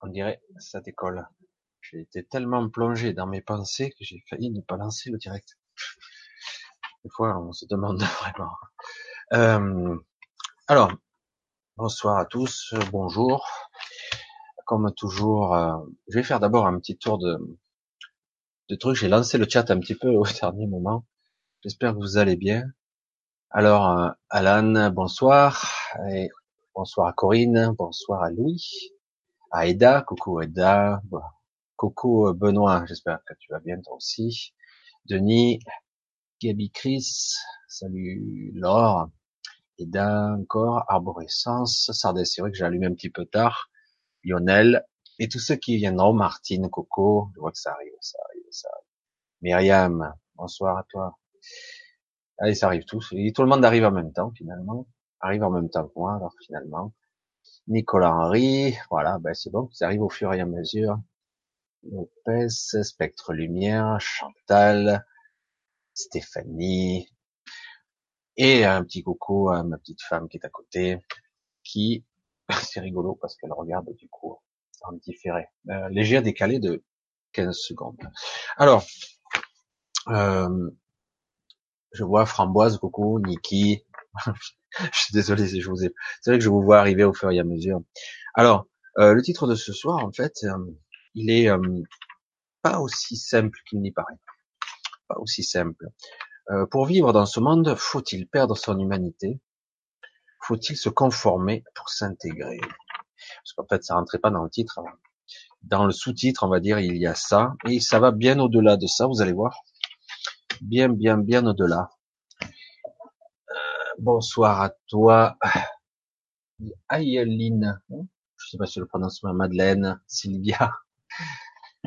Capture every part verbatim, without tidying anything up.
On dirait, ça décolle. J'ai été tellement plongé dans mes pensées que j'ai failli ne pas lancer le direct. Des fois, on se demande vraiment. Euh, alors, bonsoir à tous, bonjour. Comme toujours, euh, je vais faire d'abord un petit tour de, de trucs. J'ai lancé le chat un petit peu au dernier moment. J'espère que vous allez bien. Alors, euh, Alan, bonsoir. Et bonsoir à Corinne, bonsoir à Louis, à Eda, coucou Eda, coucou Benoît, j'espère que tu vas bien toi aussi, Denis, Gabi Chris, salut Laure, Eda encore, Arborescence, Sardes, c'est vrai que j'ai allumé un petit peu tard, Lionel, et tous ceux qui viendront, Martine, Coco, je vois que ça arrive, ça arrive, ça arrive, Myriam, bonsoir à toi, allez ça arrive tous, et tout le monde arrive en même temps finalement, arrive en même temps que moi, alors finalement, Nicolas Henry, voilà, ben c'est bon, ils arrivent au fur et à mesure. Lopez, Spectre Lumière, Chantal, Stéphanie, et un petit coucou à ma petite femme qui est à côté, qui, c'est rigolo parce qu'elle regarde du coup en différé, euh, léger décalé de quinze secondes. Alors, euh, je vois Framboise, coucou, Niki, je suis désolé si je vous ai... C'est vrai que je vous vois arriver au fur et à mesure. Alors, euh, le titre de ce soir, en fait, euh, il est euh, pas aussi simple qu'il n'y paraît. Pas aussi simple. Euh, pour vivre dans ce monde, faut-il perdre son humanité? Faut-il se conformer pour s'intégrer? Parce qu'en fait, ça rentrait pas dans le titre. Dans le sous-titre, on va dire, il y a ça. Et ça va bien au-delà de ça, vous allez voir. Bien, bien, bien au-delà. Bonsoir à toi, Ayeline, je sais pas si je le prononce, Madeleine, Sylvia,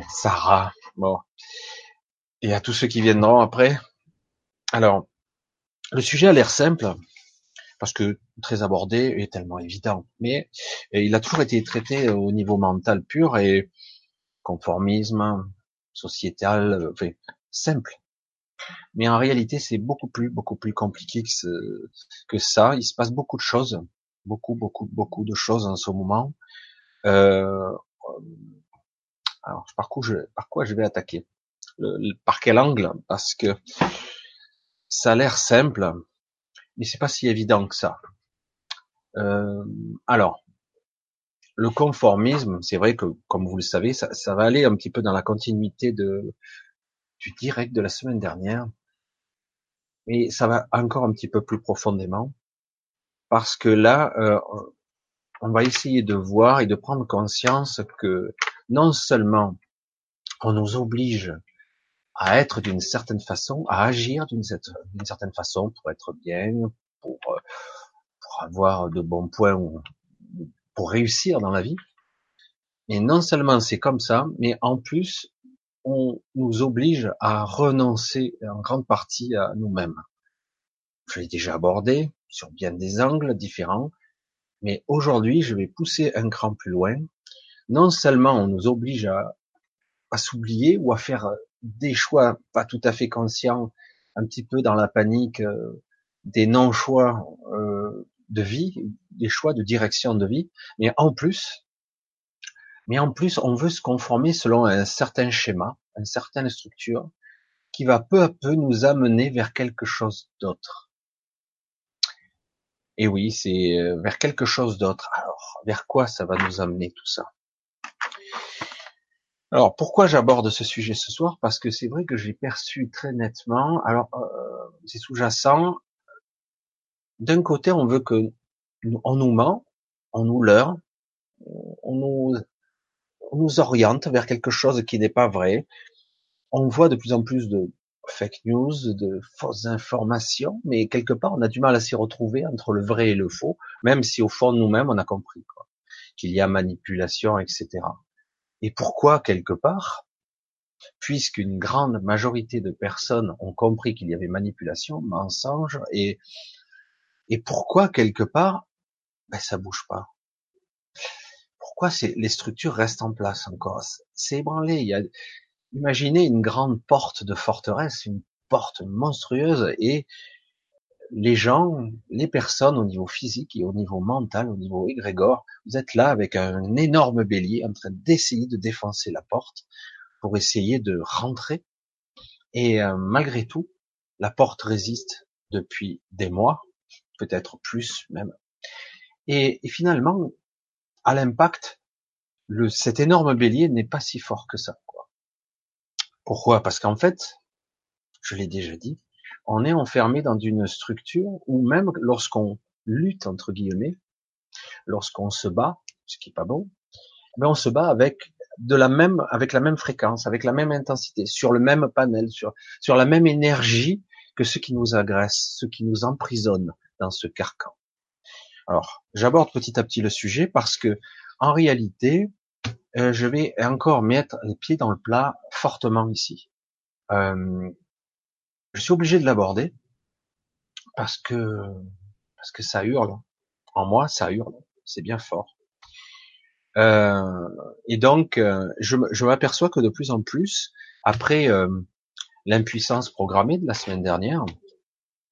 Sarah, bon, et à tous ceux qui viendront après. Alors, le sujet a l'air simple, parce que très abordé et tellement évident, mais il a toujours été traité au niveau mental pur et conformisme, sociétal, enfin, simple. Mais en réalité, c'est beaucoup plus, beaucoup plus compliqué que, ce, que ça. Il se passe beaucoup de choses, beaucoup, beaucoup, beaucoup de choses en ce moment. Euh, alors, par quoi, je, par quoi je vais attaquer le, le, par quel angle? Parce que ça a l'air simple, mais c'est pas si évident que ça. Euh, alors, le conformisme, c'est vrai que, comme vous le savez, ça, ça va aller un petit peu dans la continuité de du direct de la semaine dernière, mais ça va encore un petit peu plus profondément, parce que là, euh, on va essayer de voir et de prendre conscience que non seulement on nous oblige à être d'une certaine façon, à agir d'une certaine façon pour être bien, pour, pour avoir de bons points, pour réussir dans la vie, et non seulement c'est comme ça, mais en plus, on nous oblige à renoncer en grande partie à nous-mêmes. Je l'ai déjà abordé sur bien des angles différents, mais aujourd'hui, je vais pousser un cran plus loin. Non seulement on nous oblige à, à s'oublier ou à faire des choix pas tout à fait conscients, un petit peu dans la panique, euh, des non-choix euh, de vie, des choix de direction de vie, mais en plus... Mais en plus, on veut se conformer selon un certain schéma, une certaine structure, qui va peu à peu nous amener vers quelque chose d'autre. Et oui, c'est vers quelque chose d'autre. Alors, vers quoi ça va nous amener tout ça? Alors, pourquoi j'aborde ce sujet ce soir? Parce que c'est vrai que j'ai perçu très nettement, alors euh, c'est sous-jacent, d'un côté, on veut que on nous ment, on nous leurre, on nous... on nous oriente vers quelque chose qui n'est pas vrai. On voit de plus en plus de fake news, de fausses informations, mais quelque part, on a du mal à s'y retrouver entre le vrai et le faux, même si au fond, nous-mêmes, on a compris quoi, qu'il y a manipulation, et cetera. Et pourquoi, quelque part, puisqu'une grande majorité de personnes ont compris qu'il y avait manipulation, mensonge, et, et pourquoi, quelque part, ben, ça bouge pas? Pourquoi c'est, les structures restent en place encore? C'est ébranlé. Il y a, imaginez une grande porte de forteresse, une porte monstrueuse, et les gens, les personnes au niveau physique et au niveau mental, au niveau égrégore, vous êtes là avec un énorme bélier en train d'essayer de défoncer la porte pour essayer de rentrer. Et euh, malgré tout, la porte résiste depuis des mois, peut-être plus même. Et, et finalement, à l'impact, le, cet énorme bélier n'est pas si fort que ça, quoi. Pourquoi? Parce qu'en fait, je l'ai déjà dit, on est enfermé dans une structure où même lorsqu'on lutte, entre guillemets, lorsqu'on se bat, ce qui est pas bon, mais on se bat avec de la même, avec la même fréquence, avec la même intensité, sur le même panel, sur, sur la même énergie que ceux qui nous agressent, ceux qui nous emprisonnent dans ce carcan. Alors, j'aborde petit à petit le sujet parce que, en réalité, euh, je vais encore mettre les pieds dans le plat fortement ici. Euh, je suis obligé de l'aborder parce que, parce que ça hurle. En moi, ça hurle. C'est bien fort. Euh, et donc, euh, je, je m'aperçois que de plus en plus, après euh, l'impuissance programmée de la semaine dernière,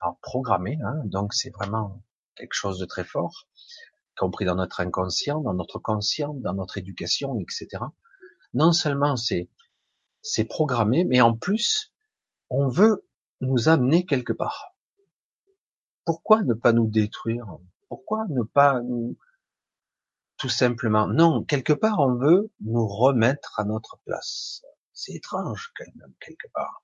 alors programmée, hein, donc c'est vraiment quelque chose de très fort, y compris dans notre inconscient, dans notre conscient, dans notre éducation, et cetera. Non seulement c'est c'est programmé, mais en plus, on veut nous amener quelque part. Pourquoi ne pas nous détruire? Pourquoi ne pas nous... Tout simplement. Non, quelque part, on veut nous remettre à notre place. C'est étrange, quand même, quelque part.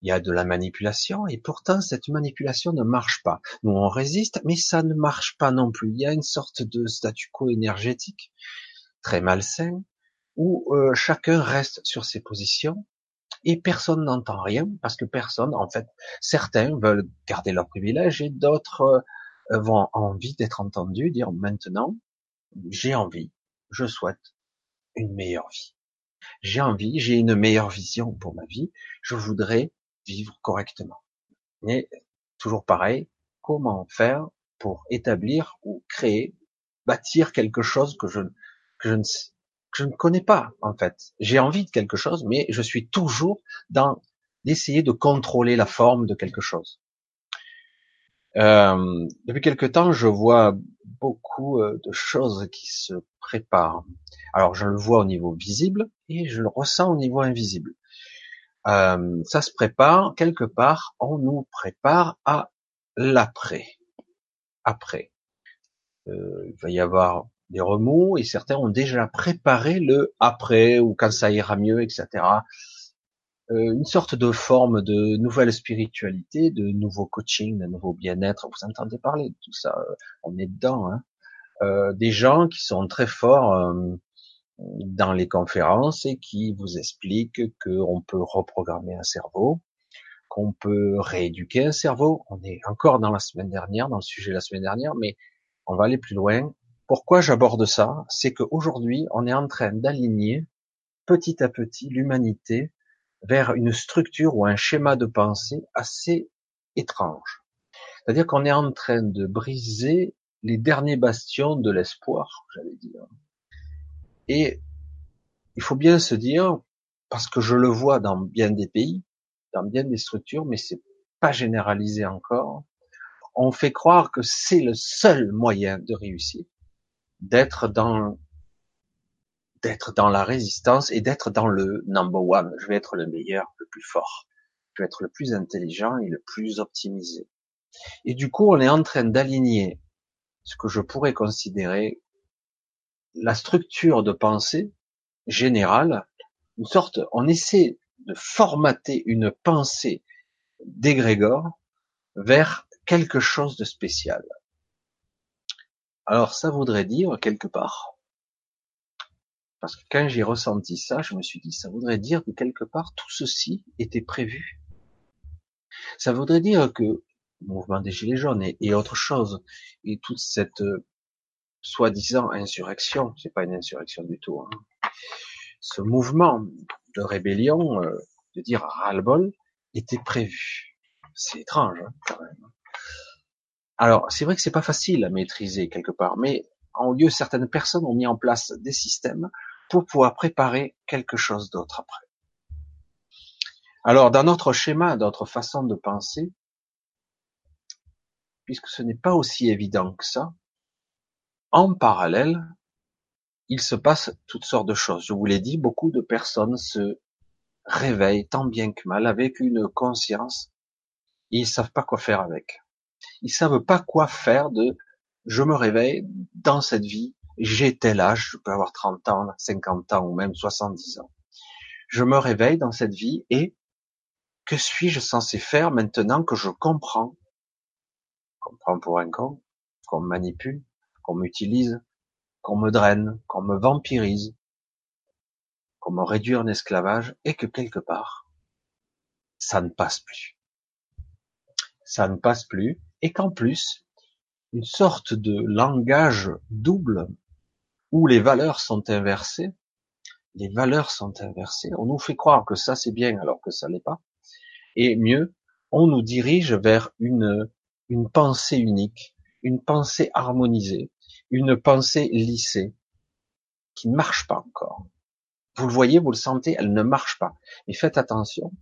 Il y a de la manipulation, et pourtant, cette manipulation ne marche pas. Nous, on résiste, mais ça ne marche pas non plus. Il y a une sorte de statu quo énergétique, très malsain, où euh, chacun reste sur ses positions, et personne n'entend rien, parce que personne, en fait, certains veulent garder leurs privilèges, et d'autres euh, vont envie d'être entendus, dire maintenant, j'ai envie, je souhaite une meilleure vie. J'ai envie, j'ai une meilleure vision pour ma vie. Je voudrais vivre correctement. Mais toujours pareil, comment faire pour établir ou créer, bâtir quelque chose que je, que je ne, que je ne connais pas, en fait. J'ai envie de quelque chose, mais je suis toujours dans d'essayer de contrôler la forme de quelque chose. Euh, depuis quelque temps, je vois beaucoup de choses qui se préparent. Alors, je le vois au niveau visible et je le ressens au niveau invisible. Euh, ça se prépare. Quelque part, on nous prépare à l'après. Après. Euh, il va y avoir des remous et certains ont déjà préparé le après ou quand ça ira mieux, et cetera. Une sorte de forme de nouvelle spiritualité, de nouveau coaching, de nouveau bien-être. Vous entendez parler de tout ça, on est dedans. Hein. Euh, des gens qui sont très forts euh, dans les conférences et qui vous expliquent qu'on peut reprogrammer un cerveau, qu'on peut rééduquer un cerveau. On est encore dans la semaine dernière, dans le sujet de la semaine dernière, mais on va aller plus loin. Pourquoi j'aborde ça? C'est qu'aujourd'hui, on est en train d'aligner petit à petit l'humanité vers une structure ou un schéma de pensée assez étrange. C'est-à-dire qu'on est en train de briser les derniers bastions de l'espoir, j'allais dire. Et il faut bien se dire, parce que je le vois dans bien des pays, dans bien des structures, mais c'est pas généralisé encore, on fait croire que c'est le seul moyen de réussir, d'être dans d'être dans la résistance et d'être dans le number one. Je vais être le meilleur, le plus fort. Je vais être le plus intelligent et le plus optimisé. Et du coup, on est en train d'aligner ce que je pourrais considérer la structure de pensée générale. Une sorte, on essaie de formater une pensée d'égrégore vers quelque chose de spécial. Alors, ça voudrait dire quelque part, parce que quand j'ai ressenti ça, je me suis dit, ça voudrait dire que quelque part, tout ceci était prévu. Ça voudrait dire que le mouvement des Gilets jaunes et, et autre chose, et toute cette euh, soi-disant insurrection, c'est pas une insurrection du tout, hein, ce mouvement de rébellion, euh, de dire ras-le-bol, était prévu. C'est étrange, hein, quand même. Alors, c'est vrai que c'est pas facile à maîtriser quelque part, mais en lieu, certaines personnes ont mis en place des systèmes pour pouvoir préparer quelque chose d'autre après. Alors, dans notre schéma, notre façon de penser, puisque ce n'est pas aussi évident que ça, en parallèle, il se passe toutes sortes de choses. Je vous l'ai dit, beaucoup de personnes se réveillent tant bien que mal avec une conscience et ils ne savent pas quoi faire avec. Ils ne savent pas quoi faire de « je me réveille dans cette vie, j'ai tel âge, je peux avoir trente ans, cinquante ans ou même soixante-dix ans. Je me réveille dans cette vie et que suis-je censé faire maintenant que je comprends ?» Qu'on prend pour un con, qu'on manipule, qu'on m'utilise, qu'on me draine, qu'on me vampirise, qu'on me réduit en esclavage, et que quelque part, ça ne passe plus. Ça ne passe plus, et qu'en plus, une sorte de langage double, où les valeurs sont inversées, les valeurs sont inversées, on nous fait croire que ça c'est bien alors que ça l'est pas, et mieux, on nous dirige vers une, une pensée unique, une pensée harmonisée, une pensée lissée, qui ne marche pas encore. Vous le voyez, vous le sentez, elle ne marche pas. Mais faites attention,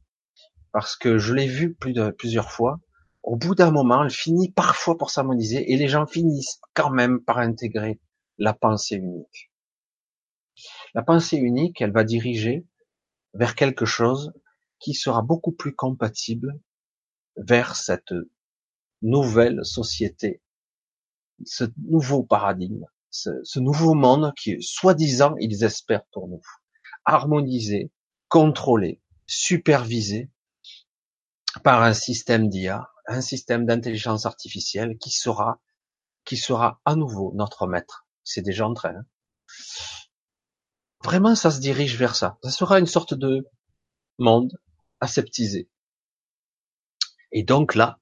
parce que je l'ai vu plus de, plusieurs fois, au bout d'un moment, elle finit parfois pour s'harmoniser, et les gens finissent quand même par intégrer la pensée unique. La pensée unique, elle va diriger vers quelque chose qui sera beaucoup plus compatible vers cette nouvelle société, ce nouveau paradigme, ce, ce nouveau monde qui, soi-disant, ils espèrent pour nous. Harmonisé, contrôlé, supervisé par un système d'I A, un système d'intelligence artificielle qui sera, qui sera à nouveau notre maître. C'est déjà en train. Hein. Vraiment, ça se dirige vers ça. Ça sera une sorte de monde aseptisé. Et donc là,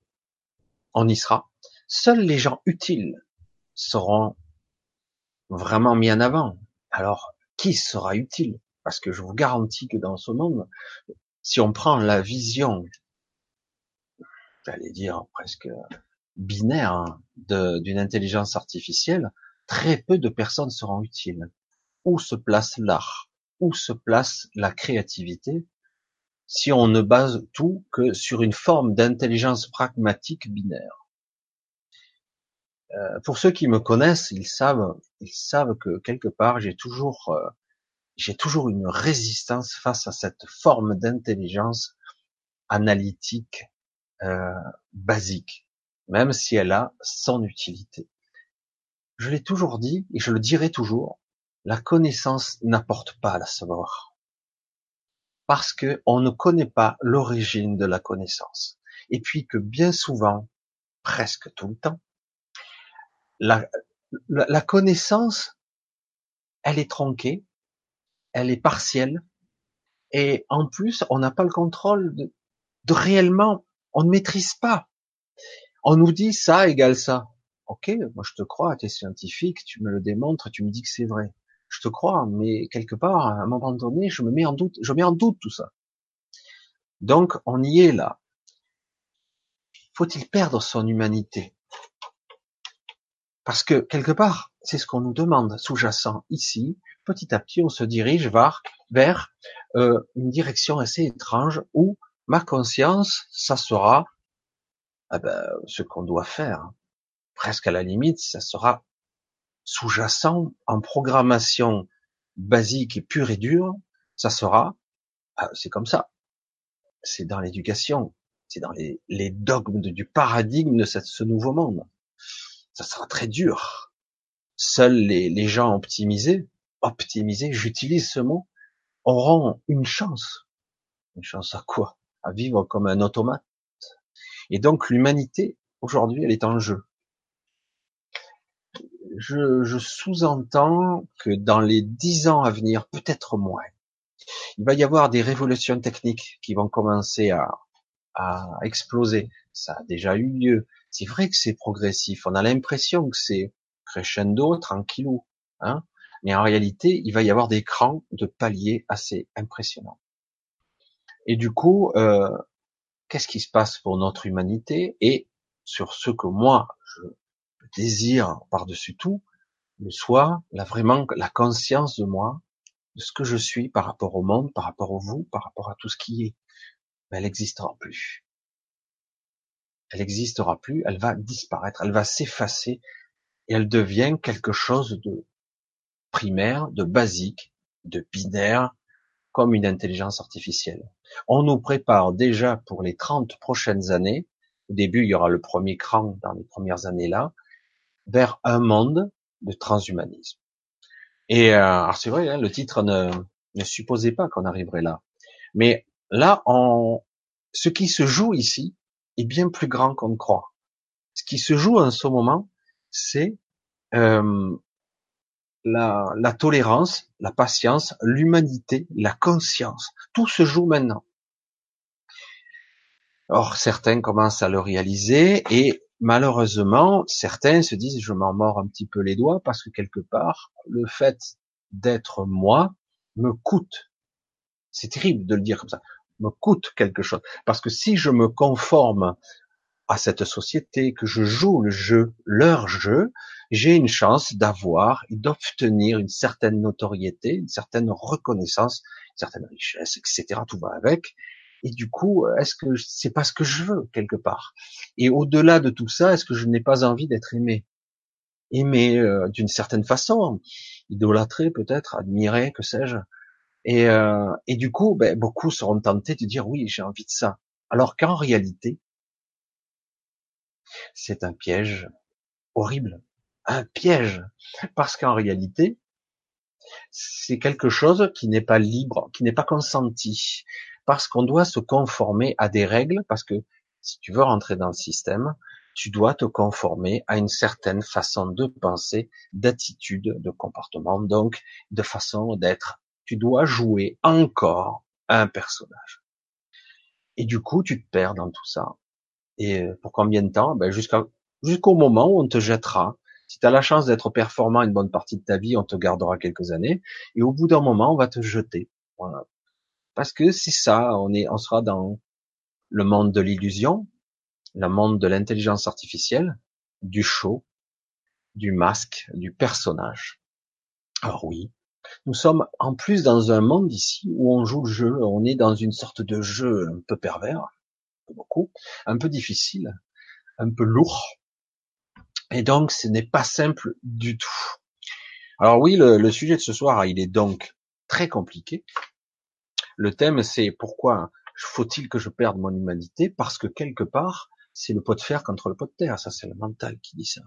on y sera. Seuls les gens utiles seront vraiment mis en avant. Alors, qui sera utile? Parce que je vous garantis que dans ce monde, si on prend la vision, j'allais dire presque binaire, hein, de, d'une intelligence artificielle, très peu de personnes seront utiles. Où se place l'art? Où se place la créativité? Si on ne base tout que sur une forme d'intelligence pragmatique binaire. Euh, pour ceux qui me connaissent, ils savent, ils savent que quelque part, j'ai toujours, euh, j'ai toujours une résistance face à cette forme d'intelligence analytique euh, basique, même si elle a son utilité. Je l'ai toujours dit et je le dirai toujours. La connaissance n'apporte pas à la savoir, parce que on ne connaît pas l'origine de la connaissance. Et puis que bien souvent, presque tout le temps, La, la, la connaissance, elle est tronquée, elle est partielle, et en plus, on n'a pas le contrôle de, de réellement, on ne maîtrise pas. On nous dit ça égale ça. Ok, moi je te crois, t'es scientifique, tu me le démontres, tu me dis que c'est vrai. Je te crois, mais quelque part, à un moment donné, je me mets en doute, je mets en doute tout ça. Donc, on y est là. Faut-il perdre son humanité? Parce que, quelque part, c'est ce qu'on nous demande sous-jacent ici. Petit à petit, on se dirige vers, vers euh, une direction assez étrange où ma conscience, ça sera eh ben, ce qu'on doit faire. Presque à la limite, ça sera sous-jacent en programmation basique et pure et dure. Ça sera, ah, c'est comme ça. C'est dans l'éducation, c'est dans les, les dogmes de, du paradigme de cette, ce nouveau monde. Ça sera très dur. Seuls les, les gens optimisés, optimisés, j'utilise ce mot, auront une chance. Une chance à quoi? À vivre comme un automate. Et donc l'humanité, aujourd'hui, elle est en jeu. Je, je sous-entends que dans les dix ans à venir, peut-être moins, il va y avoir des révolutions techniques qui vont commencer à, à exploser. Ça a déjà eu lieu. C'est vrai que c'est progressif. On a l'impression que c'est crescendo, tranquillou, hein. Mais en réalité, il va y avoir des crans de paliers assez impressionnants. Et du coup, euh, qu'est-ce qui se passe pour notre humanité? Et sur ce que moi, je désire par-dessus tout, le soi, la vraiment la conscience de moi, de ce que je suis par rapport au monde, par rapport au vous, par rapport à tout ce qui est, elle n'existera plus. elle n'existera plus, elle va disparaître, elle va s'effacer et elle devient quelque chose de primaire, de basique, de binaire, comme une intelligence artificielle. On nous prépare déjà pour les trente prochaines années, au début il y aura le premier cran dans les premières années là, vers un monde de transhumanisme. Et euh, alors c'est vrai, hein, le titre ne, ne supposait pas qu'on arriverait là. Mais là, on, ce qui se joue ici est bien plus grand qu'on ne croit. Ce qui se joue en ce moment, c'est euh, la, la tolérance, la patience, l'humanité, la conscience. Tout se joue maintenant. Or, certains commencent à le réaliser et malheureusement, certains se disent « je m'en mords un petit peu les doigts parce que quelque part, le fait d'être moi me coûte. » C'est terrible de le dire comme ça. Me coûte quelque chose. Parce que si je me conforme à cette société, que je joue le jeu, leur jeu, j'ai une chance d'avoir et d'obtenir une certaine notoriété, une certaine reconnaissance, une certaine richesse, et cetera. Tout va avec. Et du coup, est-ce que c'est pas ce que je veux quelque part? Et au-delà de tout ça, est-ce que je n'ai pas envie d'être aimé, aimé euh, d'une certaine façon, idolâtré peut-être, admiré, que sais-je? Et, euh, et du coup, ben, beaucoup seront tentés de dire oui, j'ai envie de ça. Alors qu'en réalité, c'est un piège horrible, un piège, parce qu'en réalité, c'est quelque chose qui n'est pas libre, qui n'est pas consenti. Parce qu'on doit se conformer à des règles, parce que si tu veux rentrer dans le système, tu dois te conformer à une certaine façon de penser, d'attitude, de comportement, donc de façon d'être. Tu dois jouer encore un personnage. Et du coup, tu te perds dans tout ça. Et pour combien de temps? Ben jusqu'à, jusqu'au moment où on te jettera. Si tu as la chance d'être performant une bonne partie de ta vie, on te gardera quelques années. Et au bout d'un moment, on va te jeter. Voilà. Parce que c'est ça, on est, on sera dans le monde de l'illusion, le monde de l'intelligence artificielle, du show, du masque, du personnage. Alors oui, nous sommes en plus dans un monde ici où on joue le jeu, on est dans une sorte de jeu un peu pervers, beaucoup, un peu difficile, un peu lourd. Et donc, ce n'est pas simple du tout. Alors oui, le, le sujet de ce soir, il est donc très compliqué. Le thème, c'est pourquoi faut-il que je perde mon humanité? Parce que quelque part, c'est le pot de fer contre le pot de terre. Ça, c'est le mental qui dit ça.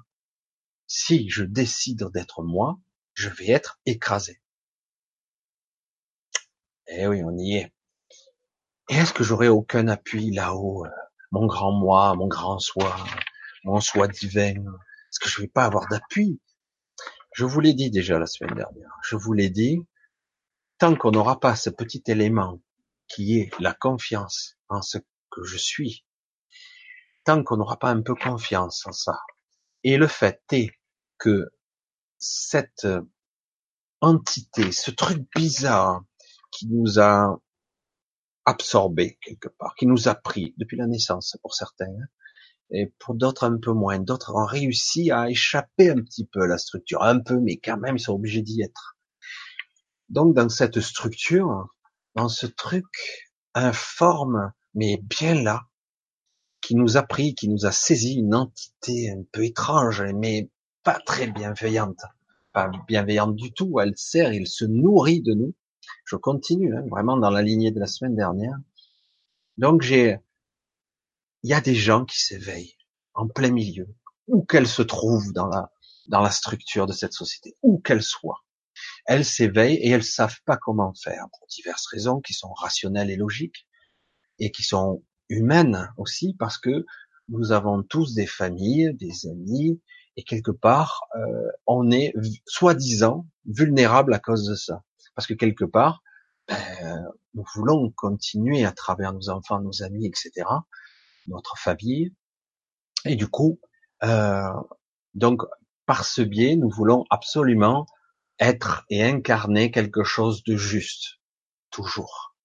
Si je décide d'être moi, je vais être écrasé. Eh oui, on y est. Et est-ce que j'aurai aucun appui là-haut? Mon grand moi, mon grand soi, mon soi divin. Est-ce que je vais pas avoir d'appui? Je vous l'ai dit déjà la semaine dernière. Je vous l'ai dit. Tant qu'on n'aura pas ce petit élément qui est la confiance en ce que je suis, tant qu'on n'aura pas un peu confiance en ça, et le fait est que cette entité, ce truc bizarre qui nous a absorbés quelque part, qui nous a pris depuis la naissance pour certains, et pour d'autres un peu moins, d'autres ont réussi à échapper un petit peu à la structure, un peu, mais quand même ils sont obligés d'y être. Donc, dans cette structure, dans ce truc informe, mais bien là, qui nous a pris, qui nous a saisi, une entité un peu étrange, mais pas très bienveillante, pas bienveillante du tout, elle sert, elle se nourrit de nous. Je continue, hein, vraiment dans la lignée de la semaine dernière. Donc, j'ai, il y a des gens qui s'éveillent en plein milieu, où qu'elles se trouvent dans la, dans la structure de cette société, où qu'elles soient. Elles s'éveillent et elles savent pas comment faire pour diverses raisons qui sont rationnelles et logiques et qui sont humaines aussi parce que nous avons tous des familles, des amis et quelque part euh, on est soi-disant vulnérable à cause de ça parce que quelque part euh, nous voulons continuer à travers nos enfants, nos amis, et cetera, notre famille et du coup euh, donc par ce biais nous voulons absolument être et incarner quelque chose de juste, toujours.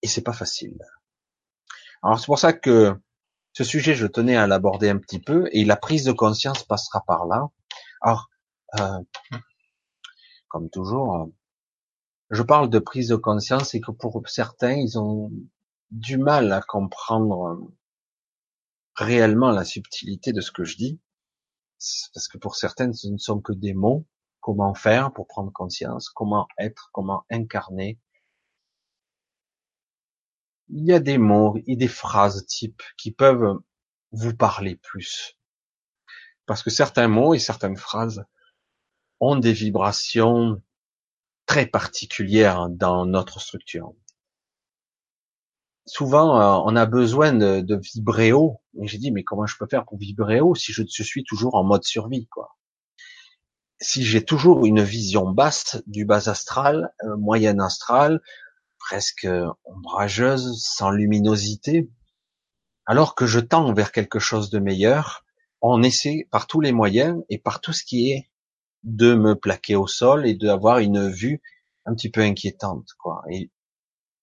Et c'est pas facile. Alors c'est pour ça que ce sujet, je tenais à l'aborder un petit peu, et la prise de conscience passera par là. Alors, euh, comme toujours, je parle de prise de conscience et que pour certains, ils ont du mal à comprendre réellement la subtilité de ce que je dis, parce que pour certaines, ce ne sont que des mots. Comment faire pour prendre conscience? Comment être? Comment incarner? Il y a des mots et des phrases types qui peuvent vous parler plus. Parce que certains mots et certaines phrases ont des vibrations très particulières dans notre structure. Souvent, on a besoin de, de vibrer haut. Et j'ai dit, mais comment je peux faire pour vibrer haut si je suis toujours en mode survie, quoi? Si j'ai toujours une vision basse du bas astral, euh, moyenne astral, presque ombrageuse, sans luminosité, alors que je tends vers quelque chose de meilleur, on essaie par tous les moyens et par tout ce qui est de me plaquer au sol et d'avoir une vue un petit peu inquiétante, quoi. Et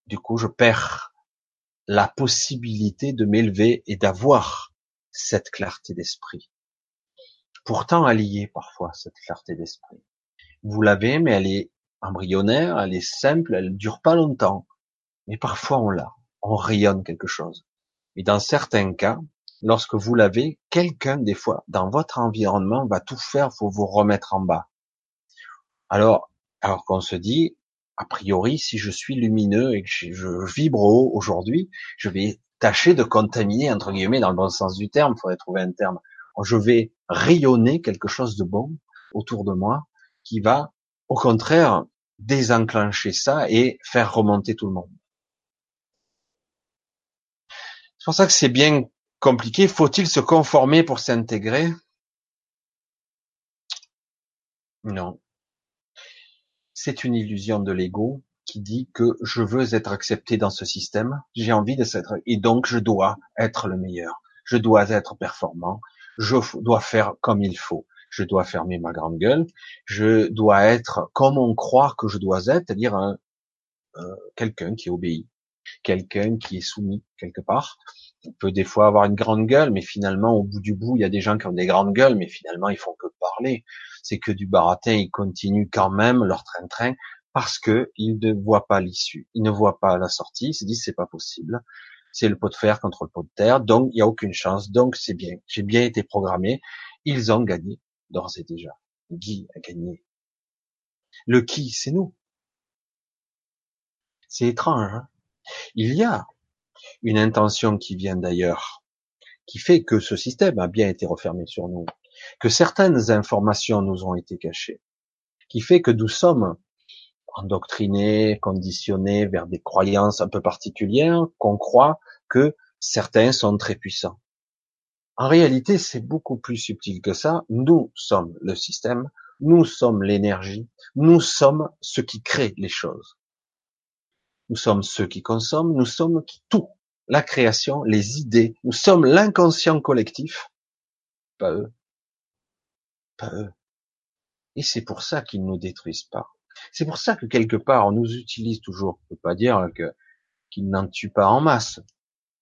du coup, je perds la possibilité de m'élever et d'avoir cette clarté d'esprit. Pourtant, elle y est parfois, cette clarté d'esprit. Vous l'avez, mais elle est embryonnaire, elle est simple, elle ne dure pas longtemps. Mais parfois, on l'a, on rayonne quelque chose. Et dans certains cas, lorsque vous l'avez, quelqu'un, des fois, dans votre environnement, va tout faire pour vous remettre en bas. Alors, alors qu'on se dit, a priori, si je suis lumineux et que je vibre haut aujourd'hui, je vais tâcher de contaminer, entre guillemets, dans le bon sens du terme, il faudrait trouver un terme. Je vais rayonner quelque chose de bon autour de moi qui va, au contraire, désenclencher ça et faire remonter tout le monde. C'est pour ça que c'est bien compliqué. Faut-il se conformer pour s'intégrer? Non. C'est une illusion de l'ego qui dit que je veux être accepté dans ce système, j'ai envie de s'être, et donc je dois être le meilleur, je dois être performant, je dois faire comme il faut, je dois fermer ma grande gueule, je dois être comme on croit que je dois être, c'est-à-dire un, euh, quelqu'un qui obéit, quelqu'un qui est soumis quelque part. On peut des fois avoir une grande gueule, mais finalement, au bout du bout, il y a des gens qui ont des grandes gueules, mais finalement, ils font que parler. C'est que du baratin, ils continuent quand même leur train-train, parce que ils ne voient pas l'issue, ils ne voient pas la sortie, ils se disent, c'est pas possible. C'est le pot de fer contre le pot de terre, donc il n'y a aucune chance, donc c'est bien, j'ai bien été programmé, ils ont gagné d'ores et déjà. Guy a gagné. Le qui, c'est nous. C'est étrange, hein. Il y a une intention qui vient d'ailleurs, qui fait que ce système a bien été refermé sur nous, que certaines informations nous ont été cachées, qui fait que nous sommes endoctrinés, conditionnés vers des croyances un peu particulières, qu'on croit que certains sont très puissants. En réalité, c'est beaucoup plus subtil que ça. Nous sommes le système, nous sommes l'énergie, nous sommes ceux qui créent les choses. Nous sommes ceux qui consomment, nous sommes tout. La création, les idées, nous sommes l'inconscient collectif. Pas eux. Pas eux. Et c'est pour ça qu'ils ne nous détruisent pas. C'est pour ça que quelque part, on nous utilise toujours. On ne peut pas dire que, qu'ils n'en tuent pas en masse.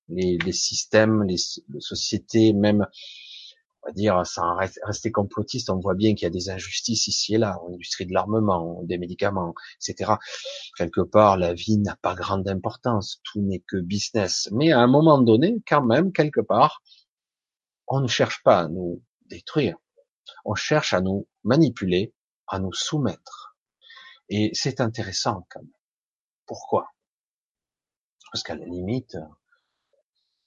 Les, les systèmes, les, les sociétés, même, on va dire, sans rester complotiste, on voit bien qu'il y a des injustices ici et là, en industrie de l'armement, des médicaments, et cetera. Quelque part, la vie n'a pas grande importance. Tout n'est que business. Mais à un moment donné, quand même, quelque part, on ne cherche pas à nous détruire. On cherche à nous manipuler, à nous soumettre. Et c'est intéressant quand même. Pourquoi? Parce qu'à la limite,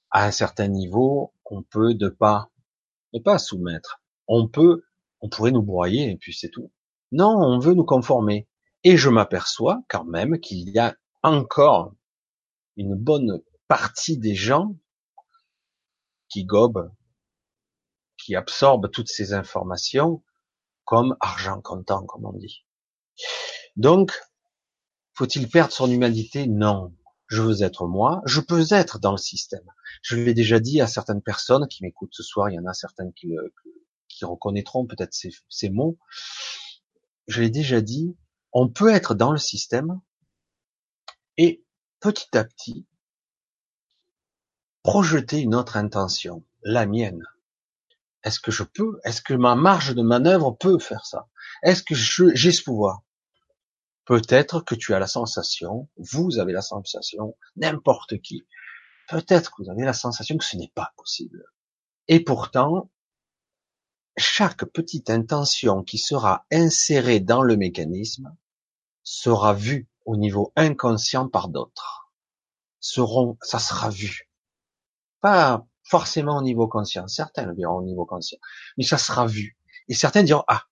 à un certain niveau, on peut ne pas, ne pas soumettre. On peut, on pourrait nous broyer et puis c'est tout. Non, on veut nous conformer. Et je m'aperçois quand même qu'il y a encore une bonne partie des gens qui gobent, qui absorbent toutes ces informations comme argent comptant, comme on dit. Donc, faut-il perdre son humanité? Non. Je veux être moi. Je peux être dans le système. Je l'ai déjà dit à certaines personnes qui m'écoutent ce soir. Il y en a certaines qui, le, qui reconnaîtront peut-être ces, ces mots. Je l'ai déjà dit. On peut être dans le système et petit à petit projeter une autre intention, la mienne. Est-ce que je peux? Est-ce que ma marge de manœuvre peut faire ça? Est-ce que je, j'ai ce pouvoir? Peut-être que tu as la sensation, vous avez la sensation, n'importe qui. Peut-être que vous avez la sensation que ce n'est pas possible. Et pourtant, chaque petite intention qui sera insérée dans le mécanisme sera vue au niveau inconscient par d'autres. Seront, ça sera vu. Pas forcément au niveau conscient. Certains le verront au niveau conscient. Mais ça sera vu. Et certains diront, ah,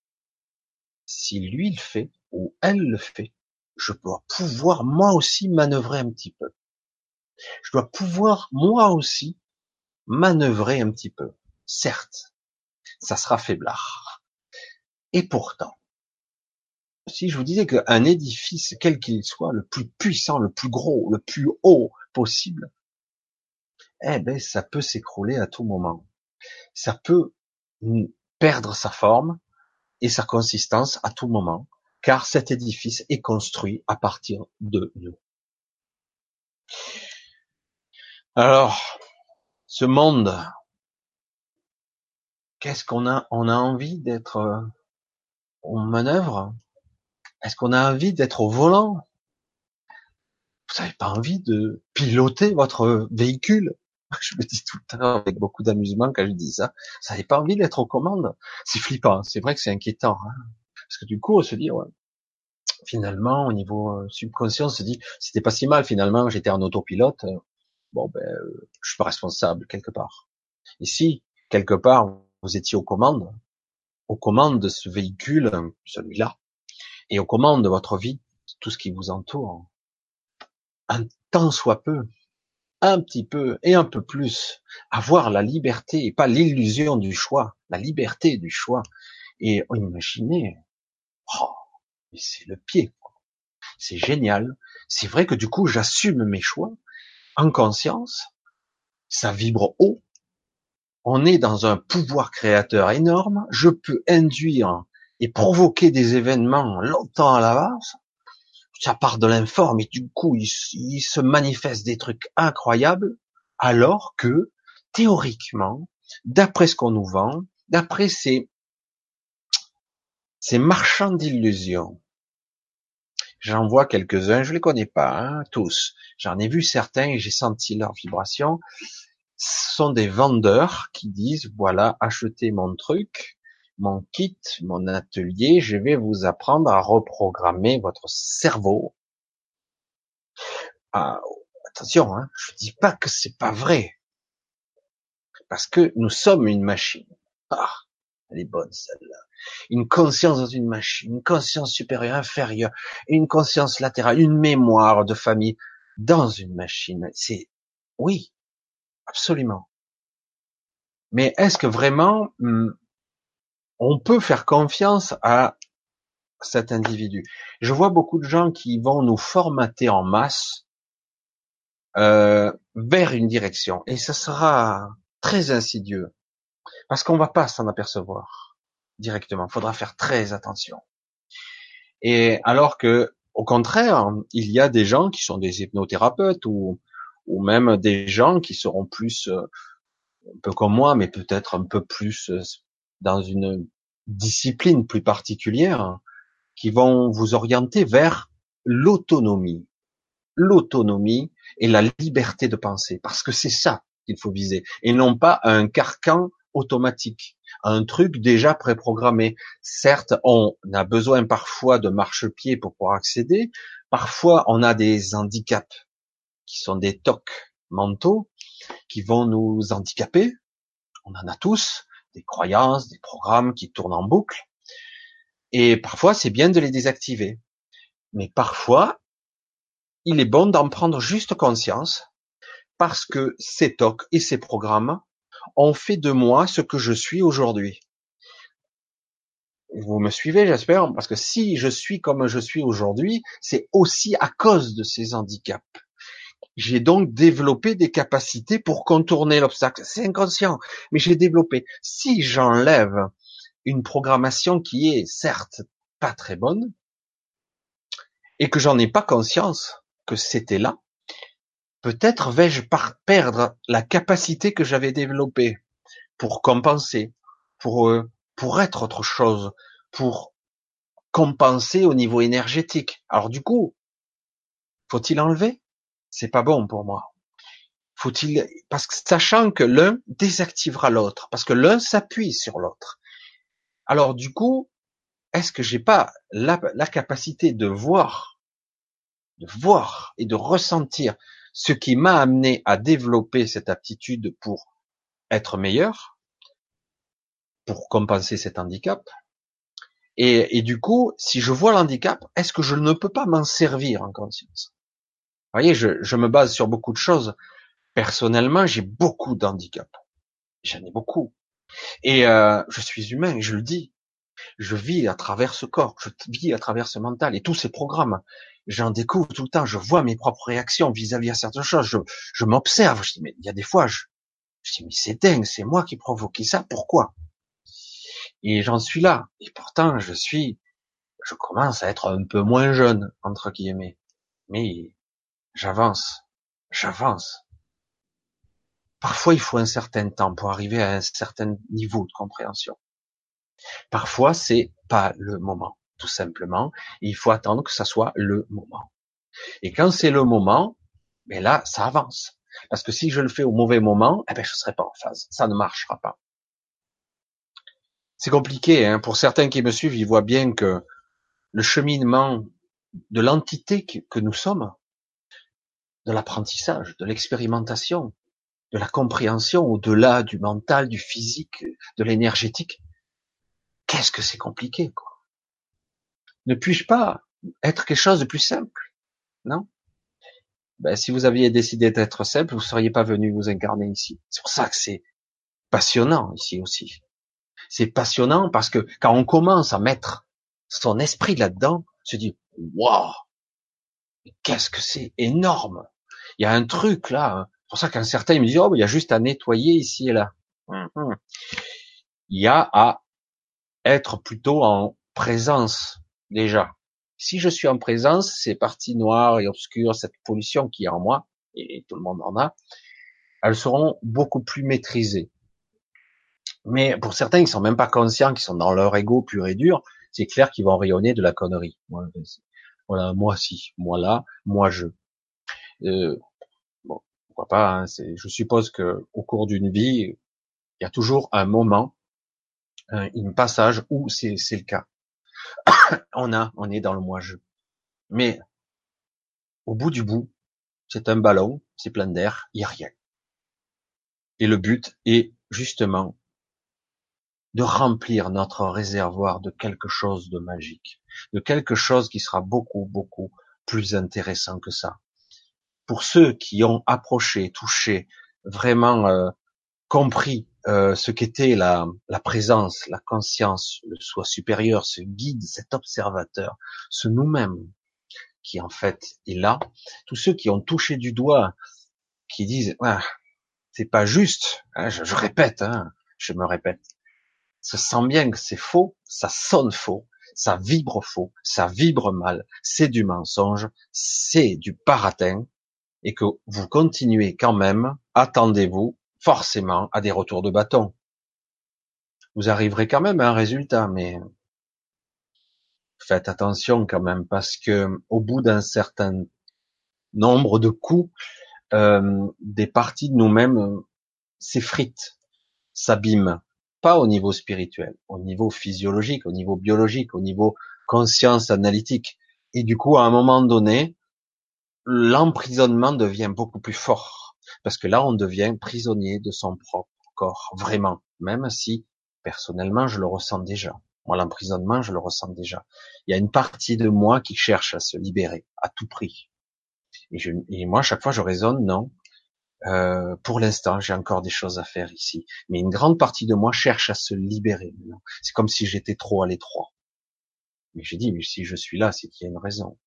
si lui le fait, ou elle le fait, je dois pouvoir moi aussi manœuvrer un petit peu. Je dois pouvoir moi aussi manœuvrer un petit peu. Certes, ça sera faiblard. Et pourtant, si je vous disais qu'un édifice, quel qu'il soit, le plus puissant, le plus gros, le plus haut possible, eh ben, ça peut s'écrouler à tout moment. Ça peut perdre sa forme et sa consistance à tout moment, car cet édifice est construit à partir de nous. Alors, ce monde, qu'est-ce qu'on a, on a envie d'être en manœuvre? Est-ce qu'on a envie d'être au volant? Vous n'avez pas envie de piloter votre véhicule? Je me dis tout le temps avec beaucoup d'amusement quand je dis ça. Vous n'avez pas envie d'être aux commandes? C'est flippant, c'est vrai que c'est inquiétant. Hein, parce que du coup, on se dit, ouais, finalement, au niveau subconscient, on se dit, c'était pas si mal finalement, j'étais en autopilote. Bon, ben, je suis pas responsable quelque part. Et si, quelque part, vous étiez aux commandes, aux commandes de ce véhicule, celui-là, et aux commandes de votre vie, tout ce qui vous entoure, un tant soit peu, un petit peu et un peu plus, avoir la liberté et pas l'illusion du choix, la liberté du choix. Et imaginez, oh, mais c'est le pied, quoi. C'est génial. C'est vrai que du coup, j'assume mes choix en conscience, ça vibre haut. On est dans un pouvoir créateur énorme. Je peux induire et provoquer des événements longtemps à l'avance. Ça part de l'informe et du coup, il, il se manifeste des trucs incroyables, alors que, théoriquement, d'après ce qu'on nous vend, d'après ces, ces marchands d'illusions, j'en vois quelques-uns, je les connais pas, hein, tous. J'en ai vu certains et j'ai senti leur vibration. Ce sont des vendeurs qui disent, voilà, achetez mon truc, mon kit, mon atelier, je vais vous apprendre à reprogrammer votre cerveau. Ah, attention, hein, je dis pas que c'est pas vrai, parce que nous sommes une machine. Ah, elle est bonne celle-là. Une conscience dans une machine, une conscience supérieure, inférieure, une conscience latérale, une mémoire de famille dans une machine. C'est oui, absolument. Mais est-ce que vraiment hum, on peut faire confiance à cet individu? Je vois beaucoup de gens qui vont nous formater en masse euh, vers une direction. Et ça sera très insidieux. Parce qu'on va pas s'en apercevoir directement. Il faudra faire très attention. Et alors que, au contraire, il y a des gens qui sont des hypnothérapeutes ou, ou même des gens qui seront plus, un peu comme moi, mais peut-être un peu plus dans une discipline plus particulière, qui vont vous orienter vers l'autonomie, l'autonomie et la liberté de penser, parce que c'est ça qu'il faut viser, et non pas un carcan automatique, un truc déjà préprogrammé. Certes, on a besoin parfois de marchepied pour pouvoir accéder, parfois on a des handicaps, qui sont des tocs mentaux, qui vont nous handicaper, on en a tous, des croyances, des programmes qui tournent en boucle. Et parfois, c'est bien de les désactiver. Mais parfois, il est bon d'en prendre juste conscience parce que ces tocs et ces programmes ont fait de moi ce que je suis aujourd'hui. Vous me suivez, j'espère, parce que si je suis comme je suis aujourd'hui, c'est aussi à cause de ces handicaps. J'ai donc développé des capacités pour contourner l'obstacle. C'est inconscient, mais j'ai développé. Si j'enlève une programmation qui est certes pas très bonne et que j'en ai pas conscience que c'était là, peut-être vais-je perdre la capacité que j'avais développée pour compenser, pour pour être autre chose, pour compenser au niveau énergétique. Alors du coup, faut-il enlever ? C'est pas bon pour moi. Faut-il, parce que sachant que l'un désactivera l'autre, parce que l'un s'appuie sur l'autre. Alors du coup, est-ce que j'ai pas la, la capacité de voir, de voir et de ressentir ce qui m'a amené à développer cette aptitude pour être meilleur, pour compenser cet handicap? Et, et du coup, si je vois l'handicap, est-ce que je ne peux pas m'en servir en conscience? Vous voyez, je, je me base sur beaucoup de choses. Personnellement, j'ai beaucoup d'handicaps. J'en ai beaucoup. Et euh, je suis humain, je le dis. Je vis à travers ce corps, je vis à travers ce mental et tous ces programmes. J'en découvre tout le temps, je vois mes propres réactions vis-à-vis à certaines choses. Je, je m'observe, je dis, mais il y a des fois, je, je dis, mais c'est dingue, c'est moi qui provoquais ça, pourquoi ? Et j'en suis là. Et pourtant, je suis, je commence à être un peu moins jeune, entre guillemets. Mais j'avance, j'avance. Parfois, il faut un certain temps pour arriver à un certain niveau de compréhension. Parfois, c'est pas le moment, tout simplement. Et il faut attendre que ça soit le moment. Et quand c'est le moment, ben là, ça avance. Parce que si je le fais au mauvais moment, eh ben, je serai pas en phase. Ça ne marchera pas. C'est compliqué, hein. Pour certains qui me suivent, ils voient bien que le cheminement de l'entité que nous sommes, de l'apprentissage, de l'expérimentation, de la compréhension au-delà du mental, du physique, de l'énergétique, qu'est-ce que c'est compliqué, quoi. Ne puis-je pas être quelque chose de plus simple? Non? Ben, si vous aviez décidé d'être simple, vous seriez pas venu vous incarner ici. C'est pour ça que c'est passionnant ici aussi. C'est passionnant parce que quand on commence à mettre son esprit là-dedans, on se dit waouh, qu'est-ce que c'est énorme. Il y a un truc là. C'est pour ça qu'un certain me dit oh, il y a juste à nettoyer ici et là. Mm-hmm. Il y a à être plutôt en présence déjà. Si je suis en présence, ces parties noires et obscures, cette pollution qui est en moi et tout le monde en a, elles seront beaucoup plus maîtrisées. Mais pour certains, ils sont même pas conscients qu'ils sont dans leur ego pur et dur. C'est clair qu'ils vont rayonner de la connerie. Voilà, moi si, moi là, moi je. Euh, bon, pourquoi pas. Hein, c'est, je suppose que au cours d'une vie, il y a toujours un moment, un, un passage où c'est, c'est le cas. on a, on est dans le moi je. Mais au bout du bout, c'est un ballon, c'est plein d'air, il y a rien. Et le but est justement de remplir notre réservoir de quelque chose de magique, de quelque chose qui sera beaucoup, beaucoup plus intéressant que ça. Pour ceux qui ont approché, touché, vraiment euh, compris euh, ce qu'était la, la présence, la conscience, le soi supérieur, ce guide, cet observateur, ce nous-mêmes qui en fait est là, tous ceux qui ont touché du doigt, qui disent ah, « c'est pas juste hein, », je, je répète, hein, je me répète, se sent bien que c'est faux, ça sonne faux, ça vibre faux, ça vibre mal, c'est du mensonge, c'est du paratin, et que vous continuez quand même, attendez-vous forcément à des retours de bâton. Vous arriverez quand même à un résultat, mais faites attention quand même, parce que au bout d'un certain nombre de coups, euh, des parties de nous-mêmes s'effritent, s'abîment. Pas au niveau spirituel, au niveau physiologique, au niveau biologique, au niveau conscience analytique. Et du coup, à un moment donné, l'emprisonnement devient beaucoup plus fort. Parce que là, on devient prisonnier de son propre corps, vraiment. Même si, personnellement, je le ressens déjà. Moi, l'emprisonnement, je le ressens déjà. Il y a une partie de moi qui cherche à se libérer, à tout prix. Et, je, et moi, à chaque fois, je raisonne, non. Euh, pour l'instant, j'ai encore des choses à faire ici. Mais une grande partie de moi cherche à se libérer. C'est comme si j'étais trop à l'étroit. Mais j'ai dit, mais si je suis là, c'est qu'il y a une raison.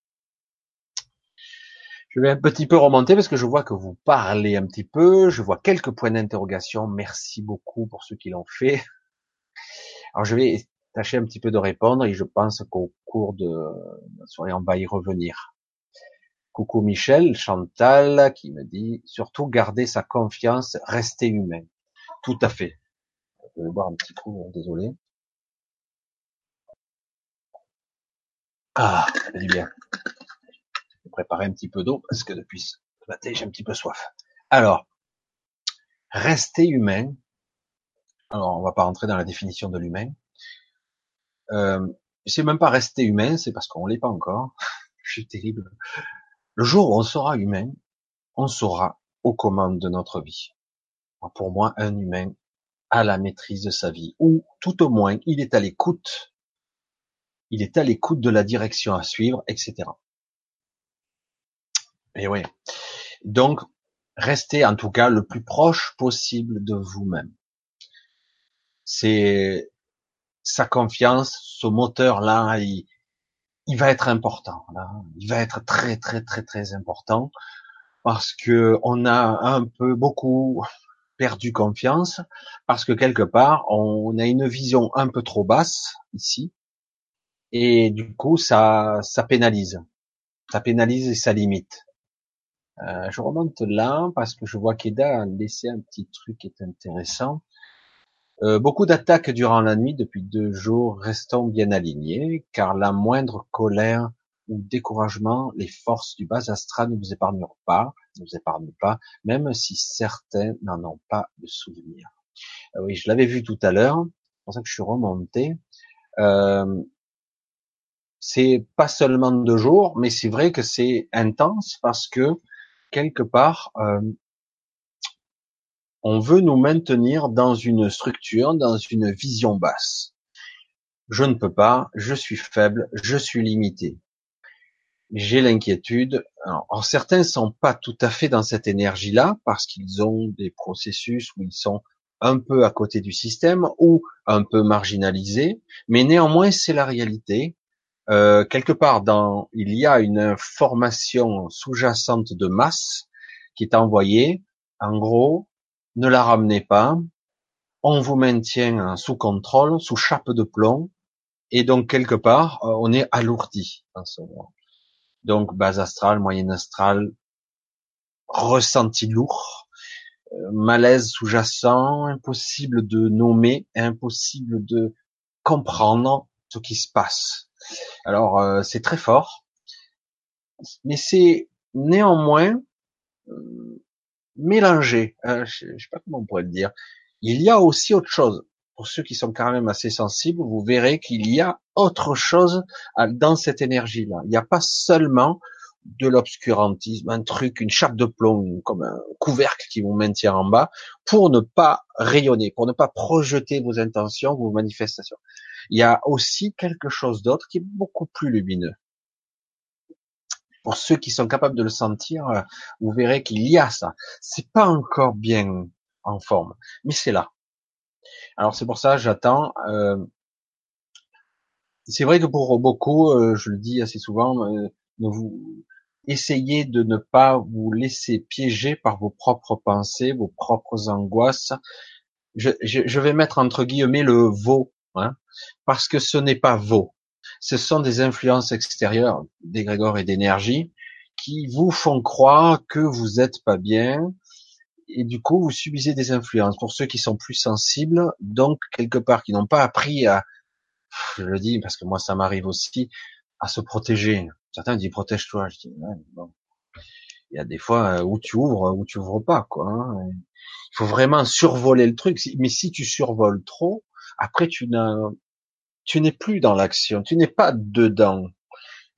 Je vais un petit peu remonter parce que je vois que vous parlez un petit peu. Je vois quelques points d'interrogation. Merci beaucoup pour ceux qui l'ont fait. Alors, je vais tâcher un petit peu de répondre et je pense qu'au cours de la soirée, on va y revenir. Coucou Michel, Chantal, qui me dit, surtout garder sa confiance, rester humain. Tout à fait. Je vais boire un petit coup, désolé. Ah, ça fait du bien. Je vais préparer un petit peu d'eau, parce que depuis ce matin, j'ai un petit peu soif. Alors, rester humain. Alors, on va pas rentrer dans la définition de l'humain. Euh, c'est même pas rester humain, c'est parce qu'on l'est pas encore. Je suis terrible. Le jour où on sera humain, on sera aux commandes de notre vie. Pour moi, un humain a la maîtrise de sa vie, ou tout au moins, il est à l'écoute. Il est à l'écoute de la direction à suivre, et cetera. Et oui. Donc, restez en tout cas le plus proche possible de vous-même. C'est sa confiance, ce moteur-là, il, il va être important. Là. Il va être très, très, très, très important parce que on a un peu beaucoup perdu confiance parce que quelque part, on a une vision un peu trop basse ici et du coup, ça, ça pénalise. Ça pénalise et ça limite. Euh, je remonte là parce que je vois qu'Eda a laissé un petit truc qui est intéressant. Euh, beaucoup d'attaques durant la nuit depuis deux jours, restons bien alignés, car la moindre colère ou découragement, les forces du bas astral ne vous épargneront pas, ne vous épargnent pas, même si certains n'en ont pas de souvenir. Euh, oui, je l'avais vu tout à l'heure, c'est pour ça que je suis remonté. Euh, c'est pas seulement deux jours, mais c'est vrai que c'est intense parce que quelque part, euh, on veut nous maintenir dans une structure, dans une vision basse. Je ne peux pas, je suis faible, je suis limité. J'ai l'inquiétude. Alors, alors certains sont pas tout à fait dans cette énergie-là parce qu'ils ont des processus où ils sont un peu à côté du système ou un peu marginalisés, mais néanmoins c'est la réalité. Euh, quelque part, dans, il y a une information sous-jacente de masse qui est envoyée. En gros, ne la ramenez pas, on vous maintient sous contrôle, sous chape de plomb, et donc quelque part, on est alourdi en ce moment. Donc, base astrale, moyenne astrale, ressenti lourd, malaise sous-jacent, impossible de nommer, impossible de comprendre ce qui se passe. Alors, c'est très fort, mais c'est néanmoins... mélangé, hein, je sais pas comment on pourrait le dire. Il y a aussi autre chose. Pour ceux qui sont quand même assez sensibles, vous verrez qu'il y a autre chose dans cette énergie-là. Il n'y a pas seulement de l'obscurantisme, un truc, une chape de plomb, comme un couvercle qui vous maintient en bas, pour ne pas rayonner, pour ne pas projeter vos intentions, vos manifestations. Il y a aussi quelque chose d'autre qui est beaucoup plus lumineux. Pour ceux qui sont capables de le sentir, vous verrez qu'il y a ça. C'est pas encore bien en forme, mais c'est là. Alors c'est pour ça, j'attends. Euh, c'est vrai que pour beaucoup, euh, je le dis assez souvent, euh, vous essayez de ne pas vous laisser piéger par vos propres pensées, vos propres angoisses. Je, je, je vais mettre entre guillemets le vos, hein, parce que ce n'est pas vos. Ce sont des influences extérieures, d'égrégores et d'énergie, qui vous font croire que vous n'êtes pas bien, et du coup, vous subissez des influences. Pour ceux qui sont plus sensibles, donc, quelque part, qui n'ont pas appris à, je le dis, parce que moi, ça m'arrive aussi, à se protéger. Certains disent, protège-toi. Je dis, ouais, bon. Il y a des fois où tu ouvres, où tu ouvres pas, quoi. Il faut vraiment survoler le truc. Mais si tu survoles trop, après, tu n'as, tu n'es plus dans l'action, tu n'es pas dedans.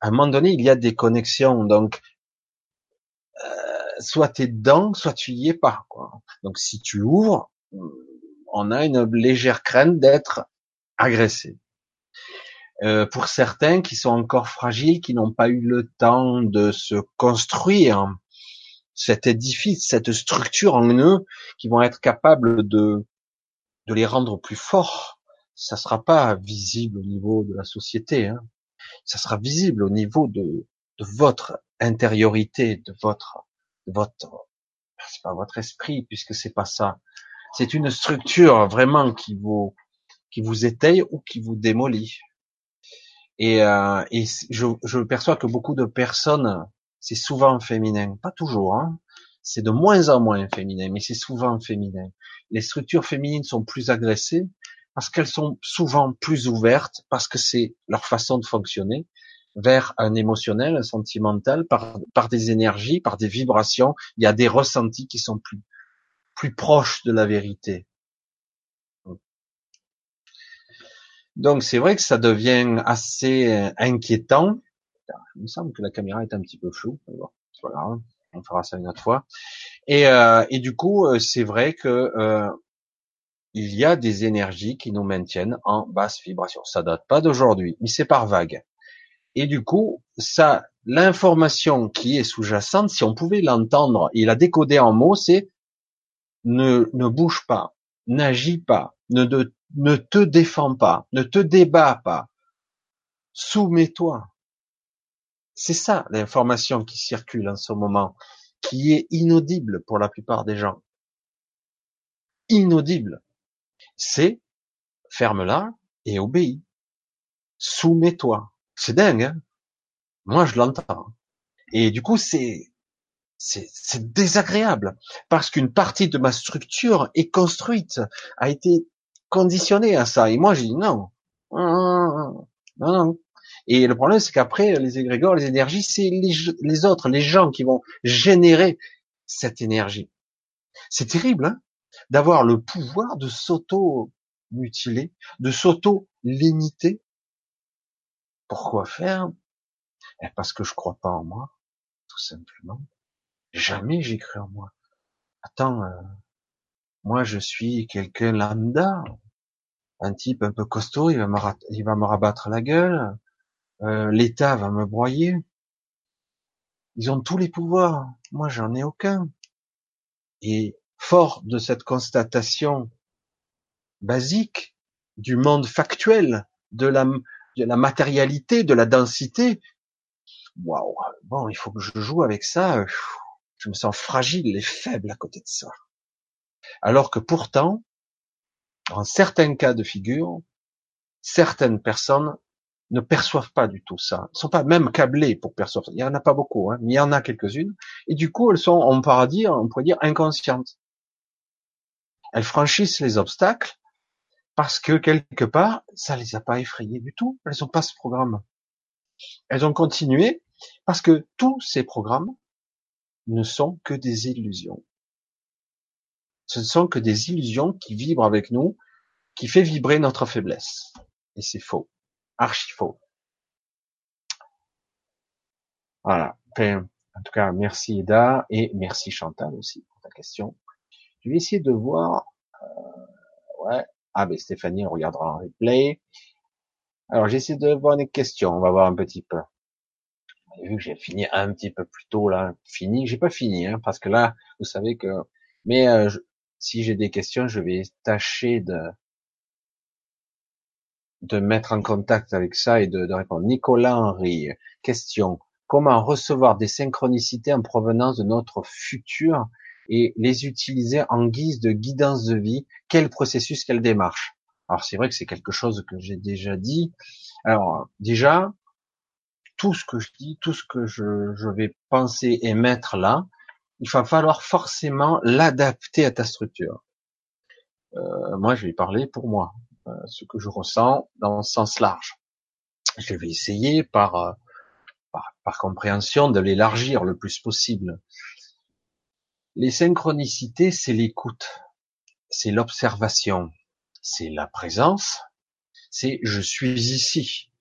À un moment donné, il y a des connexions, donc euh, soit tu es dedans, soit tu y es pas, quoi. Donc si tu ouvres, on a une légère crainte d'être agressé. Euh, pour certains qui sont encore fragiles, qui n'ont pas eu le temps de se construire cet édifice, cette structure en eux, qui vont être capables de, de les rendre plus forts, ça sera pas visible au niveau de la société, hein. Ça sera visible au niveau de, de votre intériorité, de votre, de votre, c'est pas votre esprit puisque c'est pas ça. C'est une structure vraiment qui vous, qui vous étaye ou qui vous démolit. Et, euh, et je, je perçois que beaucoup de personnes, c'est souvent féminin, pas toujours, hein. C'est de moins en moins féminin, mais c'est souvent féminin. Les structures féminines sont plus agressées, parce qu'elles sont souvent plus ouvertes, parce que c'est leur façon de fonctionner, vers un émotionnel, un sentimental, par, par des énergies, par des vibrations, il y a des ressentis qui sont plus plus proche de la vérité. Donc c'est vrai que ça devient assez inquiétant. Il me semble que la caméra est un petit peu floue. Voilà, on fera ça une autre fois. Et, euh, et du coup, c'est vrai que euh, il y a des énergies qui nous maintiennent en basse vibration. Ça date pas d'aujourd'hui, mais c'est par vague. Et du coup, ça, l'information qui est sous-jacente, si on pouvait l'entendre et la décoder en mots, c'est ne, ne bouge pas, n'agis pas, ne de ne te défends pas, ne te débats pas, soumets-toi. C'est ça l'information qui circule en ce moment, qui est inaudible pour la plupart des gens. Inaudible. C'est ferme-la et obéis. Soumets-toi. C'est dingue, hein? Moi, je l'entends. Et du coup, c'est, c'est, c'est désagréable parce qu'une partie de ma structure est construite, a été conditionné à ça. Et moi, je dis non. Non, non, non. Et le problème, c'est qu'après, les égrégores, les énergies, c'est les, les autres, les gens qui vont générer cette énergie. C'est terrible, hein, d'avoir le pouvoir de s'auto-mutiler, de s'auto-limiter. Pourquoi faire? Eh, parce que je crois pas en moi, tout simplement. Jamais j'ai cru en moi. Attends... Euh... Moi, je suis quelqu'un lambda, un type un peu costaud, il va me, ra- il va me rabattre la gueule, euh, l'État va me broyer. Ils ont tous les pouvoirs, moi j'en ai aucun. Et fort de cette constatation basique du monde factuel, de la, de la matérialité, de la densité, waouh, bon, il faut que je joue avec ça, je me sens fragile et faible à côté de ça. Alors que pourtant, en certains cas de figure, certaines personnes ne perçoivent pas du tout ça. Elles sont pas même câblées pour percevoir ça. Il y en a pas beaucoup, hein, mais il y en a quelques-unes. Et du coup, elles sont, on pourrait dire, on pourrait dire inconscientes. Elles franchissent les obstacles parce que quelque part, ça les a pas effrayées du tout. Elles n'ont pas ce programme. Elles ont continué parce que tous ces programmes ne sont que des illusions. Ce ne sont que des illusions qui vibrent avec nous, qui fait vibrer notre faiblesse. Et c'est faux. Archi faux. Voilà. Enfin, en tout cas, merci Eda et merci Chantal aussi pour ta question. Je vais essayer de voir... Euh, ouais. Ah ben Stéphanie, on regardera en replay. Alors, j'essaie de voir des questions. On va voir un petit peu. Vous avez vu que j'ai fini un petit peu plus tôt là. Fini. J'ai pas fini, hein, parce que là, vous savez que... Mais... Euh, je... Si j'ai des questions, je vais tâcher de de mettre en contact avec ça et de, de répondre. Nicolas Henry, question. Comment recevoir des synchronicités en provenance de notre futur et les utiliser en guise de guidance de vie? Quel processus, quelle démarche? Alors, c'est vrai que c'est quelque chose que j'ai déjà dit. Alors, déjà, tout ce que je dis, tout ce que je, je vais penser et mettre là, il va falloir forcément l'adapter à ta structure. Euh, moi, je vais parler pour moi, euh, ce que je ressens dans le sens large. Je vais essayer par, euh, par, par compréhension de l'élargir le plus possible. Les synchronicités, c'est l'écoute, c'est l'observation, c'est la présence, c'est je suis ici.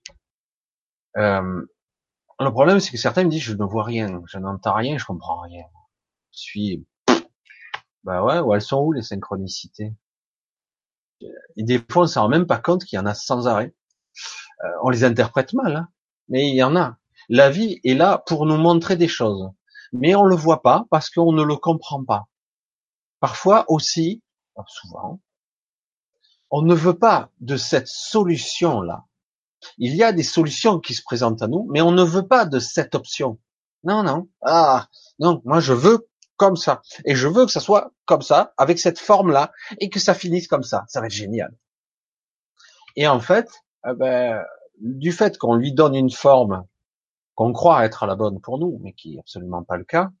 Euh, le problème, c'est que certains me disent je ne vois rien, je n'entends rien, je comprends rien. suis, bah ben ouais, elles sont où les synchronicités? Et des fois, on s'en rend même pas compte qu'il y en a sans arrêt. Euh, on les interprète mal, hein, mais il y en a. La vie est là pour nous montrer des choses, mais on le voit pas parce qu'on ne le comprend pas. Parfois aussi, souvent, on ne veut pas de cette solution-là. Il y a des solutions qui se présentent à nous, mais on ne veut pas de cette option. Non, non, ah, non, moi je veux comme ça, et je veux que ça soit comme ça, avec cette forme-là, et que ça finisse comme ça, ça va être génial. Et en fait, eh ben, du fait qu'on lui donne une forme qu'on croit être la bonne pour nous, mais qui est absolument pas le cas,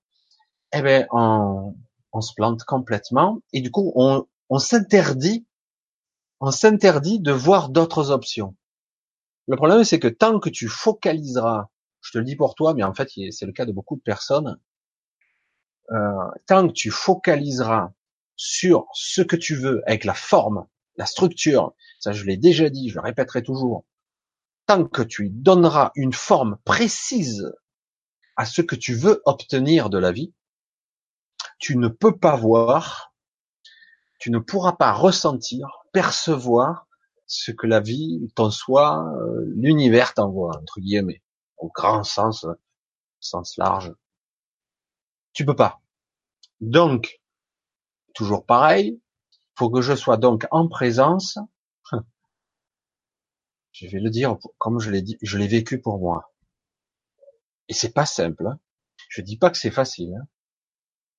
eh ben, on, on se plante complètement, et du coup, on, on s'interdit, on s'interdit de voir d'autres options. Le problème, c'est que tant que tu focaliseras, je te le dis pour toi, mais en fait, c'est le cas de beaucoup de personnes. Euh, tant que tu focaliseras sur ce que tu veux avec la forme, la structure. Ça, je l'ai déjà dit, je le répéterai toujours. Tant que tu donneras une forme précise à ce que tu veux obtenir de la vie, tu ne peux pas voir, tu ne pourras pas ressentir, percevoir ce que la vie, ton soi, l'univers t'envoie, entre guillemets, au grand sens, sens large. Tu peux pas. Donc, toujours pareil, faut que je sois donc en présence. Je vais le dire comme je l'ai dit, je l'ai vécu pour moi. Et c'est pas simple. Hein. Je dis pas que c'est facile. Hein.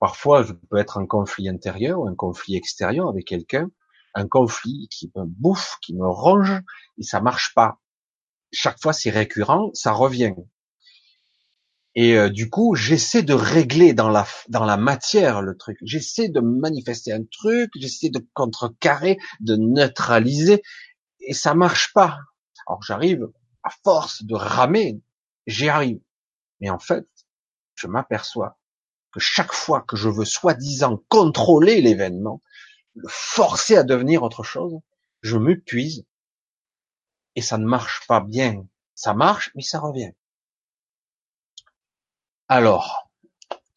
Parfois, je peux être en conflit intérieur ou un conflit extérieur avec quelqu'un, un conflit qui me bouffe, qui me ronge, et ça marche pas. Chaque fois, c'est récurrent, ça revient. Et euh, du coup, j'essaie de régler dans la dans la matière le truc. J'essaie de manifester un truc, j'essaie de contrecarrer, de neutraliser, et ça marche pas. Alors j'arrive, à force de ramer, j'y arrive. Mais en fait, je m'aperçois que chaque fois que je veux soi-disant contrôler l'événement, le forcer à devenir autre chose, je m'épuise et ça ne marche pas bien. Ça marche, mais ça revient. Alors,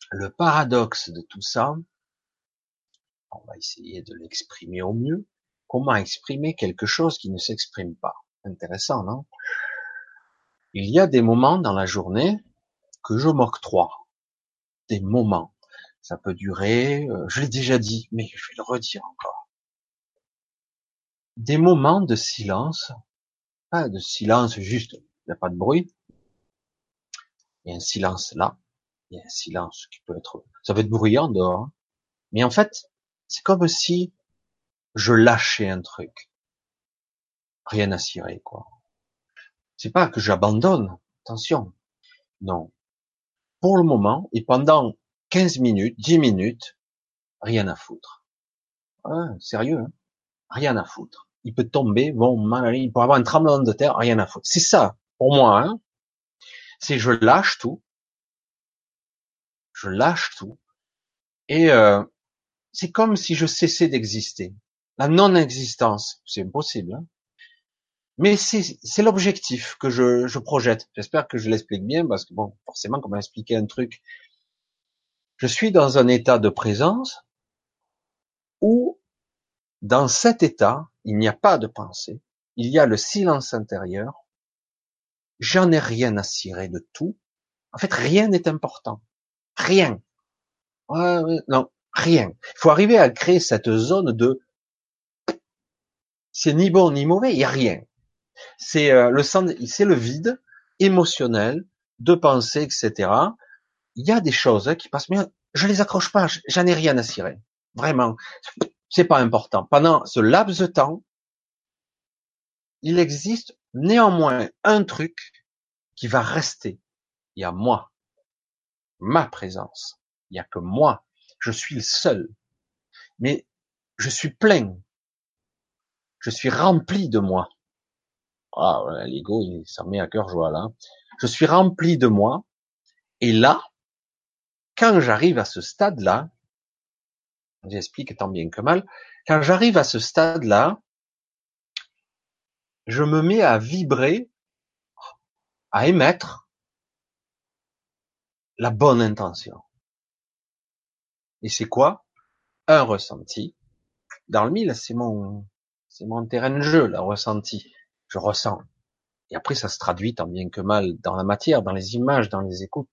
le paradoxe de tout ça, on va essayer de l'exprimer au mieux. Comment exprimer quelque chose qui ne s'exprime pas ? Intéressant, non ? Il y a des moments dans la journée que je m'octroie. Des moments. Ça peut durer, euh, je l'ai déjà dit, mais je vais le redire encore. Des moments de silence, pas de silence juste, il n'y a pas de bruit. Il y a un silence là, il y a un silence qui peut être, ça peut être bruyant dehors. Hein. Mais en fait, c'est comme si je lâchais un truc. Rien à cirer, quoi. C'est pas que j'abandonne, attention. Non. Pour le moment, et pendant quinze minutes, dix minutes, rien à foutre. Ah, sérieux, hein, rien à foutre. Il peut tomber, bon, mal, il peut avoir un tremblement de terre, rien à foutre. C'est ça, pour moi, hein. C'est je lâche tout. Je lâche tout. Et euh, c'est comme si je cessais d'exister. La non-existence, c'est impossible, hein. Mais c'est, c'est l'objectif que je, je projette. J'espère que je l'explique bien, parce que bon, forcément, comment expliquer un truc? Je suis dans un état de présence où, dans cet état, il n'y a pas de pensée, il y a le silence intérieur, j'en ai rien à cirer de tout. En fait, rien n'est important. Rien. Euh, non, rien. Il faut arriver à créer cette zone de c'est ni bon ni mauvais, il n'y a rien. C'est euh, le sens, c'est le vide émotionnel, de pensée, et cetera. Il y a des choses hein, qui passent, mais je les accroche pas, j'en ai rien à cirer. Vraiment, c'est pas important. Pendant ce laps de temps, il existe néanmoins un truc qui va rester. Il y a moi, ma présence. Il y a que moi. Je suis le seul. Mais je suis plein. Je suis rempli de moi. Ah, voilà, l'ego, il s'en met à cœur joie, là. Je suis rempli de moi. Et là, quand j'arrive à ce stade-là, j'explique tant bien que mal, quand j'arrive à ce stade-là, je me mets à vibrer, à émettre la bonne intention. Et c'est quoi? Un ressenti. Dans le mille, c'est mon, c'est mon terrain de jeu, le ressenti. Je ressens. Et après, ça se traduit tant bien que mal dans la matière, dans les images, dans les écoutes.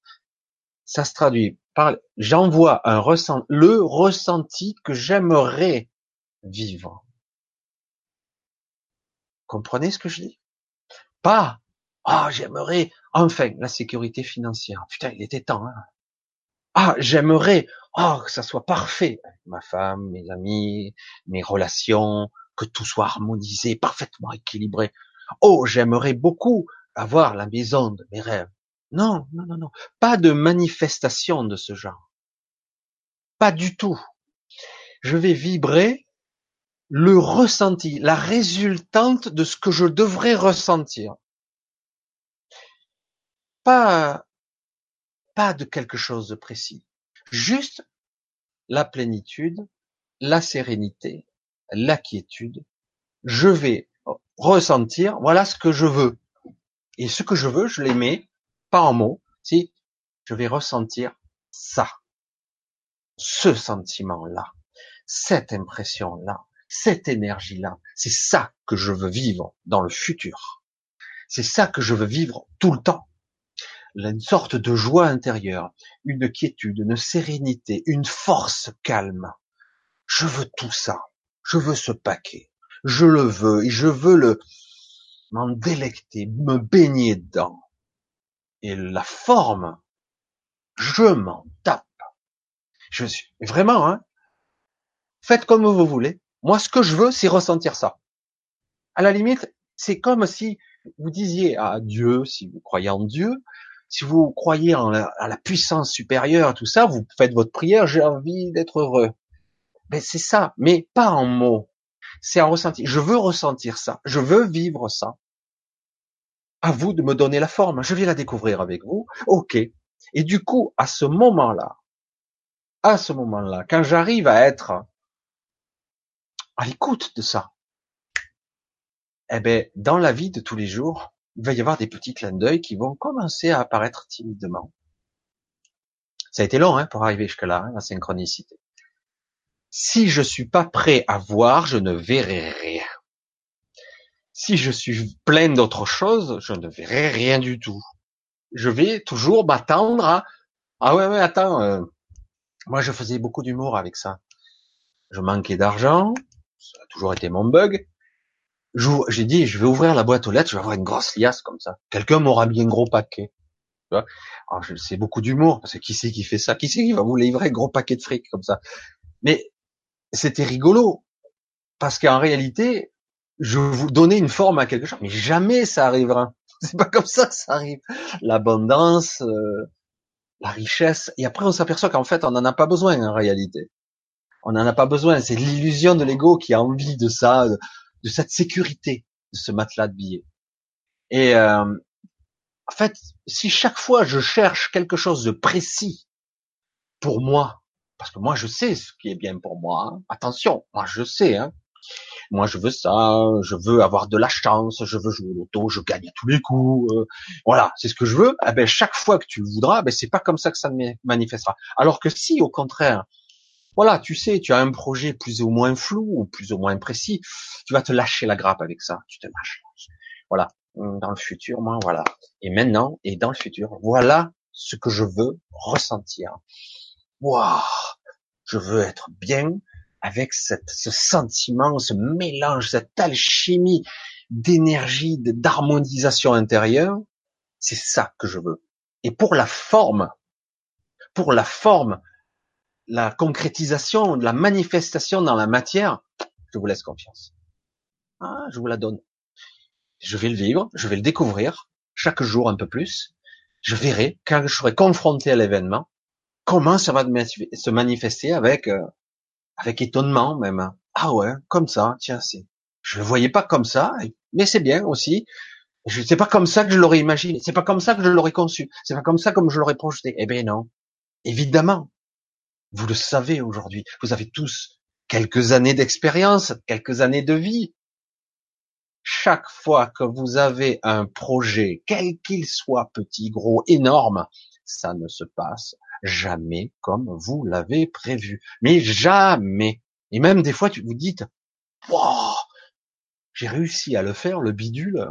Ça se traduit par, j'envoie un ressenti, le ressenti que j'aimerais vivre. Comprenez ce que je dis? Pas, ah, j'aimerais, enfin, la sécurité financière. Putain, il était temps, hein. Ah, j'aimerais, oh, que ça soit parfait. Ma femme, mes amis, mes relations, que tout soit harmonisé, parfaitement équilibré. Oh, j'aimerais beaucoup avoir la maison de mes rêves. Non, non, non, non. Pas de manifestation de ce genre. Pas du tout. Je vais vibrer le ressenti, la résultante de ce que je devrais ressentir. Pas, pas de quelque chose de précis. Juste la plénitude, la sérénité, la quiétude. Je vais ressentir, voilà ce que je veux. Et ce que je veux, je les mets pas en mots. Si je vais ressentir ça, ce sentiment-là, cette impression-là, cette énergie-là, c'est ça que je veux vivre dans le futur. C'est ça que je veux vivre tout le temps. Une sorte de joie intérieure, une quiétude, une sérénité, une force calme. Je veux tout ça. Je veux ce paquet. Je le veux et je veux le m'en délecter, me baigner dedans. Et la forme, je m'en tape. Je suis vraiment, hein. Faites comme vous voulez. Moi, ce que je veux, c'est ressentir ça. À la limite, c'est comme si vous disiez à Dieu, si vous croyez en Dieu, si vous croyez en la, à la puissance supérieure, tout ça, vous faites votre prière, j'ai envie d'être heureux. Ben, c'est ça, mais pas en mots. C'est en ressenti. Je veux ressentir ça. Je veux vivre ça. À vous de me donner la forme. Je vais la découvrir avec vous. Ok. Et du coup, à ce moment-là, à ce moment-là, quand j'arrive à être à l'écoute de ça, eh ben, dans la vie de tous les jours, il va y avoir des petits clins d'œil qui vont commencer à apparaître timidement. Ça a été long, hein, pour arriver jusque-là, hein, la synchronicité. Si je suis pas prêt à voir, je ne verrai rien. Si je suis plein d'autres choses, je ne verrai rien du tout. Je vais toujours m'attendre à, ah ouais, ouais, attends, euh... moi, je faisais beaucoup d'humour avec ça. Je manquais d'argent. Ça a toujours été mon bug. J'ai dit, je vais ouvrir la boîte aux lettres, je vais avoir une grosse liasse comme ça. Quelqu'un m'aura mis un gros paquet. Tu vois? Alors, c'est beaucoup d'humour, parce que qui c'est qui fait ça? Qui c'est qui va vous livrer un gros paquet de fric comme ça? Mais c'était rigolo, parce qu'en réalité, je vous donnais une forme à quelque chose, mais jamais ça arrivera. C'est pas comme ça que ça arrive. L'abondance, euh, la richesse, et après on s'aperçoit qu'en fait, on n'en a pas besoin en réalité. On n'en a pas besoin, c'est l'illusion de l'ego qui a envie de ça, de cette sécurité, de ce matelas de billets. Et euh, en fait, si chaque fois je cherche quelque chose de précis pour moi, parce que moi je sais ce qui est bien pour moi, hein. Attention, moi je sais, hein. Moi je veux ça, je veux avoir de la chance, je veux jouer au loto, je gagne à tous les coups, euh, voilà, c'est ce que je veux. Eh ben chaque fois que tu le voudras, ben c'est pas comme ça que ça se manifestera. Alors que si, au contraire, voilà, tu sais, tu as un projet plus ou moins flou ou plus ou moins précis, tu vas te lâcher la grappe avec ça, tu te lâches. Voilà, dans le futur, moi, voilà. Et maintenant, et dans le futur, voilà ce que je veux ressentir. Waouh, je veux être bien avec cette, ce sentiment, ce mélange, cette alchimie d'énergie, d'harmonisation intérieure. C'est ça que je veux. Et pour la forme, pour la forme, la concrétisation, la manifestation dans la matière, je vous laisse confiance. Ah, je vous la donne. Je vais le vivre, je vais le découvrir, chaque jour un peu plus. Je verrai, quand je serai confronté à l'événement, comment ça va se manifester avec euh, avec étonnement même. Ah ouais, comme ça, tiens, c'est. Je le voyais pas comme ça, mais c'est bien aussi. Je sais pas comme ça que je l'aurais imaginé, c'est pas comme ça que je l'aurais conçu, c'est pas comme ça comme je l'aurais projeté. Eh ben non, évidemment. Vous le savez aujourd'hui. Vous avez tous quelques années d'expérience, quelques années de vie. Chaque fois que vous avez un projet, quel qu'il soit, petit, gros, énorme, ça ne se passe jamais comme vous l'avez prévu. Mais jamais. Et même des fois, tu vous dites, wow, j'ai réussi à le faire, le bidule.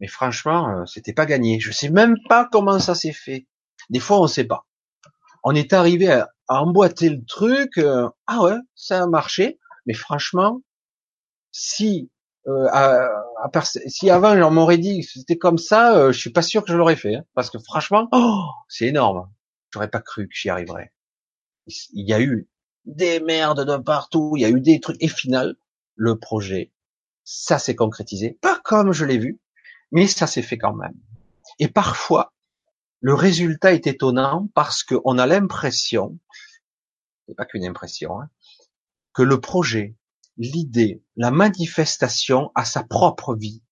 Mais franchement, c'était pas gagné. Je sais même pas comment ça s'est fait. Des fois, on sait pas. On est arrivé à emboîter le truc, euh, ah ouais, ça a marché, mais franchement, si euh, à, à si avant j'en m'aurais dit que c'était comme ça, euh, je suis pas sûr que je l'aurais fait, hein, parce que franchement, oh, c'est énorme, j'aurais pas cru que j'y arriverais. Il y a eu des merdes de partout, il y a eu des trucs, et final, le projet, ça s'est concrétisé, pas comme je l'ai vu, mais ça s'est fait quand même. Et parfois, le résultat est étonnant parce qu'on a l'impression, c'est pas qu'une impression, hein, que le projet, l'idée, la manifestation a sa propre vie,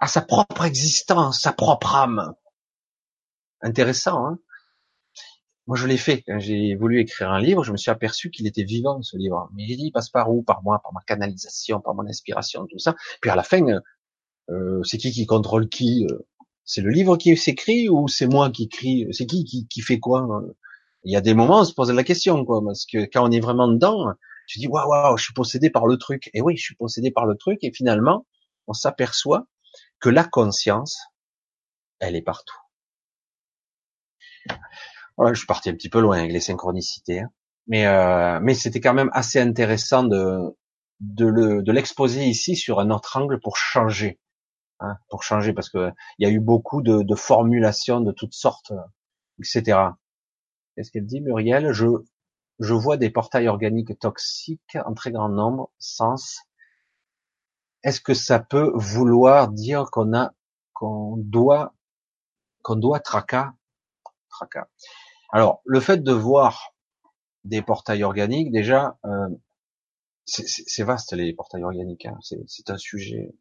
a sa propre existence, sa propre âme. Intéressant, hein? Moi, je l'ai fait. J'ai voulu écrire un livre. Je me suis aperçu qu'il était vivant, ce livre. Mais j'ai dit, il passe par où? Par moi, par ma canalisation, par mon inspiration, tout ça. Puis à la fin, euh, c'est qui qui contrôle qui? C'est le livre qui s'écrit ou c'est moi qui crie? C'est qui, qui qui fait quoi? Il y a des moments, on se pose la question, quoi, parce que quand on est vraiment dedans, tu dis, waouh, waouh, je suis possédé par le truc. Et oui, je suis possédé par le truc. Et finalement, on s'aperçoit que la conscience, elle est partout. Voilà, je suis parti un petit peu loin avec les synchronicités, hein. mais euh, mais c'était quand même assez intéressant de de le de l'exposer ici sur un autre angle pour changer, hein, pour changer parce que il y a eu beaucoup de, de formulations de toutes sortes, et cetera. Qu'est-ce qu'elle dit, Muriel? Je je vois des portails organiques toxiques en très grand nombre. Sens. Est-ce que ça peut vouloir dire qu'on a qu'on doit qu'on doit tracas? Tracas. Alors, le fait de voir des portails organiques, déjà, euh, c'est, c'est vaste les portails organiques, hein. c'est, c'est un sujet.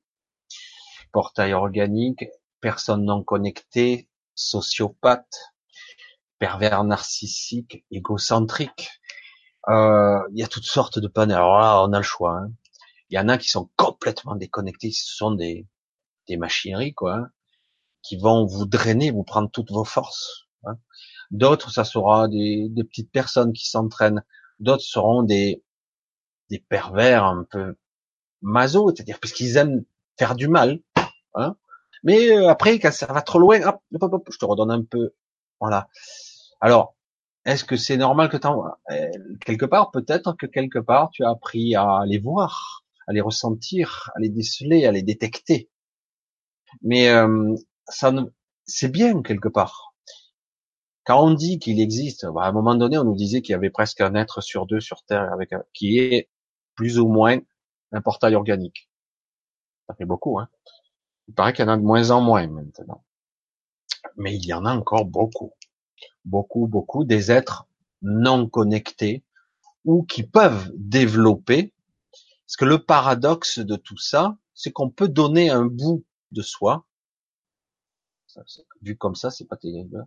Portails organiques, personnes non connectées, sociopathes, pervers narcissiques, égocentriques. Il euh, y a toutes sortes de panels. Alors là, on a le choix. Hein. Il y en a qui sont complètement déconnectés. Ce sont des, des machineries, quoi, hein, qui vont vous drainer, vous prendre toutes vos forces. Hein. D'autres, ça sera des, des petites personnes qui s'entraînent. D'autres seront des, des pervers un peu maso, c'est-à-dire parce qu'ils aiment faire du mal. Hein. Mais après, quand ça va trop loin, hop, hop, hop, je te redonne un peu. Voilà. Alors, est-ce que c'est normal que t'en quelque part, peut-être que quelque part, tu as appris à les voir, à les ressentir, à les déceler, à les détecter. Mais euh, ça, ne... c'est bien quelque part. Quand on dit qu'il existe, bah à un moment donné, on nous disait qu'il y avait presque un être sur deux sur Terre avec un, qui est plus ou moins un portail organique. Ça fait beaucoup, hein. Il paraît qu'il y en a de moins en moins maintenant. Mais il y en a encore beaucoup. Beaucoup, beaucoup des êtres non connectés ou qui peuvent développer. Parce que le paradoxe de tout ça, c'est qu'on peut donner un bout de soi. Ça, c'est, vu comme ça, c'est pas terrible.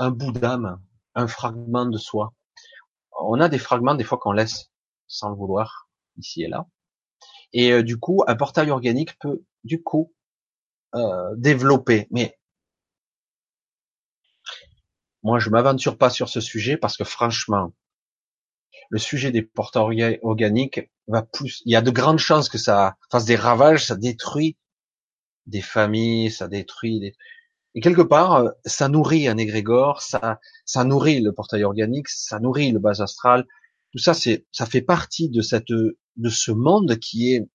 Un bout d'âme, un fragment de soi. On a des fragments des fois qu'on laisse sans le vouloir ici et là. Et euh, du coup, un portail organique peut du coup euh, développer. Mais moi, je m'aventure pas sur ce sujet parce que franchement, le sujet des portails organiques va plus. Il y a de grandes chances que ça fasse des ravages, ça détruit des familles, ça détruit des. Et quelque part, ça nourrit un égrégore, ça, ça nourrit le portail organique, ça nourrit le bas astral. Tout ça, c'est, ça fait partie de cette, de ce monde qui est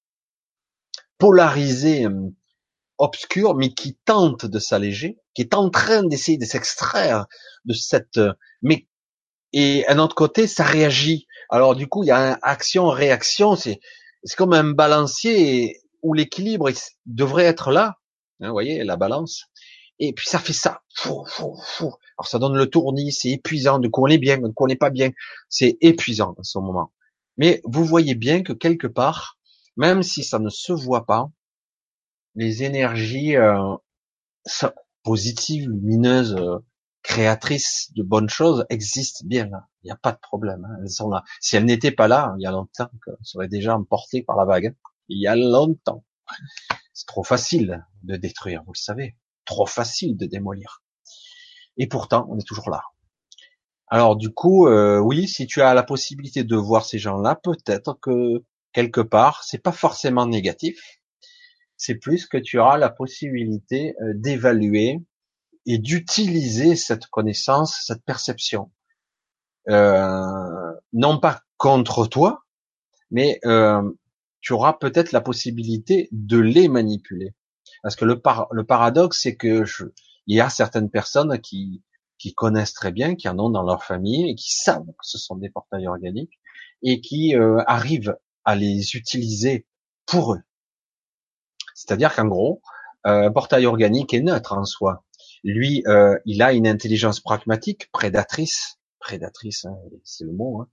polarisé, obscur, mais qui tente de s'alléger, qui est en train d'essayer de s'extraire de cette, mais, et d'un autre côté, ça réagit. Alors, du coup, il y a un action-réaction, c'est, c'est comme un balancier où l'équilibre devrait être là. Hein, vous voyez, la balance. Et puis ça fait ça, fou, fou, fou. Alors ça donne le tournis, c'est épuisant. Du coup on est bien, du coup on n'est pas bien. C'est épuisant à ce moment. Mais vous voyez bien que quelque part, même si ça ne se voit pas, les énergies euh, positives, lumineuses, euh, créatrices de bonnes choses existent bien. Là. Il n'y a pas de problème. Hein. Elles sont là. Si elles n'étaient pas là, il y a longtemps, elles seraient déjà emportées par la vague. Hein. Il y a longtemps. C'est trop facile de détruire, vous le savez. Trop facile de démolir. Et pourtant, on est toujours là. Alors du coup, euh, oui, si tu as la possibilité de voir ces gens-là, peut-être que quelque part, c'est pas forcément négatif. C'est plus que tu auras la possibilité euh, d'évaluer et d'utiliser cette connaissance, cette perception, euh, non pas contre toi, mais euh, tu auras peut-être la possibilité de les manipuler. Parce que le, par, le paradoxe, c'est que je, il y a certaines personnes qui, qui connaissent très bien, qui en ont dans leur famille et qui savent que ce sont des portails organiques et qui euh, arrivent à les utiliser pour eux. C'est-à-dire qu'en gros, euh, un portail organique est neutre en soi. Lui, euh, il a une intelligence pragmatique, prédatrice, prédatrice, hein, c'est le mot. Hein.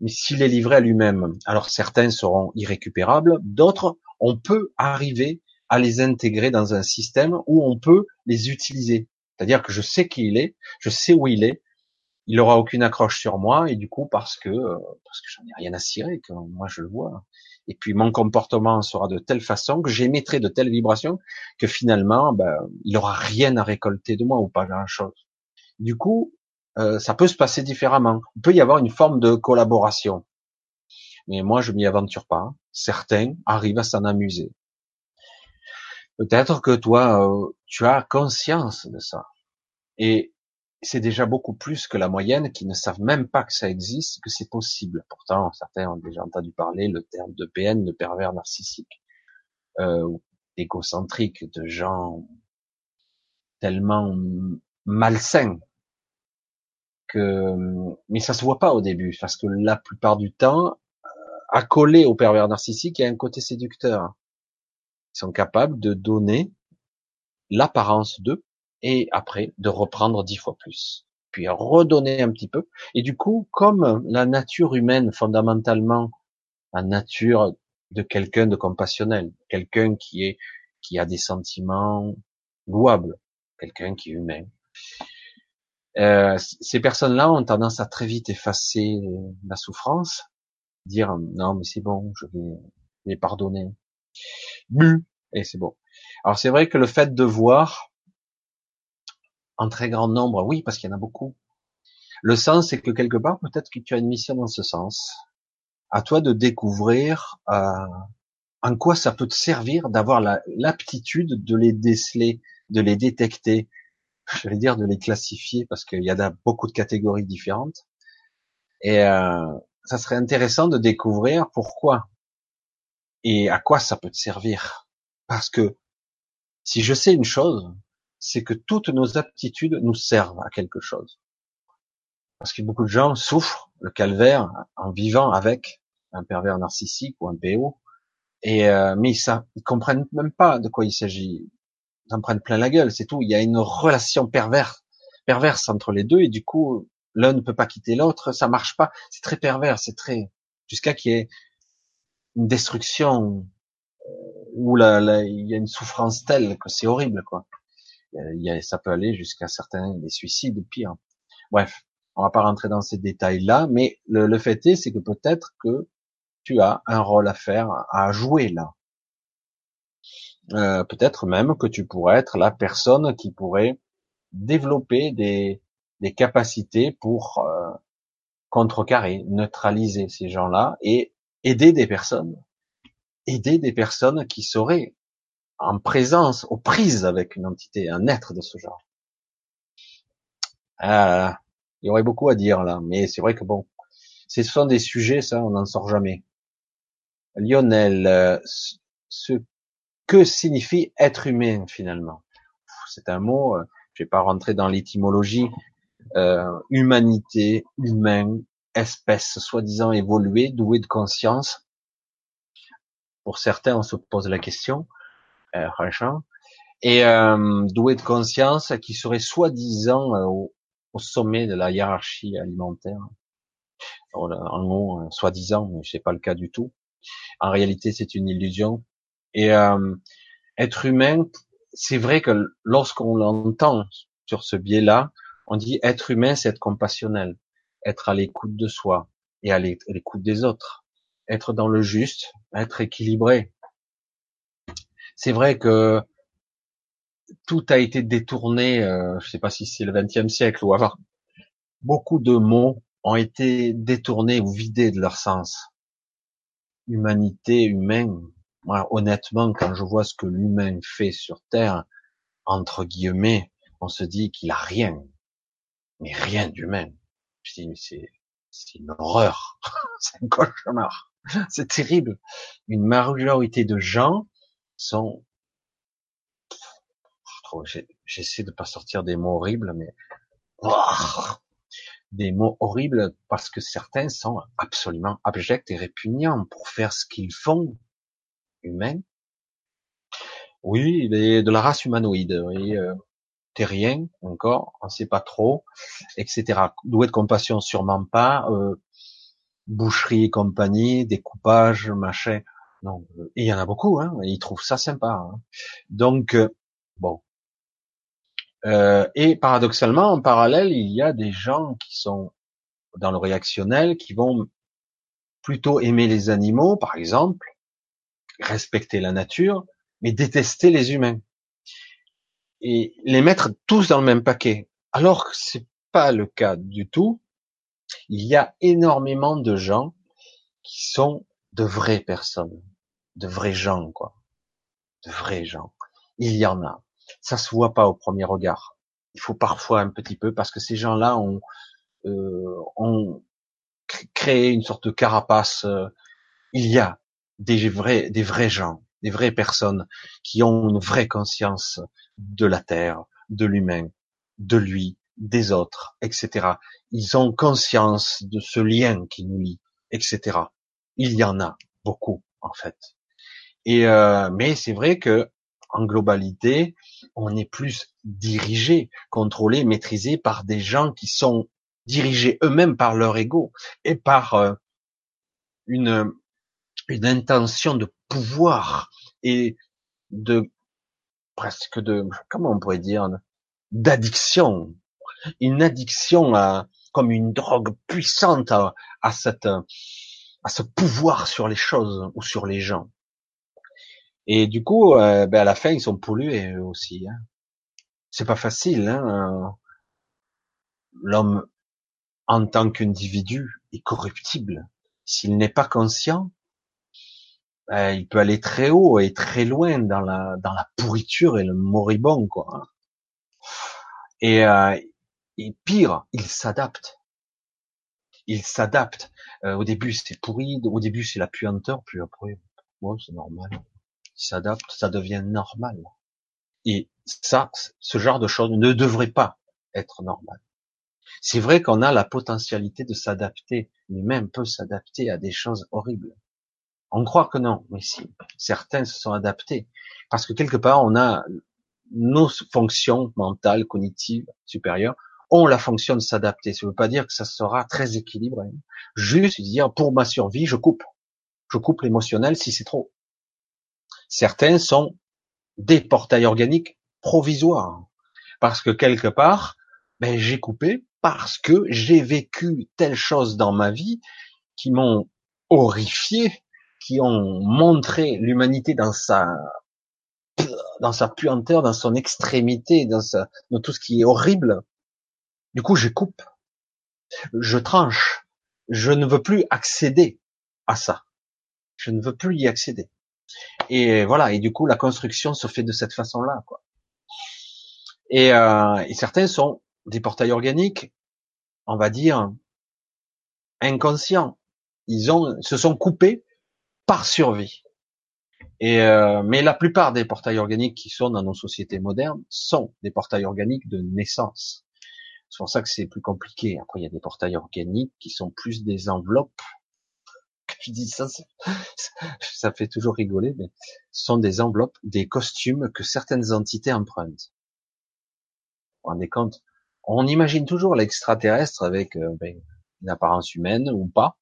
Mais s'il est livré à lui-même, alors certains seront irrécupérables, d'autres, on peut arriver à les intégrer dans un système où on peut les utiliser. C'est-à-dire que je sais qui il est, je sais où il est, il aura aucune accroche sur moi, et du coup, parce que, parce que j'en ai rien à cirer, que moi je le vois. Et puis, mon comportement sera de telle façon que j'émettrai de telles vibrations que finalement, ben, il aura rien à récolter de moi, ou pas grand chose. Du coup, euh, ça peut se passer différemment. Il peut y avoir une forme de collaboration. Mais moi, je m'y aventure pas. Certains arrivent à s'en amuser. Peut-être que toi, euh, tu as conscience de ça. Et c'est déjà beaucoup plus que la moyenne qui ne savent même pas que ça existe, que c'est possible. Pourtant, certains ont déjà entendu parler le terme de P N, de pervers narcissique, euh, égocentrique, de gens tellement malsains que, mais ça se voit pas au début, parce que la plupart du temps, accolé au pervers narcissique, il y a un côté séducteur. Ils sont capables de donner l'apparence d'eux, et après, de reprendre dix fois plus, puis redonner un petit peu. Et du coup, comme la nature humaine, fondamentalement, la nature de quelqu'un de compassionnel, quelqu'un qui est, qui a des sentiments louables, quelqu'un qui est humain, euh, ces personnes-là ont tendance à très vite effacer la souffrance, dire, non, mais c'est bon, je vais les pardonner. Bu, et c'est bon. Alors, c'est vrai que le fait de voir, en très grand nombre, oui, parce qu'il y en a beaucoup. Le sens, c'est que quelque part, peut-être que tu as une mission dans ce sens. À toi de découvrir euh, en quoi ça peut te servir d'avoir la, l'aptitude de les déceler, de les détecter, je vais dire de les classifier, parce qu'il y a beaucoup de catégories différentes. Et euh, ça serait intéressant de découvrir pourquoi et à quoi ça peut te servir. Parce que si je sais une chose, c'est que toutes nos aptitudes nous servent à quelque chose. Parce que beaucoup de gens souffrent le calvaire en vivant avec un pervers narcissique ou un P O, et euh, mais ça, ils comprennent même pas de quoi il s'agit. Ils en prennent plein la gueule, c'est tout. Il y a une relation perverse, perverse entre les deux, et du coup, l'un ne peut pas quitter l'autre, ça marche pas. C'est très pervers, c'est très jusqu'à qu'il y ait une destruction où la, la, il y a une souffrance telle que c'est horrible, quoi. Ça peut aller jusqu'à certains des suicides, pire. Bref, on va pas rentrer dans ces détails-là, mais le, le fait est, c'est que peut-être que tu as un rôle à faire, à jouer là. Euh, peut-être même que tu pourrais être la personne qui pourrait développer des, des capacités pour euh, contrecarrer, neutraliser ces gens-là et aider des personnes, aider des personnes qui sauraient en présence, aux prises avec une entité, un être de ce genre. Euh, il y aurait beaucoup à dire là, mais c'est vrai que bon, ce sont des sujets, ça, on n'en sort jamais. Lionel, euh, ce que signifie être humain finalement ? C'est un mot, euh, je vais pas rentrer dans l'étymologie, euh, humanité, humain, espèce, soi-disant évoluée, douée de conscience. Pour certains, on se pose la question. Et euh, doué de conscience qui serait soi-disant euh, au, au sommet de la hiérarchie alimentaire. Alors, en gros, euh, soi-disant, mais c'est pas le cas du tout. En réalité, c'est une illusion. Et euh, être humain, c'est vrai que lorsqu'on l'entend sur ce biais-là, on dit être humain, c'est être compassionnel, être à l'écoute de soi et à l'écoute des autres, être dans le juste, être équilibré. C'est vrai que tout a été détourné, euh, je sais pas si c'est le vingtième siècle ou avant. Beaucoup de mots ont été détournés ou vidés de leur sens. Humanité, humain. Moi, honnêtement, quand je vois ce que l'humain fait sur Terre, entre guillemets, on se dit qu'il a rien. Mais rien d'humain. Je dis, mais c'est, c'est une horreur. C'est un cauchemar. C'est terrible. Une majorité de gens sont, je trouve, j'essaie de pas sortir des mots horribles, mais des mots horribles parce que certains sont absolument abjects et répugnants pour faire ce qu'ils font, humains. Oui, les, de la race humanoïde, et euh, terrien encore, on sait pas trop, et cetera. Doué de compassion, sûrement pas. Euh, boucherie et compagnie, découpage, machin. Non, et il y en a beaucoup, hein, ils trouvent ça sympa. Hein. Donc, euh, bon, Euh, et paradoxalement, en parallèle, il y a des gens qui sont dans le réactionnel, qui vont plutôt aimer les animaux, par exemple, respecter la nature, mais détester les humains. Et les mettre tous dans le même paquet. Alors que c'est pas le cas du tout. Il y a énormément de gens qui sont de vraies personnes, de vrais gens, quoi. De vrais gens. Il y en a. Ça se voit pas au premier regard. Il faut parfois un petit peu, parce que ces gens-là ont, euh, ont créé une sorte de carapace. Il y a des vrais, des vrais gens, des vraies personnes qui ont une vraie conscience de la terre, de l'humain, de lui, des autres, et cetera. Ils ont conscience de ce lien qui nous lie, et cetera. Il y en a beaucoup, en fait. Et euh, mais c'est vrai que en globalité, on est plus dirigé, contrôlé, maîtrisé par des gens qui sont dirigés eux-mêmes par leur ego et par euh, une, une intention de pouvoir et de presque de, comment on pourrait dire, d'addiction, une addiction à, comme une drogue puissante à, à cette, à ce pouvoir sur les choses ou sur les gens. Et du coup, euh, ben à la fin, ils sont pollués eux aussi. Hein. C'est pas facile. Hein. L'homme, en tant qu'individu, est corruptible. S'il n'est pas conscient, euh, il peut aller très haut et très loin dans la dans la pourriture et le moribond, quoi. Et, euh, et pire, il s'adapte. Il s'adapte. Euh, au début, c'est pourri. Au début, c'est la puanteur. Puis après, bon, c'est normal. S'adapte, ça devient normal. Et ça, ce genre de choses ne devrait pas être normal. C'est vrai qu'on a la potentialité de s'adapter, mais même peut s'adapter à des choses horribles. On croit que non, mais si, certains se sont adaptés. Parce que quelque part, on a nos fonctions mentales, cognitives, supérieures, ont la fonction de s'adapter. Ça ne veut pas dire que ça sera très équilibré. Juste dire, pour ma survie, je coupe. Je coupe l'émotionnel si c'est trop. Certains sont des portails organiques provisoires. Parce que quelque part, ben, j'ai coupé parce que j'ai vécu telle chose dans ma vie qui m'ont horrifié, qui ont montré l'humanité dans sa, dans sa puanteur, dans son extrémité, dans sa, dans tout ce qui est horrible. Du coup, je coupe. Je tranche. Je ne veux plus accéder à ça. Je ne veux plus y accéder. Et voilà, et du coup la construction se fait de cette façon-là, quoi. Et, euh, et certains sont des portails organiques, on va dire inconscients. Ils ont, se sont coupés par survie. Et euh, mais la plupart des portails organiques qui sont dans nos sociétés modernes sont des portails organiques de naissance. C'est pour ça que c'est plus compliqué. Après, il y a des portails organiques qui sont plus des enveloppes. Je dis ça, ça, ça fait toujours rigoler, mais ce sont des enveloppes, des costumes que certaines entités empruntent. Vous vous rendez compte? On imagine toujours l'extraterrestre avec euh, ben, une apparence humaine ou pas,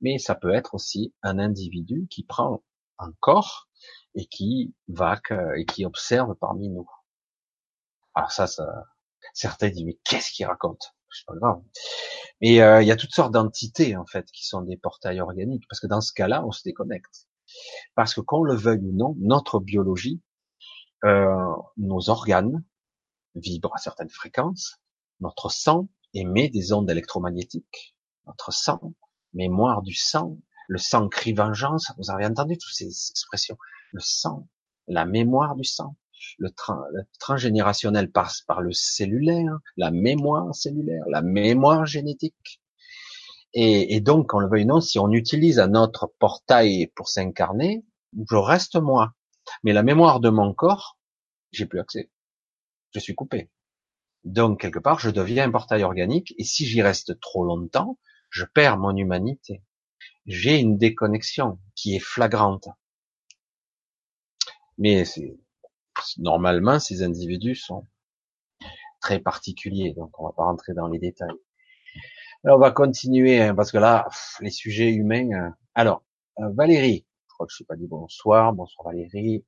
mais ça peut être aussi un individu qui prend un corps et qui vaque et qui observe parmi nous. Alors ça, ça certains disent, mais qu'est-ce qu'il raconte? C'est pas grave. Mais euh, il y a toutes sortes d'entités en fait qui sont des portails organiques, parce que dans ce cas-là, on se déconnecte. Parce que qu'on le veuille ou non, notre biologie, euh, nos organes vibrent à certaines fréquences, notre sang émet des ondes électromagnétiques, notre sang, mémoire du sang, le sang crie vengeance. Vous avez entendu toutes ces expressions. Le sang, la mémoire du sang. Le, tra- le transgénérationnel passe par le cellulaire, la mémoire cellulaire, la mémoire génétique. Et, et donc, qu'on le veuille ou non, si on utilise un autre portail pour s'incarner, je reste moi. Mais la mémoire de mon corps, j'ai plus accès. Je suis coupé. Donc, quelque part, je deviens un portail organique. Et si j'y reste trop longtemps, je perds mon humanité. J'ai une déconnexion qui est flagrante. Mais c'est... Normalement, ces individus sont très particuliers, donc on va pas rentrer dans les détails. Alors, on va continuer, hein, parce que là, pff, les sujets humains... Euh... Alors, euh, Valérie, je crois que je ne suis pas dit bonsoir, bonsoir Valérie.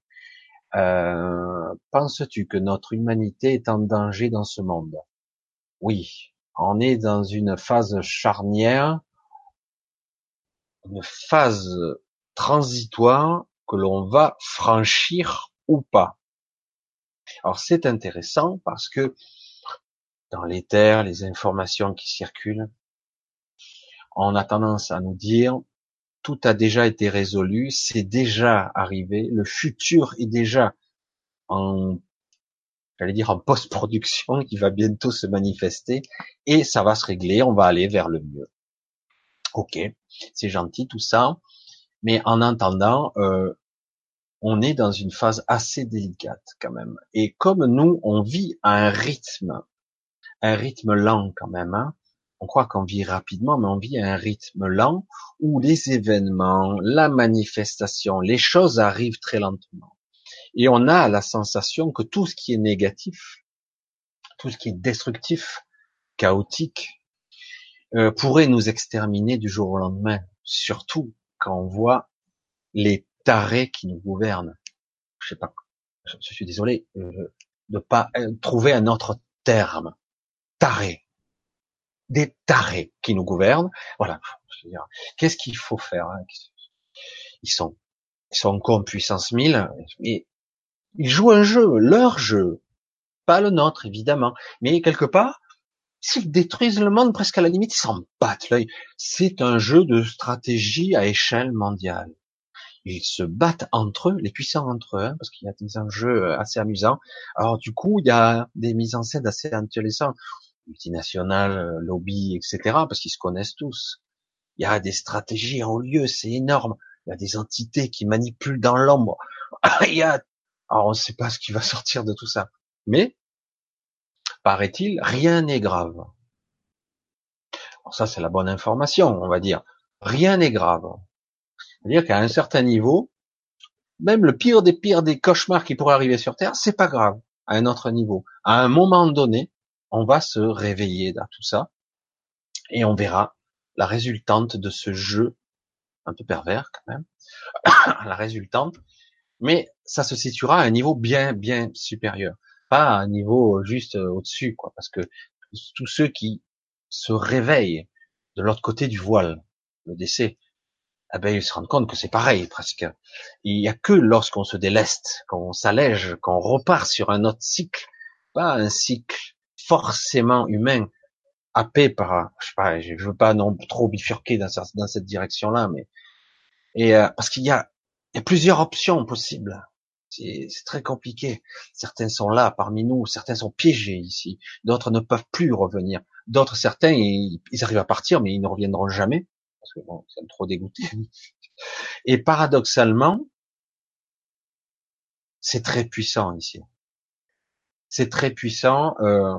Euh, penses-tu que notre humanité est en danger dans ce monde? Oui, on est dans une phase charnière, une phase transitoire que l'on va franchir ou pas. Alors c'est intéressant parce que dans l'éther, les informations qui circulent, on a tendance à nous dire tout a déjà été résolu, c'est déjà arrivé, le futur est déjà en, j'allais dire en post-production qui va bientôt se manifester et ça va se régler, on va aller vers le mieux. Ok, c'est gentil tout ça, mais en entendant, euh, on est dans une phase assez délicate quand même. Et comme nous, on vit à un rythme, un rythme lent quand même, hein. On croit qu'on vit rapidement, mais on vit à un rythme lent où les événements, la manifestation, les choses arrivent très lentement. Et on a la sensation que tout ce qui est négatif, tout ce qui est destructif, chaotique, euh, pourrait nous exterminer du jour au lendemain. Surtout quand on voit les tarés qui nous gouvernent. Je sais pas, je suis désolé euh, de pas euh, trouver un autre terme. Tarés. Des tarés qui nous gouvernent. Voilà. Qu'est-ce qu'il faut faire, hein? Ils sont, ils sont encore en puissance mille, mais ils jouent un jeu, leur jeu, pas le nôtre évidemment. Mais quelque part, s'ils détruisent le monde, presque à la limite, ils s'en battent l'œil. C'est un jeu de stratégie à échelle mondiale. Ils se battent entre eux, les puissants entre eux, hein, parce qu'il y a des enjeux assez amusants. Alors du coup, il y a des mises en scène assez intéressantes. Multinationales, lobby, et cetera, parce qu'ils se connaissent tous. Il y a des stratégies en haut lieu, c'est énorme. Il y a des entités qui manipulent dans l'ombre. Il y a, alors on ne sait pas ce qui va sortir de tout ça. Mais, paraît-il, rien n'est grave. Alors ça, c'est la bonne information, on va dire. Rien n'est grave. C'est-à-dire qu'à un certain niveau, même le pire des pires des cauchemars qui pourraient arriver sur Terre, c'est pas grave. À un autre niveau. À un moment donné, on va se réveiller dans tout ça et on verra la résultante de ce jeu un peu pervers quand même, la résultante, mais ça se situera à un niveau bien bien supérieur, pas à un niveau juste au-dessus, quoi, parce que tous ceux qui se réveillent de l'autre côté du voile, le décès, eh ben ils se rendent compte que c'est pareil presque. Il n'y a que lorsqu'on se déleste, qu'on s'allège, qu'on repart sur un autre cycle, pas un cycle forcément humain, happé par, je sais pas, je veux pas non trop bifurquer dans cette, dans cette direction-là, mais, et, euh, parce qu'il y a, il y a plusieurs options possibles. C'est, c'est très compliqué. Certains sont là parmi nous, certains sont piégés ici, d'autres ne peuvent plus revenir, d'autres, certains, ils, ils arrivent à partir, mais ils ne reviendront jamais, parce que bon, ça me trop dégoûté. Et paradoxalement, c'est très puissant ici. C'est très puissant, euh,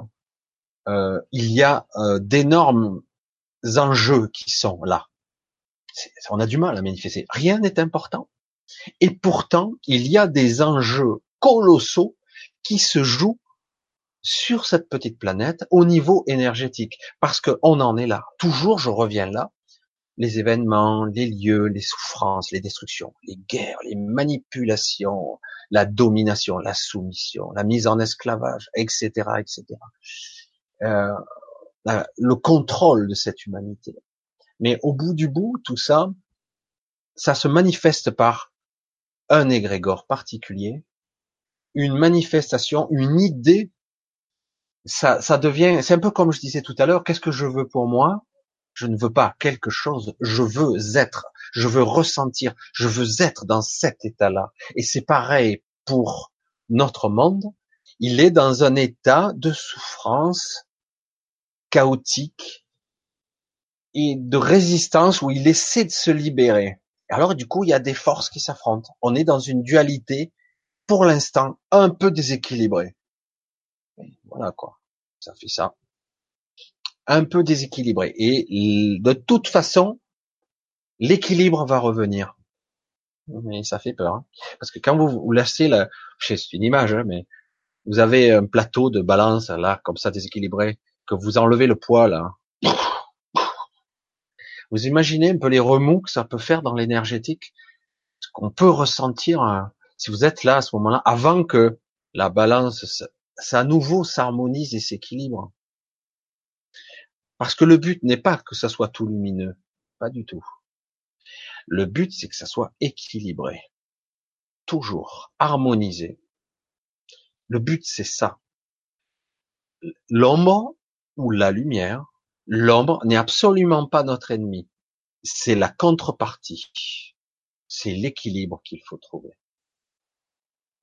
euh, il y a euh, d'énormes enjeux qui sont là. C'est, on a du mal à manifester. Rien n'est important. Et pourtant, il y a des enjeux colossaux qui se jouent sur cette petite planète au niveau énergétique. Parce qu'on en est là. Toujours, je reviens là. Les événements, les lieux, les souffrances, les destructions, les guerres, les manipulations, la domination, la soumission, la mise en esclavage, et cetera, et cetera. Euh, la, le contrôle de cette humanité. Mais au bout du bout, tout ça, ça se manifeste par un égrégore particulier, une manifestation, une idée. Ça, ça devient, c'est un peu comme je disais tout à l'heure, qu'est-ce que je veux pour moi ? Je ne veux pas quelque chose, je veux être, je veux ressentir, je veux être dans cet état-là. Et c'est pareil pour notre monde, il est dans un état de souffrance chaotique et de résistance où il essaie de se libérer. Alors du coup, il y a des forces qui s'affrontent. On est dans une dualité, pour l'instant, un peu déséquilibrée. Et voilà quoi, ça fait ça. Un peu déséquilibré. Et de toute façon, l'équilibre va revenir. Mais ça fait peur. Hein. Parce que quand vous vous laissez la... C'est une image, hein, mais vous avez un plateau de balance, là, comme ça, déséquilibré, que vous enlevez le poids, là. Vous imaginez un peu les remous que ça peut faire dans l'énergétique, ce qu'on peut ressentir hein, si vous êtes là, à ce moment-là, avant que la balance, ça, ça à nouveau s'harmonise et s'équilibre. Parce que le but n'est pas que ça soit tout lumineux, pas du tout. Le but, c'est que ça soit équilibré, toujours harmonisé. Le but, c'est ça. L'ombre ou la lumière, l'ombre n'est absolument pas notre ennemi. C'est la contrepartie. C'est l'équilibre qu'il faut trouver.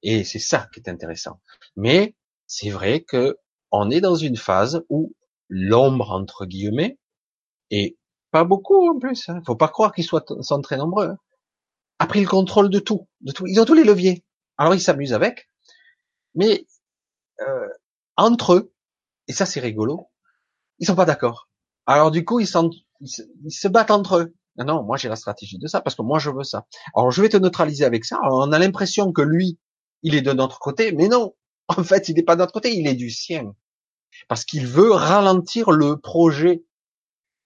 Et c'est ça qui est intéressant. Mais c'est vrai que on est dans une phase où l'ombre, entre guillemets, et pas beaucoup en plus, hein. Faut pas croire qu'ils soient, sont très nombreux, hein, a pris le contrôle de tout, de tout. Ils ont tous les leviers. Alors ils s'amusent avec, mais euh, entre eux, et ça c'est rigolo, ils sont pas d'accord. Alors du coup ils, sont, ils, se, ils se battent entre eux. Non, non, moi j'ai la stratégie de ça parce que moi je veux ça. Alors je vais te neutraliser avec ça. Alors, on a l'impression que lui, il est de notre côté, mais non. En fait, il n'est pas de notre côté, il est du sien. Parce qu'il veut ralentir le projet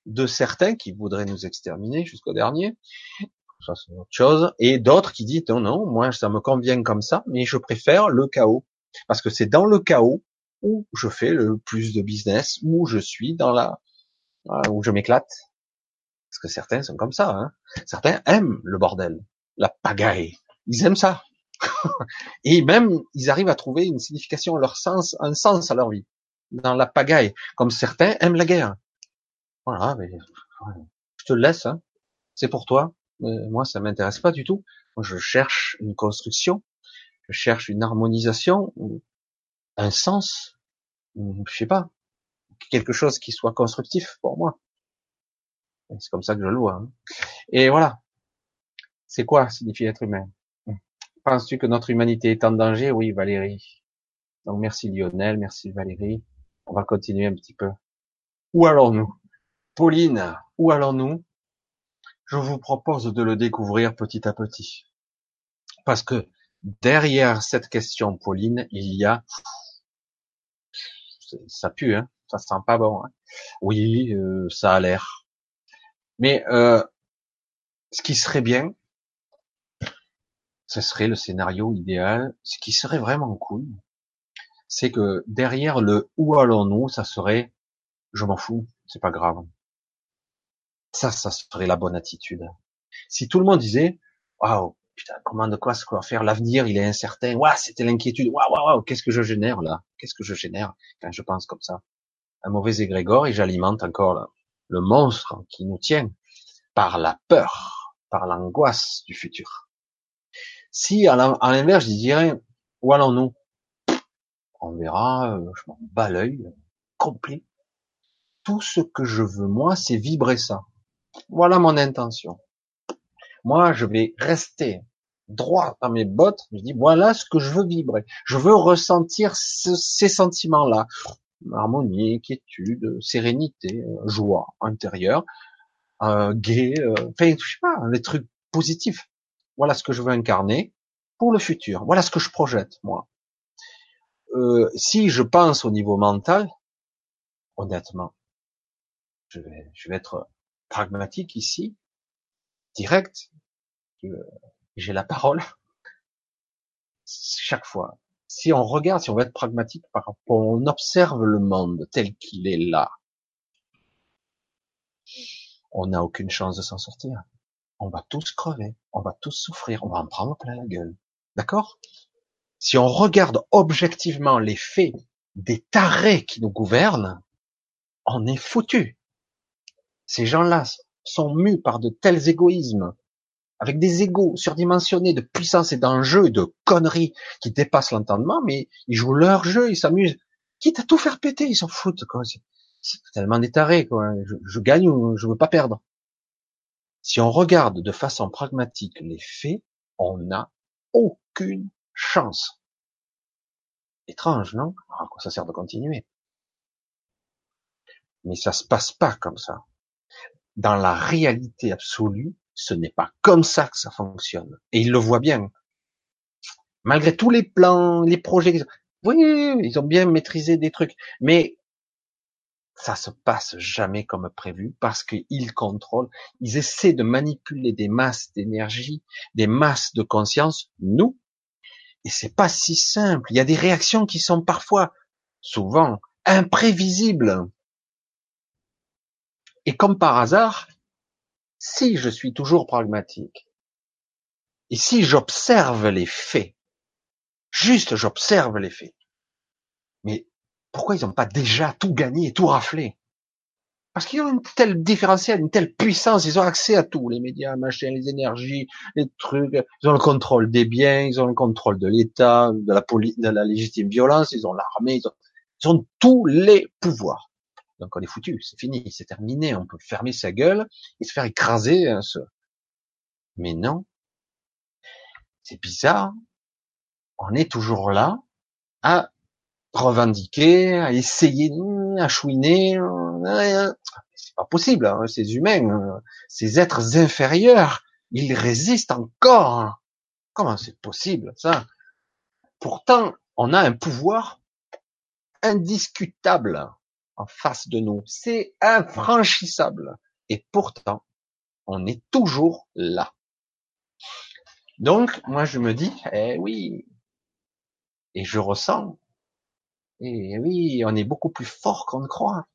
de certains qui voudraient nous exterminer jusqu'au dernier, ça c'est autre chose, et d'autres qui disent non, non, moi ça me convient comme ça, mais je préfère le chaos, parce que c'est dans le chaos où je fais le plus de business, où je suis dans la, où je m'éclate, parce que certains sont comme ça, hein. Certains aiment le bordel, la pagaille, ils aiment ça, et même ils arrivent à trouver une signification, leur sens, un sens à leur vie. Dans la pagaille, comme certains aiment la guerre. Voilà, mais je te laisse, hein. C'est pour toi. Mais moi, ça m'intéresse pas du tout. Moi, je cherche une construction, je cherche une harmonisation, un sens, je sais pas, quelque chose qui soit constructif pour moi. C'est comme ça que je le vois. Hein. Et voilà. C'est quoi signifier être humain ? Penses-tu que notre humanité est en danger ? Oui, Valérie. Donc merci Lionel, merci Valérie. On va continuer un petit peu. Où allons-nous? Pauline, où allons-nous? Je vous propose de le découvrir petit à petit. Parce que derrière cette question, Pauline, il y a... Ça pue, hein, ça sent pas bon. Hein. Oui, euh, ça a l'air. Mais euh, ce qui serait bien, ce serait le scénario idéal, ce qui serait vraiment cool, c'est que derrière le « où allons-nous », ça serait « je m'en fous, c'est pas grave ». Ça, ça serait la bonne attitude. Si tout le monde disait « waouh, putain, comment de quoi se quoi faire, l'avenir, il est incertain, waouh, c'était l'inquiétude, waouh, waouh, waouh, qu'est-ce que je génère là, qu'est-ce que je génère quand je pense comme ça ?» Un mauvais égrégore, et j'alimente encore là, le monstre qui nous tient par la peur, par l'angoisse du futur. Si, à l'inverse, je dirais « où allons-nous » on verra, je m'en bats l'œil, complet. Tout ce que je veux, moi, c'est vibrer ça. Voilà mon intention. Moi, je vais rester droit dans mes bottes. Je dis, voilà ce que je veux vibrer. Je veux ressentir ce, ces sentiments-là. Harmonie, quiétude, sérénité, joie intérieure, euh, gai, euh, enfin, je sais pas, les trucs positifs. Voilà ce que je veux incarner pour le futur. Voilà ce que je projette, moi. Euh, si je pense au niveau mental, honnêtement, je vais, je vais être pragmatique ici, direct, euh, j'ai la parole, chaque fois. Si on regarde, si on veut être pragmatique, par rapport, on observe le monde tel qu'il est là, on n'a aucune chance de s'en sortir. On va tous crever, on va tous souffrir, on va en prendre plein la gueule. D'accord ? Si on regarde objectivement les faits des tarés qui nous gouvernent, on est foutus. Ces gens-là sont mus par de tels égoïsmes, avec des égos surdimensionnés de puissance et d'enjeux, de conneries qui dépassent l'entendement, mais ils jouent leur jeu, ils s'amusent, quitte à tout faire péter, ils s'en foutent. Quoi. C'est, c'est tellement des tarés, quoi. Je, je gagne ou je veux pas perdre. Si on regarde de façon pragmatique les faits, on n'a aucune chance. Étrange, non? À quoi ça sert de continuer? Mais ça se passe pas comme ça. Dans la réalité absolue, ce n'est pas comme ça que ça fonctionne. Et ils le voient bien. Malgré tous les plans, les projets, oui, ils ont bien maîtrisé des trucs. Mais ça se passe jamais comme prévu parce qu'ils contrôlent, ils essaient de manipuler des masses d'énergie, des masses de conscience, nous, Et c'est pas si simple. Il y a des réactions qui sont parfois, souvent, imprévisibles. Et comme par hasard, si je suis toujours pragmatique, et si j'observe les faits, juste j'observe les faits, mais pourquoi ils n'ont pas déjà tout gagné, tout raflé? Parce qu'ils ont une telle différentielle, une telle puissance, ils ont accès à tout, les médias, machin, les énergies, les trucs, ils ont le contrôle des biens, ils ont le contrôle de l'État, de la poli- de la légitime violence, ils ont l'armée, ils ont, ils ont tous les pouvoirs. Donc on est foutu, c'est fini, c'est terminé, on peut fermer sa gueule et se faire écraser. Hein, ce... Mais non, c'est bizarre, on est toujours là à revendiquer, à essayer, à chouiner, c'est pas possible, hein, ces humains, ces êtres inférieurs, ils résistent encore. Comment c'est possible, ça? Pourtant, on a un pouvoir indiscutable en face de nous, c'est infranchissable, et pourtant, on est toujours là. Donc, moi, je me dis, eh oui, et je ressens, et oui, on est beaucoup plus fort qu'on ne croit.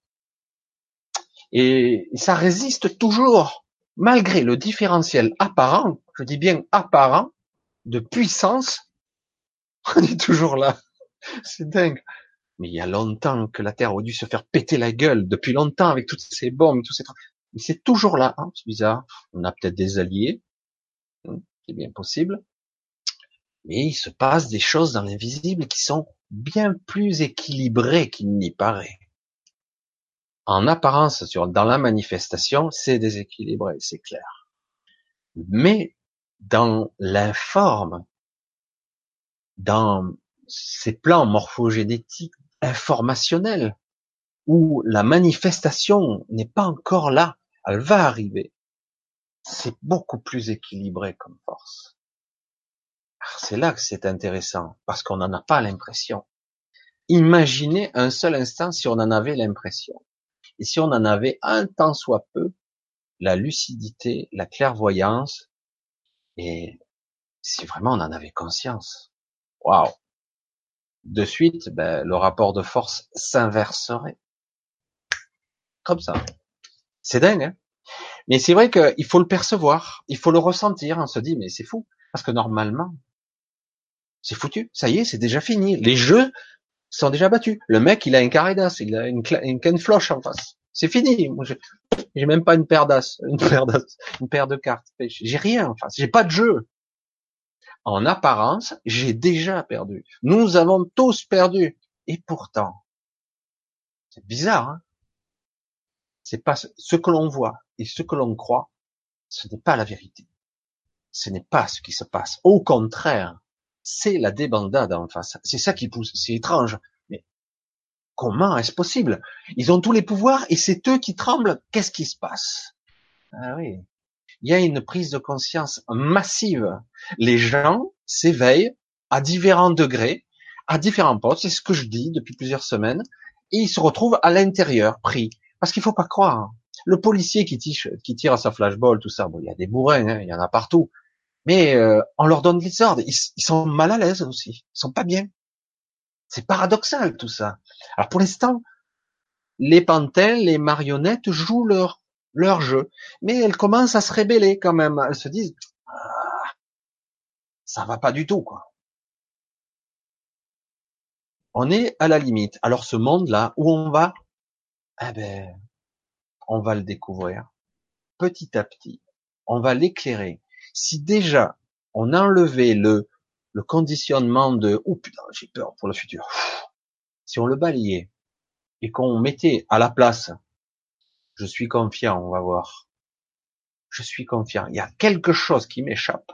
Et ça résiste toujours, malgré le différentiel apparent, je dis bien apparent, de puissance, on est toujours là. C'est dingue. Mais il y a longtemps que la Terre a dû se faire péter la gueule, depuis longtemps, avec toutes ces bombes, tous ces trucs. Mais c'est toujours là, hein, c'est bizarre. On a peut-être des alliés, c'est bien possible. Mais il se passe des choses dans l'invisible qui sont bien plus équilibré qu'il n'y paraît. En apparence, sur, dans la manifestation, c'est déséquilibré, c'est clair. Mais dans l'informe, dans ces plans morphogénétiques informationnels, où la manifestation n'est pas encore là, elle va arriver, c'est beaucoup plus équilibré comme force. C'est là que c'est intéressant, parce qu'on n'en a pas l'impression. Imaginez un seul instant si on en avait l'impression. Et si on en avait un tant soit peu, la lucidité, la clairvoyance, et si vraiment on en avait conscience. Waouh! De suite, ben, le rapport de force s'inverserait. Comme ça. C'est dingue, hein? Mais c'est vrai qu'il faut le percevoir, il faut le ressentir, on se dit, mais c'est fou, parce que normalement, c'est foutu, ça y est, c'est déjà fini. Les jeux sont déjà battus. Le mec, il a un carré d'as, il a une, cla- une canne floche en face. C'est fini. Moi, j'ai... j'ai même pas une paire d'as, une paire d'as, une paire de cartes. J'ai rien en face. J'ai pas de jeu. En apparence, j'ai déjà perdu. Nous avons tous perdu. Et pourtant, c'est bizarre, hein. C'est pas ce que l'on voit et ce que l'on croit, ce n'est pas la vérité. Ce n'est pas ce qui se passe. Au contraire. C'est la débandade en face. C'est ça qui pousse. C'est étrange. Mais comment est-ce possible? Ils ont tous les pouvoirs et c'est eux qui tremblent. Qu'est-ce qui se passe? Ah oui. Il y a une prise de conscience massive. Les gens s'éveillent à différents degrés, à différents postes. C'est ce que je dis depuis plusieurs semaines. Et ils se retrouvent à l'intérieur, pris. Parce qu'il faut pas croire. Le policier qui tire, qui tire à sa flashball, tout ça. Bon, il y a des bourrins, hein, il y en a partout. Mais euh, on leur donne des ordres, ils, ils sont mal à l'aise aussi, ils sont pas bien. C'est paradoxal tout ça. Alors pour l'instant, les pantins, les marionnettes jouent leur leur jeu, mais elles commencent à se rébeller quand même. Elles se disent, ah, ça va pas du tout quoi. On est à la limite. Alors ce monde-là où on va, eh ben, on va le découvrir petit à petit. On va l'éclairer. Si déjà on enlevait le le conditionnement de oh putain j'ai peur pour le futur, si on le balayait et qu'on mettait à la place je suis confiant, on va voir, je suis confiant, il y a quelque chose qui m'échappe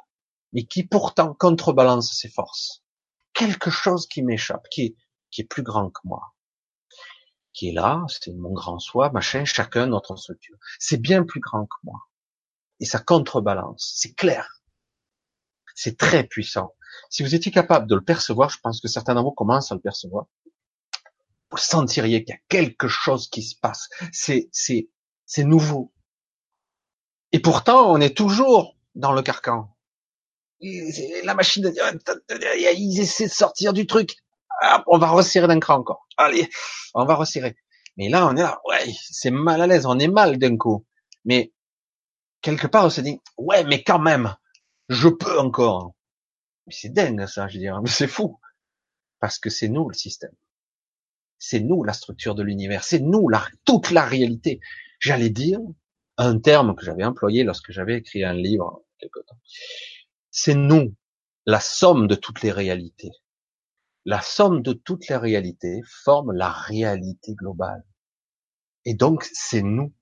mais qui pourtant contrebalance ses forces, quelque chose qui m'échappe, qui est qui est plus grand que moi, qui est là, c'est mon grand soi, machin, chacun notre structure, c'est bien plus grand que moi. Et ça contrebalance, c'est clair, c'est très puissant. Si vous étiez capable de le percevoir, je pense que certains d'entre vous commencent à le percevoir, vous sentiriez qu'il y a quelque chose qui se passe, c'est, c'est, c'est nouveau. Et pourtant, on est toujours dans le carcan, la machine de dire, ils essaient de sortir du truc. Ah, on va resserrer d'un cran encore. Allez, on va resserrer. Mais là, on est là, ouais, c'est mal à l'aise, on est mal d'un coup. Mais quelque part, on se dit, ouais, mais quand même, je peux encore. Mais c'est dingue, ça, je veux dire, c'est fou. Parce que c'est nous, le système. C'est nous, la structure de l'univers. C'est nous, la, toute la réalité. J'allais dire un terme que j'avais employé lorsque j'avais écrit un livre, quelque temps. C'est nous, la somme de toutes les réalités. La somme de toutes les réalités forme la réalité globale. Et donc, c'est nous.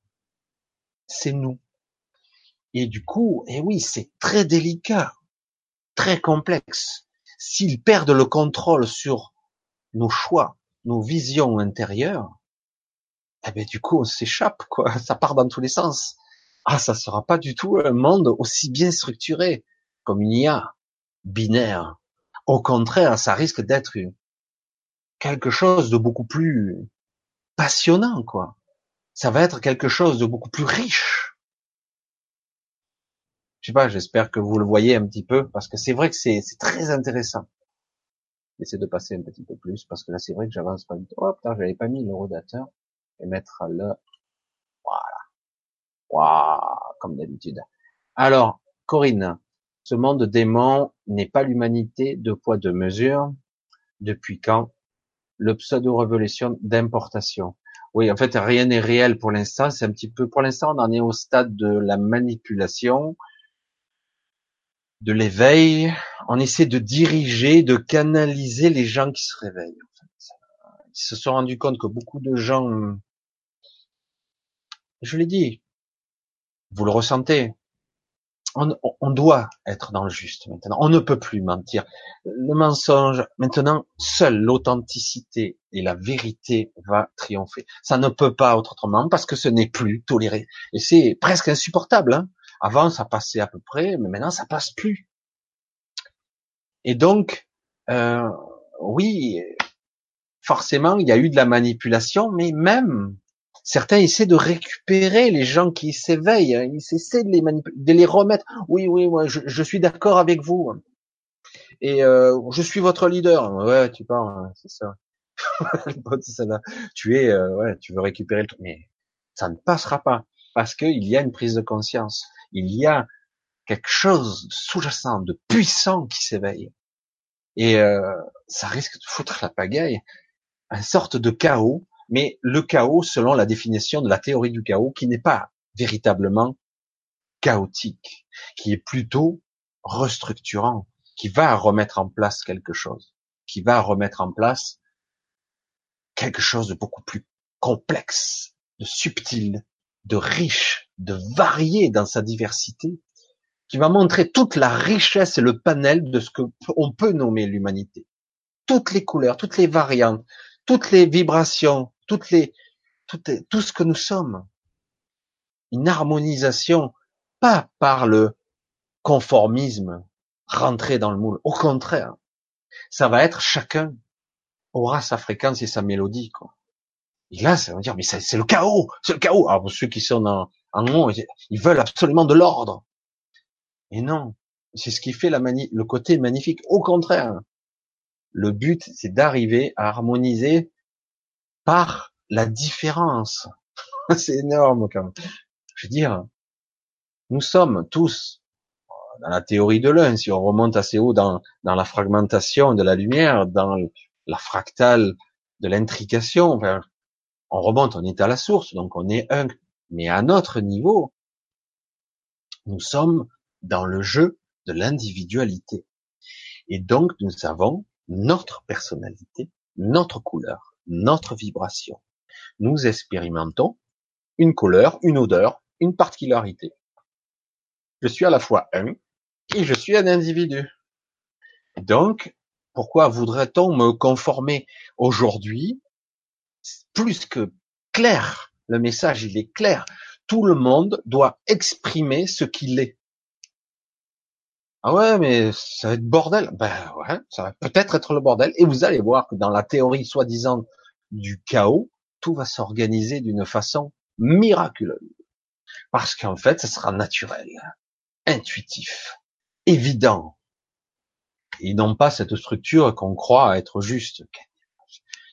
C'est nous. Et du coup, eh oui, c'est très délicat, très complexe. S'ils perdent le contrôle sur nos choix, nos visions intérieures, eh ben, du coup, on s'échappe, quoi. Ça part dans tous les sens. Ah, ça sera pas du tout un monde aussi bien structuré comme une I A binaire. Au contraire, ça risque d'être quelque chose de beaucoup plus passionnant, quoi. Ça va être quelque chose de beaucoup plus riche. Je sais pas, j'espère que vous le voyez un petit peu, parce que c'est vrai que c'est, c'est très intéressant. J'essaie de passer un petit peu plus, parce que là, c'est vrai que j'avance pas du tout. Oh, putain, j'avais pas mis le rodateur. Et mettre là. Voilà. Waouh, comme d'habitude. Alors, Corinne, ce monde démon n'est pas l'humanité, deux poids, deux mesures. Depuis quand? Le pseudo-révolution d'importation. Oui, en fait, rien n'est réel pour l'instant. C'est un petit peu, pour l'instant, on en est au stade de la manipulation, de l'éveil. On essaie de diriger, de canaliser les gens qui se réveillent, en fait. Ils se sont rendus compte que beaucoup de gens, je l'ai dit, vous le ressentez, on, on doit être dans le juste maintenant, on ne peut plus mentir, le mensonge, maintenant, seule l'authenticité et la vérité va triompher, ça ne peut pas autrement parce que ce n'est plus toléré, et c'est presque insupportable, hein. Avant ça passait à peu près, mais maintenant ça passe plus, et donc, euh, oui, forcément il y a eu de la manipulation, mais même, certains essaient de récupérer les gens qui s'éveillent, hein, ils essaient de les manipuler, de les remettre. Oui, oui, moi, je, je suis d'accord avec vous. Et euh, je suis votre leader. Ouais, tu parles, c'est ça. c'est ça là. Tu es, euh, ouais, tu veux récupérer le truc, mais ça ne passera pas parce qu'il y a une prise de conscience, il y a quelque chose sous-jacent, de puissant qui s'éveille, et euh, ça risque de foutre la pagaille, une sorte de chaos. Mais le chaos, selon la définition de la théorie du chaos, qui n'est pas véritablement chaotique, qui est plutôt restructurant, qui va remettre en place quelque chose, qui va remettre en place quelque chose de beaucoup plus complexe, de subtil, de riche, de varié dans sa diversité, qui va montrer toute la richesse et le panel de ce que on peut nommer l'humanité. Toutes les couleurs, toutes les variantes, toutes les vibrations, toutes les, toutes les, tout ce que nous sommes. Une harmonisation, pas par le conformisme, rentrer dans le moule. Au contraire, ça va être chacun aura sa fréquence et sa mélodie, quoi. Et là, ça va dire, mais c'est, c'est le chaos, c'est le chaos. Alors, pour ceux qui sont en, en nom, ils veulent absolument de l'ordre. Et non, c'est ce qui fait la mani- le côté magnifique. Au contraire. Le but, c'est d'arriver à harmoniser par la différence. C'est énorme, quand même. Je veux dire, nous sommes tous, dans la théorie de l'un, si on remonte assez haut dans, dans la fragmentation de la lumière, dans la fractale de l'intrication, enfin, on remonte, on est à la source, donc on est un. Mais à notre niveau, nous sommes dans le jeu de l'individualité. Et donc, nous avons notre personnalité, notre couleur, notre vibration. Nous expérimentons une couleur, une odeur, une particularité. Je suis à la fois un et je suis un individu. Donc, pourquoi voudrait-on me conformer aujourd'hui? Plus que clair, le message, il est clair. Tout le monde doit exprimer ce qu'il est. Ah ouais, mais ça va être bordel. Ben ouais, ça va peut-être être le bordel. Et vous allez voir que dans la théorie soi-disant du chaos, tout va s'organiser d'une façon miraculeuse. Parce qu'en fait, ça sera naturel, intuitif, évident, Ils n'ont pas cette structure qu'on croit être juste.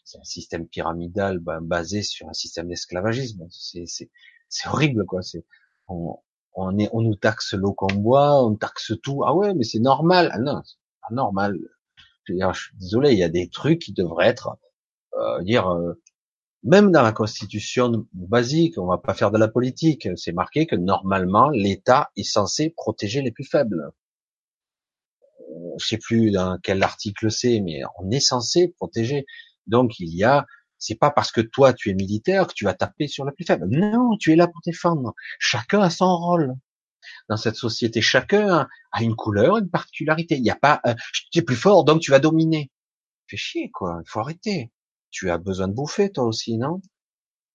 C'est un système pyramidal ben, basé sur un système d'esclavagisme. C'est, c'est, c'est horrible, quoi. C'est, on, on, est, on nous taxe l'eau qu'on boit, on taxe tout. Ah ouais, mais c'est normal. Ah non, c'est pas normal. Je, je suis désolé, il y a des trucs qui devraient être, euh, dire, euh, même dans la Constitution basique, on va pas faire de la politique. C'est marqué que normalement, l'État est censé protéger les plus faibles. Je sais plus dans quel article c'est, mais on est censé protéger. Donc il y a, c'est pas parce que toi tu es militaire que tu vas taper sur la plus faible. Non, tu es là pour défendre. Chacun a son rôle dans cette société. Chacun a une couleur, une particularité. Il n'y a pas, euh, tu es plus fort donc tu vas dominer. Fais chier quoi. Il faut arrêter. Tu as besoin de bouffer toi aussi, non?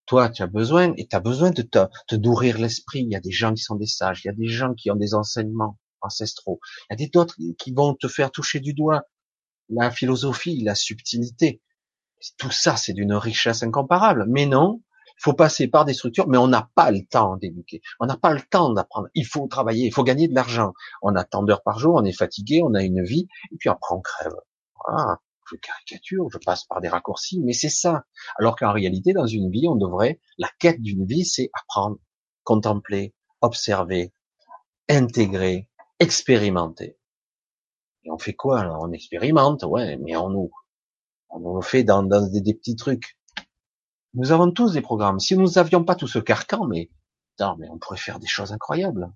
Toi tu as besoin et tu as besoin de te, te nourrir l'esprit. Il y a des gens qui sont des sages, il y a des gens qui ont des enseignements ancestraux. Il y a des d'autres qui vont te faire toucher du doigt la philosophie, la subtilité. Tout ça, c'est d'une richesse incomparable. Mais non, il faut passer par des structures, mais on n'a pas le temps d'éduquer. On n'a pas le temps d'apprendre. Il faut travailler, il faut gagner de l'argent. On a tant d'heures par jour, on est fatigué, on a une vie, et puis après on crève. Ah, je caricature, je passe par des raccourcis, mais c'est ça. Alors qu'en réalité, dans une vie, on devrait, la quête d'une vie, c'est apprendre, contempler, observer, intégrer, expérimenter. Et on fait quoi, alors? On expérimente, ouais, mais on nous... On le fait dans, dans des, des petits trucs. Nous avons tous des programmes. Si nous n'avions pas tout ce carcan, mais, non, mais on pourrait faire des choses incroyables.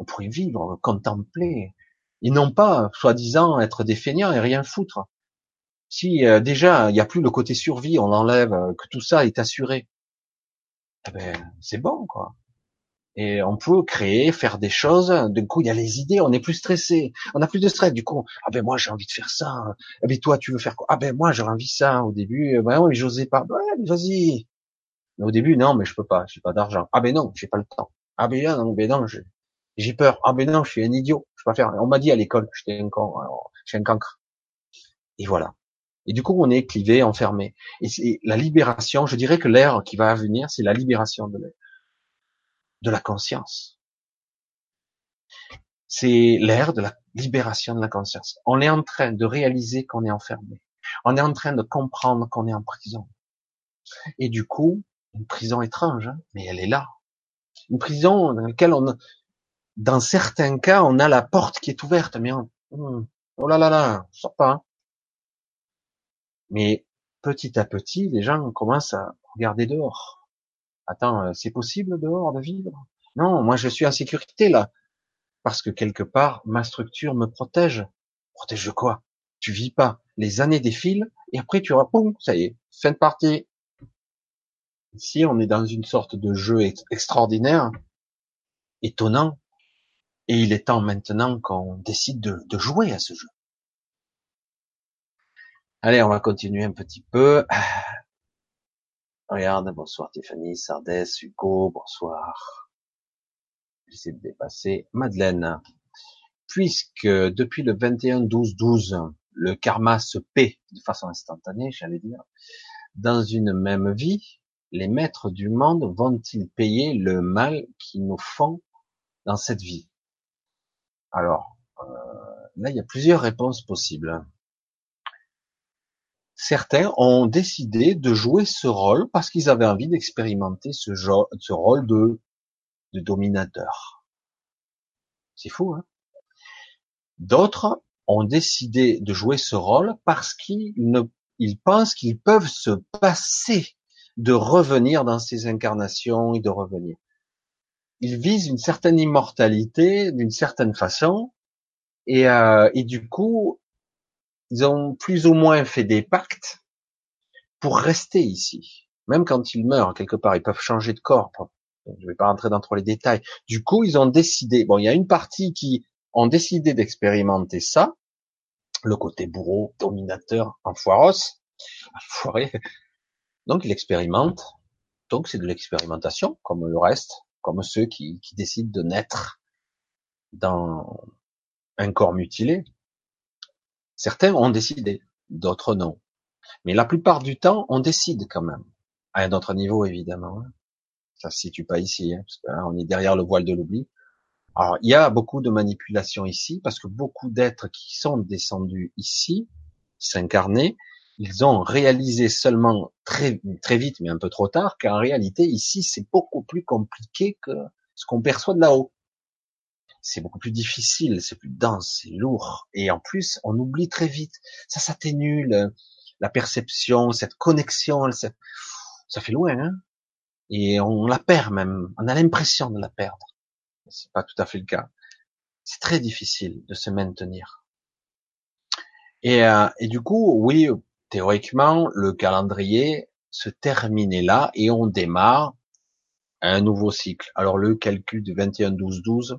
On pourrait vivre, contempler. Et non pas, soi-disant, être des feignants et rien foutre. Si euh, déjà, il n'y a plus le côté survie, on l'enlève, euh, que tout ça est assuré. Eh ben, c'est bon, quoi. Et on peut créer, faire des choses. Du coup, il y a les idées. On est plus stressé. On a plus de stress. Du coup, ah ben moi j'ai envie de faire ça. Ah ben toi tu veux faire quoi? Ah ben moi j'aurais envie de ça. Au début, ben oui, j'osais pas. Ben vas-y. Mais au début, non, mais je peux pas. J'ai pas d'argent. Ah ben non, j'ai pas le temps. Ah ben non, ben non, j'ai, j'ai peur. Ah ben non, je suis un idiot. Je peux pas faire. On m'a dit à l'école, j'étais un con, alors, je suis un cancre. Et voilà. Et du coup, on est clivé, enfermé. Et c'est la libération. Je dirais que l'ère qui va venir, c'est la libération de l'ère. De la conscience. C'est l'ère de la libération de la conscience. On est en train de réaliser qu'on est enfermé. On est en train de comprendre qu'on est en prison. Et du coup, une prison étrange, hein, mais elle est là. Une prison dans laquelle on, dans certains cas, on a la porte qui est ouverte, mais on, oh là là là, on sort pas. Hein. Mais petit à petit, les gens commencent à regarder dehors. Attends, c'est possible dehors de vivre? Non, moi je suis en sécurité là. Parce que quelque part, ma structure me protège. Protège de quoi? Tu vis pas. Les années défilent, et après tu réponds, ça y est, fin de partie. Ici, on est dans une sorte de jeu extraordinaire, étonnant, et il est temps maintenant qu'on décide de, de jouer à ce jeu. Allez, on va continuer un petit peu. Regarde, bonsoir Tiffany, Sardès, Hugo, bonsoir. J'essaie de dépasser Madeleine. Puisque depuis le vingt et un douze douze, le karma se paie de façon instantanée, j'allais dire, dans une même vie, les maîtres du monde vont-ils payer le mal qu'ils nous font dans cette vie? Alors, euh, là, il y a plusieurs réponses possibles. Certains ont décidé de jouer ce rôle parce qu'ils avaient envie d'expérimenter ce, genre, ce rôle de, de dominateur. C'est fou, hein? D'autres ont décidé de jouer ce rôle parce qu'ils ne, ils pensent qu'ils peuvent se passer de revenir dans ces incarnations et de revenir. Ils visent une certaine immortalité d'une certaine façon et, euh, et du coup, ils ont plus ou moins fait des pactes pour rester ici. Même quand ils meurent, quelque part, ils peuvent changer de corps. Je ne vais pas rentrer dans trop les détails. Du coup, ils ont décidé... Bon, il y a une partie qui ont décidé d'expérimenter ça, le côté bourreau, dominateur, enfoiros, enfoiré. Donc, ils expérimentent. Donc, c'est de l'expérimentation, comme le reste, comme ceux qui, qui décident de naître dans un corps mutilé. Certains ont décidé, d'autres non. Mais la plupart du temps, on décide quand même. À un autre niveau, évidemment. Ça se situe pas ici, hein, parce que là, on est derrière le voile de l'oubli. Alors, il y a beaucoup de manipulation ici, parce que beaucoup d'êtres qui sont descendus ici, s'incarner, ils ont réalisé seulement très, très vite, mais un peu trop tard, qu'en réalité, ici, c'est beaucoup plus compliqué que ce qu'on perçoit de là-haut. C'est beaucoup plus difficile, c'est plus dense, c'est lourd. Et en plus, on oublie très vite. Ça s'atténue, la perception, cette connexion, cette... ça fait loin, hein. Et on la perd même. On a l'impression de la perdre. C'est pas tout à fait le cas. C'est très difficile de se maintenir. Et, euh, et du coup, oui, théoriquement, le calendrier se terminait là et on démarre un nouveau cycle. Alors, le calcul du vingt et un douze douze,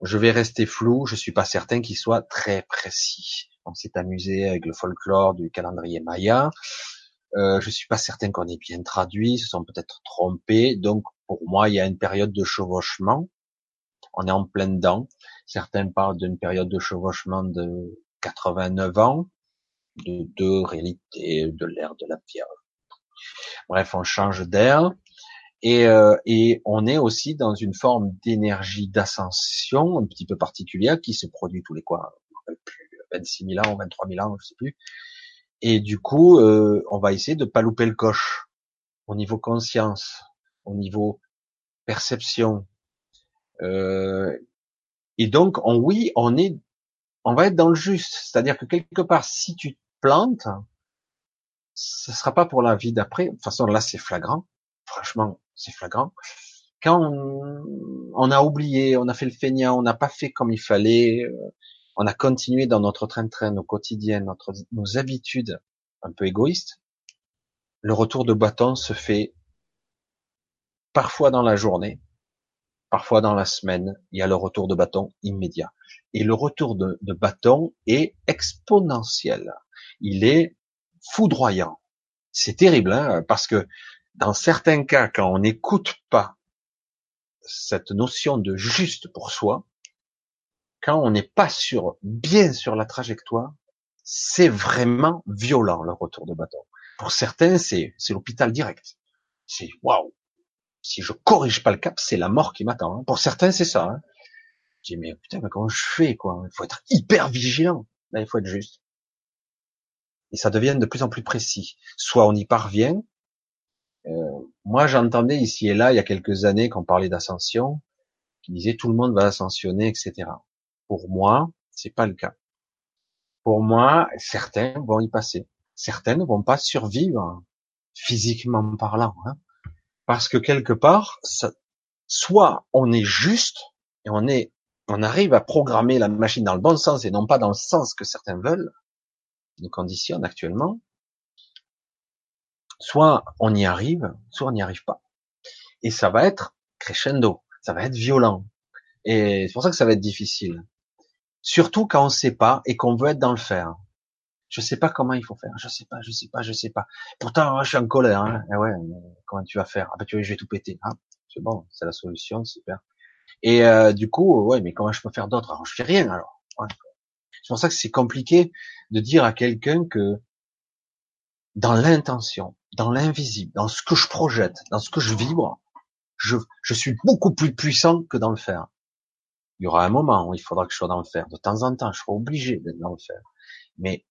je vais rester flou, je suis pas certain qu'il soit très précis. On s'est amusé avec le folklore du calendrier maya. Euh, je suis pas certain qu'on ait bien traduit, ils se sont peut-être trompés. Donc, pour moi, il y a une période de chevauchement. On est en plein dedans. Certains parlent d'une période de chevauchement de quatre-vingt-neuf ans, de deux réalités, de l'ère de la pierre. Bref, on change d'air. Et, euh, et on est aussi dans une forme d'énergie d'ascension un petit peu particulière qui se produit tous les quoi, vingt-six mille ans, vingt-trois mille ans, je sais plus. Et du coup, euh, on va essayer de pas louper le coche au niveau conscience, au niveau perception. Euh, et donc, on, oui, on est, on va être dans le juste. C'est-à-dire que quelque part, si tu te plantes, ce sera pas pour la vie d'après. De toute façon, là, c'est flagrant. Franchement, c'est flagrant. Quand on, on a oublié, on a fait le feignant, on n'a pas fait comme il fallait, on a continué dans notre train-train, nos quotidiens, notre, nos habitudes un peu égoïstes, le retour de bâton se fait parfois dans la journée, parfois dans la semaine, il y a le retour de bâton immédiat. Et le retour de, de bâton est exponentiel. Il est foudroyant. C'est terrible, hein, parce que dans certains cas, quand on n'écoute pas cette notion de juste pour soi, quand on n'est pas sur, bien sur la trajectoire, c'est vraiment violent le retour de bâton. Pour certains, c'est, c'est l'hôpital direct. C'est waouh. Si je corrige pas le cap, c'est la mort qui m'attend. Pour certains, c'est ça. Hein. Je dis mais putain, mais comment je fais quoi? Il faut être hyper vigilant. Là, il faut être juste. Et ça devient de plus en plus précis. Soit on y parvient. Euh, moi, j'entendais ici et là, il y a quelques années, qu'on parlait d'ascension, qui disait tout le monde va ascensionner, et cetera. Pour moi, c'est pas le cas. Pour moi, certains vont y passer. Certains ne vont pas survivre, physiquement parlant, hein, parce que quelque part, ça, soit on est juste et on est, on arrive à programmer la machine dans le bon sens et non pas dans le sens que certains veulent, qui nous conditionnent actuellement. Soit on y arrive, soit on n'y arrive pas. Et ça va être crescendo, ça va être violent. Et c'est pour ça que ça va être difficile. Surtout quand on ne sait pas et qu'on veut être dans le faire. Je ne sais pas comment il faut faire, je ne sais pas, je ne sais pas, je ne sais pas. Pourtant, je suis en colère. Hein. Eh ouais, comment tu vas faire? Ah ben tu vois, je vais tout péter. Ah, c'est bon, c'est la solution, super. Et euh, du coup, ouais, mais comment je peux faire d'autre? Alors je fais rien alors. Ouais. C'est pour ça que c'est compliqué de dire à quelqu'un que dans l'intention, dans l'invisible, dans ce que je projette, dans ce que je vibre, je, je suis beaucoup plus puissant que dans le faire. Il y aura un moment où il faudra que je sois dans le faire. De temps en temps, je serai obligé d'être dans le faire. Mais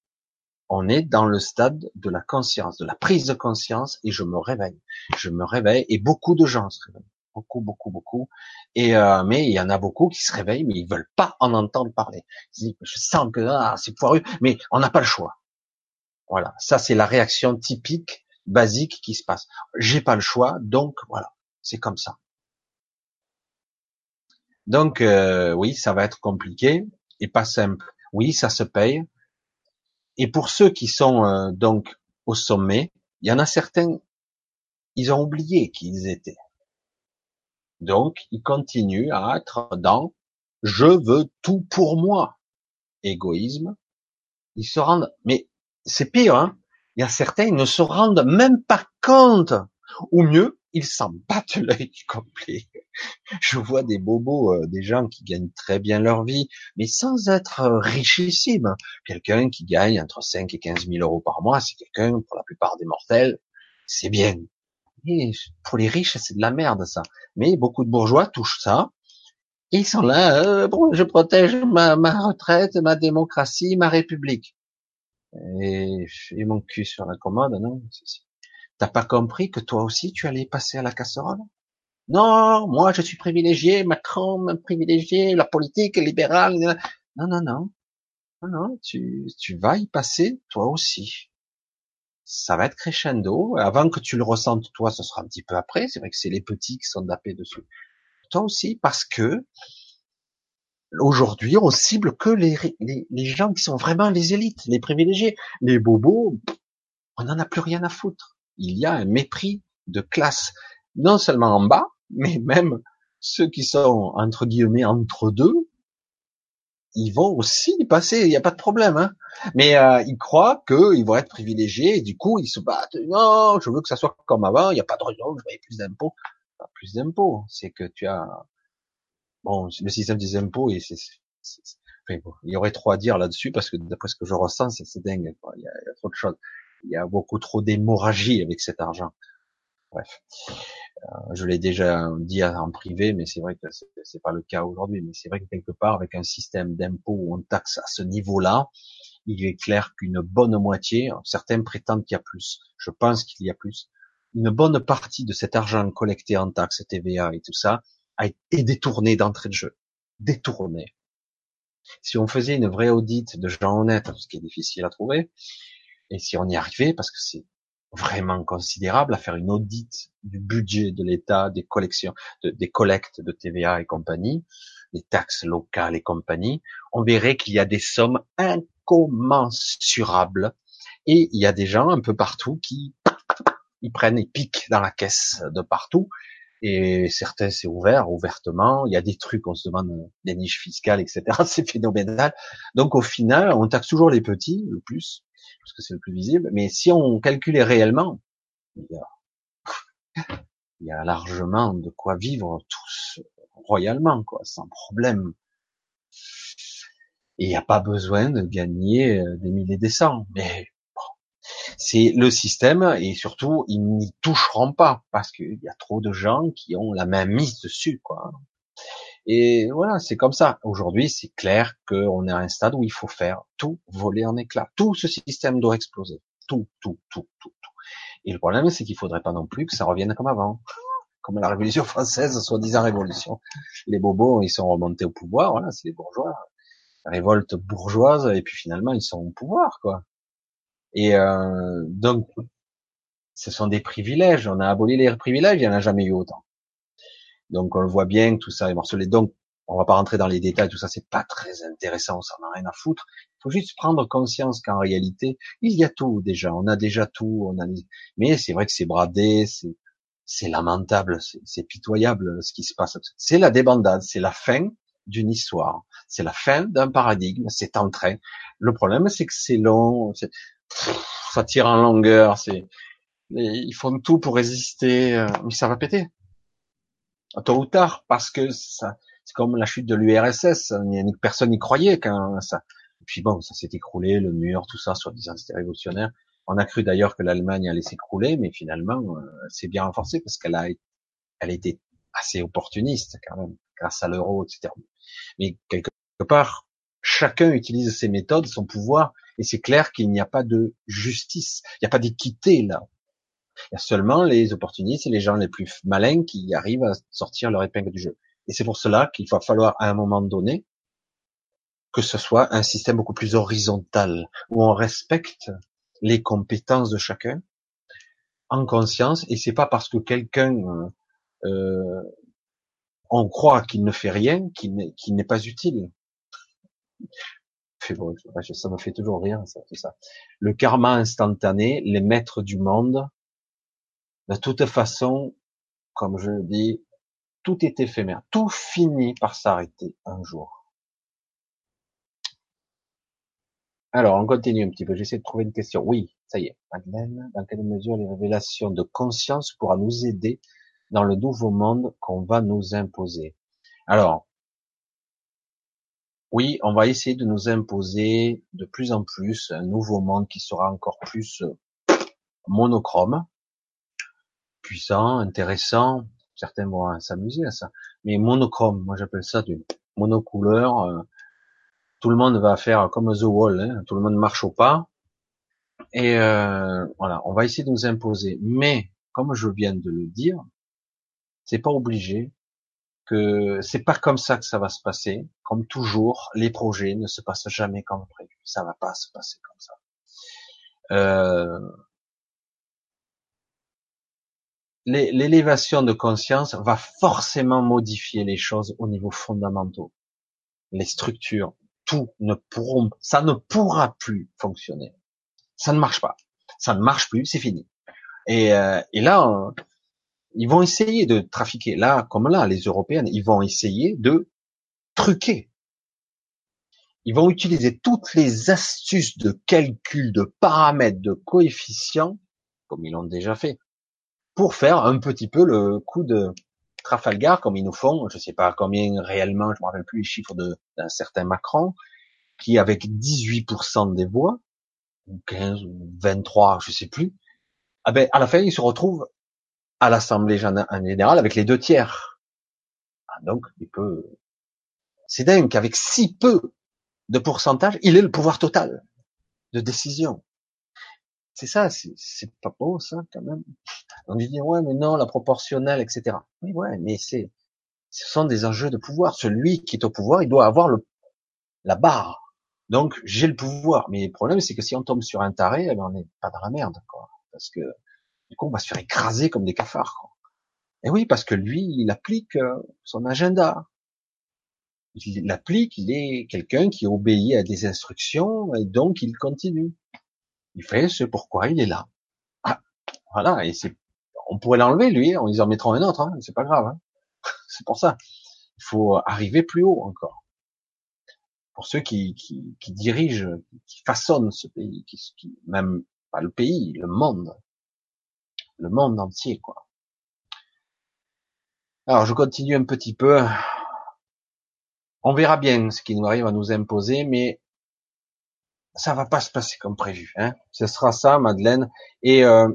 on est dans le stade de la conscience, de la prise de conscience, et je me réveille. Je me réveille, et beaucoup de gens se réveillent. Beaucoup, beaucoup, beaucoup. Et euh, mais il y en a beaucoup qui se réveillent, mais ils veulent pas en entendre parler. Ils disent, je sens que ah, c'est poiru, mais on n'a pas le choix. Voilà, ça c'est la réaction typique, basique qui se passe. J'ai pas le choix, donc voilà, c'est comme ça. Donc euh, oui, ça va être compliqué et pas simple. Oui, ça se paye. Et pour ceux qui sont euh, donc au sommet, il y en a certains, ils ont oublié qui ils étaient. Donc ils continuent à être dans « je veux tout pour moi ». Égoïsme. Ils se rendent, mais c'est pire, hein. Il y a certains, ils ne se rendent même pas compte. Ou mieux, ils s'en battent l'œil du complet. Je vois des bobos, euh, des gens qui gagnent très bien leur vie, mais sans être euh, richissimes. Quelqu'un qui gagne entre cinq et quinze mille euros par mois, c'est quelqu'un, pour la plupart des mortels, c'est bien. Et pour les riches, c'est de la merde, ça. Mais beaucoup de bourgeois touchent ça, Ils sont là, euh, bon, je protège ma, ma retraite, ma démocratie, ma république. Et, et mon cul sur la commode, non. T'as pas compris que toi aussi tu allais passer à la casserole? Non, moi je suis privilégié, Macron privilégié, la politique libérale. Non, non, non. Non, non, tu, tu vas y passer toi aussi. Ça va être crescendo. Avant que tu le ressentes toi, ce sera un petit peu après. C'est vrai que c'est les petits qui sont dapés dessus. Toi aussi, parce que aujourd'hui, on cible que les, les, les gens qui sont vraiment les élites, les privilégiés, les bobos. On n'en a plus rien à foutre. Il y a un mépris de classe, non seulement en bas, mais même ceux qui sont entre guillemets entre deux, ils vont aussi y passer. Il n'y a pas de problème, hein. Mais euh, ils croient qu'ils vont être privilégiés et du coup ils se battent. Non, je veux que ça soit comme avant. Il n'y a pas de raison, je paye plus d'impôts. Pas plus d'impôts, c'est que tu as bon le système des impôts et c'est, c'est, c'est... Enfin, bon, il y aurait trop à dire là-dessus parce que d'après ce que je ressens, c'est, c'est dingue. Quoi. Il y a, il y a trop de choses. Il y a beaucoup trop d'hémorragie avec cet argent. Bref, euh, je l'ai déjà dit en privé, mais c'est vrai que c'est, c'est pas le cas aujourd'hui. Mais c'est vrai que quelque part, avec un système d'impôts où on taxe à ce niveau-là, il est clair qu'une bonne moitié, certains prétendent qu'il y a plus. Je pense qu'il y a plus. Une bonne partie de cet argent collecté en taxes, T V A et tout ça, a été détourné d'entrée de jeu. Détourné. Si on faisait une vraie audite de gens honnêtes, ce qui est difficile à trouver, et si on y arrivait, parce que c'est vraiment considérable à faire une audite du budget de l'État, des collections, de, des collectes de T V A et compagnie, des taxes locales et compagnie, on verrait qu'il y a des sommes incommensurables et il y a des gens un peu partout qui ils prennent et piquent dans la caisse de partout et certains c'est ouvert ouvertement, il y a des trucs, on se demande des niches fiscales, et cetera. C'est phénoménal. Donc au final, on taxe toujours les petits le plus, parce que c'est le plus visible, mais si on calculait réellement, il y a, il y a largement de quoi vivre tous royalement, quoi, sans problème. Et il n'y a pas besoin de gagner des milliers des cents, mais bon, c'est le système, et surtout, ils n'y toucheront pas, parce qu'il y a trop de gens qui ont la main mise dessus, quoi. Et voilà, c'est comme ça. Aujourd'hui, c'est clair qu'on est à un stade où il faut faire tout voler en éclats. Tout ce système doit exploser. Tout, tout, tout, tout, tout. Et le problème, c'est qu'il faudrait pas non plus que ça revienne comme avant. Comme la Révolution française, soi-disant révolution. Les bobos, ils sont remontés au pouvoir, voilà, c'est les bourgeois. Révolte bourgeoise, et puis finalement, ils sont au pouvoir, quoi. Et euh, donc, ce sont des privilèges. On a aboli les privilèges, il n'y en a jamais eu autant. Donc, on le voit bien, tout ça est morcelé. Donc, on va pas rentrer dans les détails, tout ça, c'est pas très intéressant, on s'en a rien à foutre. Il faut juste prendre conscience qu'en réalité, il y a tout, déjà. On a déjà tout, on a, mais c'est vrai que c'est bradé, c'est, c'est lamentable, c'est, c'est pitoyable, ce qui se passe. C'est la débandade, c'est la fin d'une histoire. C'est la fin d'un paradigme, c'est en train. Le problème, c'est que c'est long, c'est, ça tire en longueur, c'est, ils font tout pour résister, mais ça va péter. Tôt ou tard, parce que ça, c'est comme la chute de l'U R S S, personne n'y croyait quand ça. Et puis bon, ça s'est écroulé, le mur, tout ça, soi-disant c'était révolutionnaire. On a cru d'ailleurs que l'Allemagne allait s'écrouler, mais finalement, elle s'est bien renforcée parce qu'elle a, elle était assez opportuniste quand même, grâce à l'euro, et cetera. Mais quelque part, chacun utilise ses méthodes, son pouvoir, et c'est clair qu'il n'y a pas de justice, il n'y a pas d'équité là. Il y a seulement les opportunistes et les gens les plus malins qui arrivent à sortir leur épingle du jeu. Et c'est pour cela qu'il va falloir, à un moment donné, que ce soit un système beaucoup plus horizontal, où on respecte les compétences de chacun, en conscience, et c'est pas parce que quelqu'un, euh, on croit qu'il ne fait rien, qu'il n'est, qu'il n'est pas utile. Bon, ça me fait toujours rire, ça, tout ça. Le karma instantané, les maîtres du monde, de toute façon, comme je le dis, tout est éphémère. Tout finit par s'arrêter un jour. Alors, on continue un petit peu. J'essaie de trouver une question. Oui, ça y est. Madeleine, dans quelle mesure les révélations de conscience pourra nous aider dans le nouveau monde qu'on va nous imposer? Alors, oui, on va essayer de nous imposer de plus en plus un nouveau monde qui sera encore plus monochrome, puissant, intéressant, certains vont s'amuser à ça, mais monochrome, moi j'appelle ça du monocouleur, euh, tout le monde va faire comme The Wall, hein, tout le monde marche au pas, et euh, voilà, on va essayer de nous imposer, mais comme je viens de le dire, c'est pas obligé, que c'est pas comme ça que ça va se passer, comme toujours, les projets ne se passent jamais comme prévu, ça va pas se passer comme ça. Euh, l'élévation de conscience va forcément modifier les choses au niveau fondamental. Les structures, tout ne pourront, ça ne pourra plus fonctionner. Ça ne marche pas. Ça ne marche plus, c'est fini. Et, euh, et là, on, ils vont essayer de trafiquer. Là, comme là, les Européennes, ils vont essayer de truquer. Ils vont utiliser toutes les astuces de calcul, de paramètres, de coefficients, comme ils l'ont déjà fait, pour faire un petit peu le coup de Trafalgar, comme ils nous font, je sais pas combien réellement, je me rappelle plus les chiffres de, d'un certain Macron, qui avec dix-huit pour cent des voix, ou quinze, ou vingt-trois, je sais plus, ah ben, à la fin, il se retrouve à l'Assemblée générale avec les deux tiers. Ah, donc, il peut, c'est dingue qu'avec si peu de pourcentage, il ait le pouvoir total de décision. C'est ça, c'est, c'est pas beau, ça, quand même. On dit, ouais, mais non, la proportionnelle, et cetera. Mais ouais, mais c'est, ce sont des enjeux de pouvoir. Celui qui est au pouvoir, il doit avoir le, la barre. Donc, j'ai le pouvoir. Mais le problème, c'est que si on tombe sur un taré, eh ben, on n'est pas dans la merde, quoi. Parce que, du coup, on va se faire écraser comme des cafards, quoi. Et oui, parce que lui, il applique son agenda. Il l'applique, il est quelqu'un qui obéit à des instructions, et donc, il continue. Il fait ce pourquoi il est là. Ah, voilà, et c'est, on pourrait l'enlever, lui, on les en mettra un autre, hein, c'est pas grave, hein. C'est pour ça. Il faut arriver plus haut encore. Pour ceux qui, qui, qui dirigent, qui façonnent ce pays, qui, qui, même pas le pays, le monde. Le monde entier, quoi. Alors, je continue un petit peu. On verra bien ce qui nous arrive à nous imposer, mais ça va pas se passer comme prévu, hein. Ce sera ça, Madeleine. Et euh,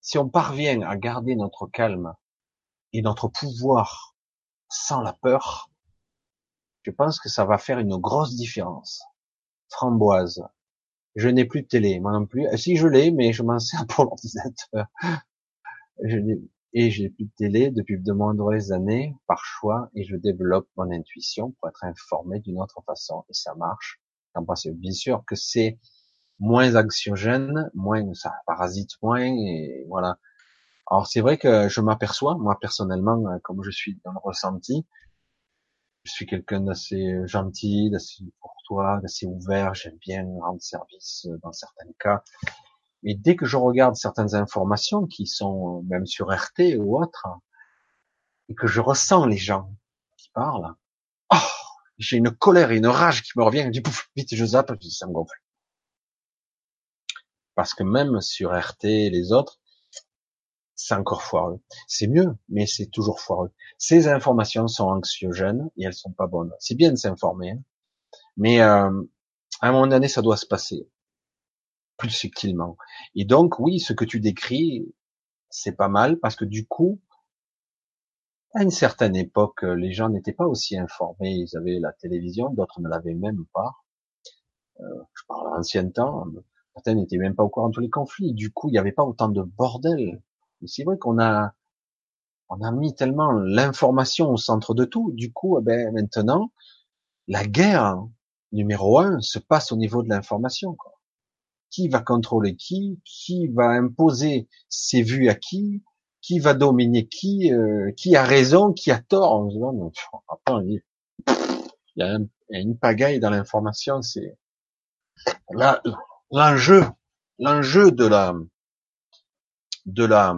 si on parvient à garder notre calme et notre pouvoir sans la peur, je pense que ça va faire une grosse différence. Framboise. Je n'ai plus de télé, moi non plus. Si, je l'ai, mais je m'en sers pour l'ordinateur. Je n'ai... Et j'ai plus de télé depuis de nombreuses années, par choix, et je développe mon intuition pour être informé d'une autre façon. Et ça marche. Bien sûr que c'est moins anxiogène, moins, ça parasite moins, et voilà. Alors, c'est vrai que je m'aperçois, moi, personnellement, comme je suis dans le ressenti, je suis quelqu'un d'assez gentil, d'assez courtois, d'assez ouvert, j'aime bien rendre service dans certains cas. Mais dès que je regarde certaines informations qui sont même sur R T ou autre, et que je ressens les gens qui parlent, j'ai une colère et une rage qui me revient, je dis pouf, vite, je zappe, ça me gonfle. Parce que même sur R T et les autres, c'est encore foireux. C'est mieux, mais c'est toujours foireux. Ces informations sont anxiogènes et elles sont pas bonnes. C'est bien de s'informer, hein. Mais euh, à un moment donné, ça doit se passer plus subtilement. Et donc, oui, ce que tu décris, c'est pas mal, parce que du coup, à une certaine époque, les gens n'étaient pas aussi informés, ils avaient la télévision, d'autres ne l'avaient même pas. Euh, je parle à l'ancien temps, certains n'étaient même pas au courant de tous les conflits, du coup, il n'y avait pas autant de bordel. Mais c'est vrai qu'on a on a mis tellement l'information au centre de tout, du coup, eh ben, maintenant, la guerre numéro un se passe au niveau de l'information, quoi. Qui va contrôler qui, qui va imposer ses vues à qui, qui va dominer qui, euh, qui a raison, qui a tort. On se demande, attends, il y a, un, il y a une pagaille dans l'information. C'est là l'enjeu, l'enjeu de la, de la,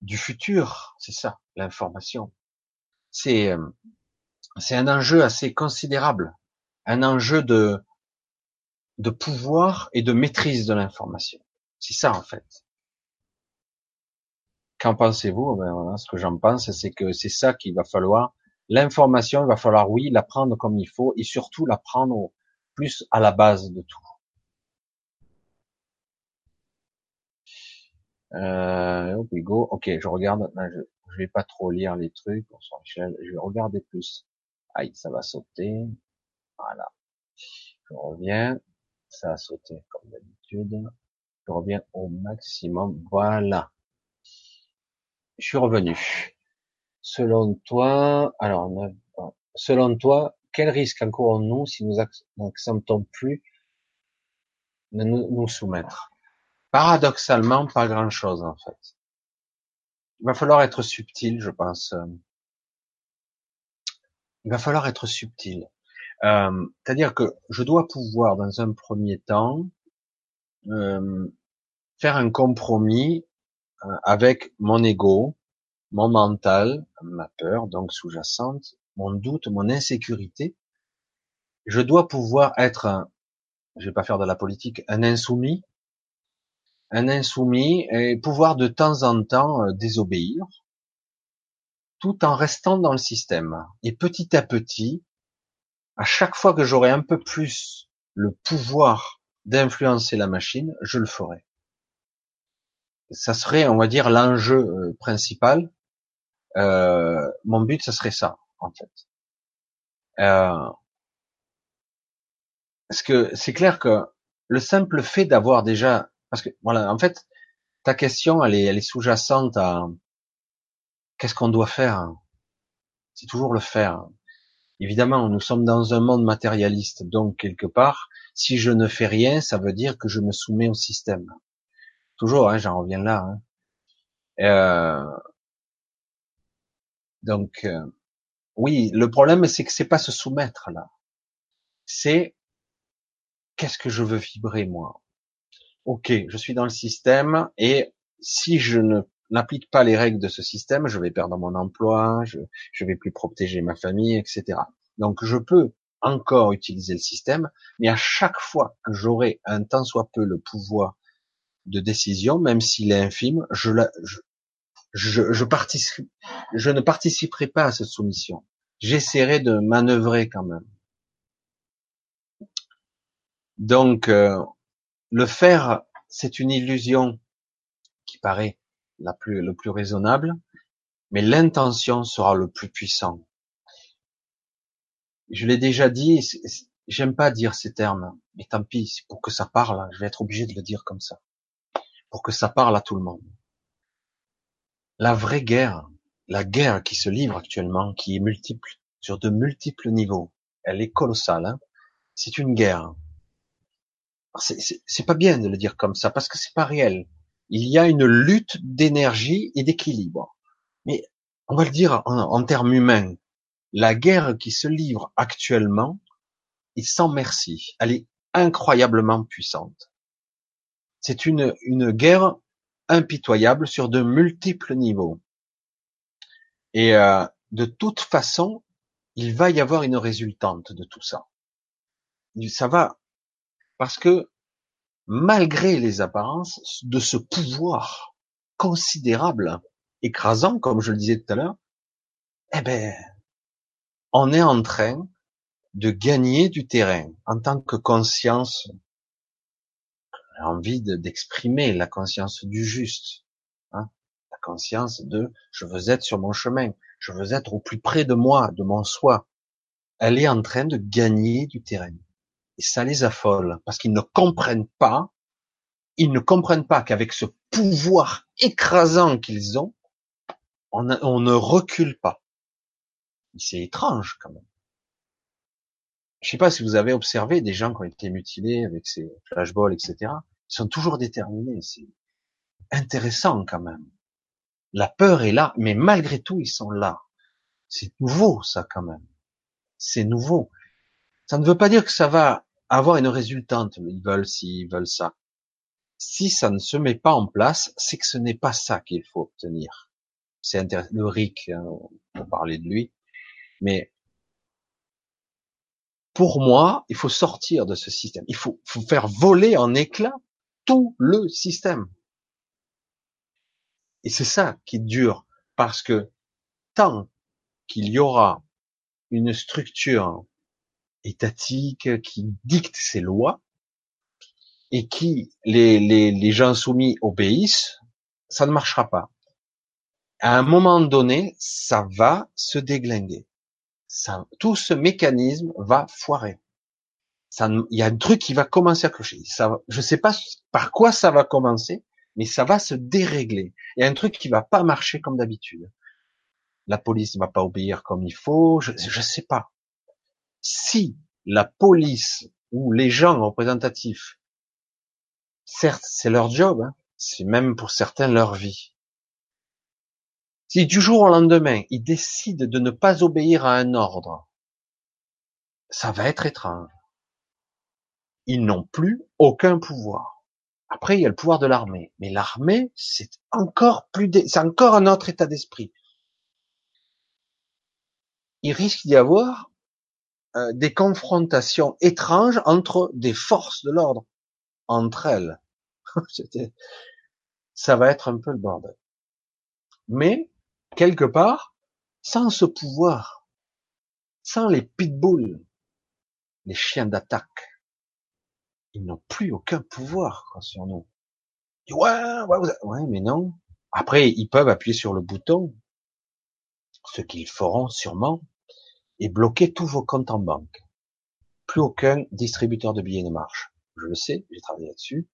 du futur. C'est ça, l'information. C'est, c'est un enjeu assez considérable, un enjeu de, de pouvoir et de maîtrise de l'information. C'est ça en fait. Qu'en pensez-vous? Ben voilà, ce que j'en pense, c'est que c'est ça qu'il va falloir. L'information, il va falloir, oui, la prendre comme il faut et surtout la prendre plus à la base de tout. Euh, oh, go. Ok, je regarde. Là, je, je vais pas trop lire les trucs. Bonsoir Michel. Je vais regarder plus. Aïe, ça va sauter. Voilà. Je reviens. Ça a sauté comme d'habitude. Je reviens au maximum. Voilà. Je suis revenu. Selon toi, alors, selon toi, quel risque encourons-nous si nous n'acceptons plus de nous, nous soumettre? Paradoxalement, pas grand-chose, en fait. Il va falloir être subtil, je pense. Il va falloir être subtil. Euh, c'est-à-dire que je dois pouvoir, dans un premier temps, euh, faire un compromis euh, avec mon ego, mon mental, ma peur, donc sous-jacente, mon doute, mon insécurité. Je dois pouvoir être, un, je vais pas faire de la politique, un insoumis, un insoumis, et pouvoir de temps en temps euh, désobéir, tout en restant dans le système. Et petit à petit, à chaque fois que j'aurai un peu plus le pouvoir d'influencer la machine, je le ferai. Ça serait, on va dire, l'enjeu euh, principal. Euh, mon but, ça serait ça, en fait. Euh, parce que c'est clair que le simple fait d'avoir déjà, parce que voilà, en fait, ta question, elle est, elle est sous-jacente à qu'est-ce qu'on doit faire. C'est toujours le faire. Évidemment, nous sommes dans un monde matérialiste, donc quelque part, si je ne fais rien, ça veut dire que je me soumets au système. Toujours, hein, j'en reviens là. Hein. Euh, donc, euh, oui, le problème, c'est que c'est pas se soumettre là. C'est qu'est-ce que je veux vibrer moi. Ok, je suis dans le système et si je ne n'applique pas les règles de ce système, je vais perdre mon emploi, je je vais plus protéger ma famille, et cetera. Donc, je peux encore utiliser le système, mais à chaque fois que j'aurai un tant soit peu le pouvoir de décision, même s'il est infime, je, la, je, je, je, participe, je ne participerai pas à cette soumission. J'essaierai de manœuvrer quand même. Donc, euh, le faire, c'est une illusion qui paraît la plus, le plus raisonnable, mais l'intention sera le plus puissant. Je l'ai déjà dit, c'est, c'est, j'aime pas dire ces termes, mais tant pis, c'est pour que ça parle, je vais être obligé de le dire comme ça. Pour que ça parle à tout le monde. La vraie guerre, la guerre qui se livre actuellement, qui est multiple, sur de multiples niveaux, elle est colossale, hein, c'est une guerre. C'est, c'est, c'est pas bien de le dire comme ça, parce que c'est pas réel. Il y a une lutte d'énergie et d'équilibre. Mais on va le dire en, en termes humains, la guerre qui se livre actuellement est sans merci. Elle est incroyablement puissante. C'est une, une guerre impitoyable sur de multiples niveaux. Et euh, de toute façon, il va y avoir une résultante de tout ça. Ça va, parce que malgré les apparences de ce pouvoir considérable, écrasant, comme je le disais tout à l'heure, eh ben, on est en train de gagner du terrain en tant que conscience. Envie de, d'exprimer la conscience du juste, hein, la conscience de je veux être sur mon chemin, je veux être au plus près de moi, de mon soi. Elle est en train de gagner du terrain et ça les affole parce qu'ils ne comprennent pas, ils ne comprennent pas qu'avec ce pouvoir écrasant qu'ils ont, on, a, on ne recule pas. C'est étrange quand même. Je ne sais pas si vous avez observé des gens qui ont été mutilés avec ces flashballs, et cetera. Ils sont toujours déterminés. C'est intéressant quand même. La peur est là, mais malgré tout, ils sont là. C'est nouveau, ça, quand même. C'est nouveau. Ça ne veut pas dire que ça va avoir une résultante. Ils veulent ci, ils veulent ça. Si ça ne se met pas en place, c'est que ce n'est pas ça qu'il faut obtenir. C'est intéressant. Le R I C, hein, on parlait de lui. Mais pour moi, il faut sortir de ce système. Il faut, faut faire voler en éclats tout le système. Et c'est ça qui dure, parce que tant qu'il y aura une structure étatique qui dicte ses lois et qui les, les, les gens soumis obéissent, ça ne marchera pas. À un moment donné, ça va se déglinguer. Ça, tout ce mécanisme va foirer. Ça, il y a un truc qui va commencer à clocher. Ça, je sais pas par quoi ça va commencer, mais ça va se dérégler. Il y a un truc qui va pas marcher comme d'habitude. La police ne va pas obéir comme il faut. Je, je sais pas. Si la police ou les gens représentatifs, certes, c'est leur job, hein, c'est même pour certains leur vie. Si du jour au lendemain, ils décident de ne pas obéir à un ordre, ça va être étrange. Ils n'ont plus aucun pouvoir. Après, il y a le pouvoir de l'armée. Mais l'armée, c'est encore plus, dé... c'est encore un autre état d'esprit. Il risque d'y avoir euh, des confrontations étranges entre des forces de l'ordre, entre elles. Ça va être un peu le bordel. Mais, quelque part, sans ce pouvoir, sans les pitbulls, les chiens d'attaque, ils n'ont plus aucun pouvoir, quoi, sur nous. Ils disent, ouais, ouais, ouais, mais non. Après, ils peuvent appuyer sur le bouton, ce qu'ils feront sûrement, et bloquer tous vos comptes en banque. Plus aucun distributeur de billets ne marche. Je le sais, j'ai travaillé là-dessus.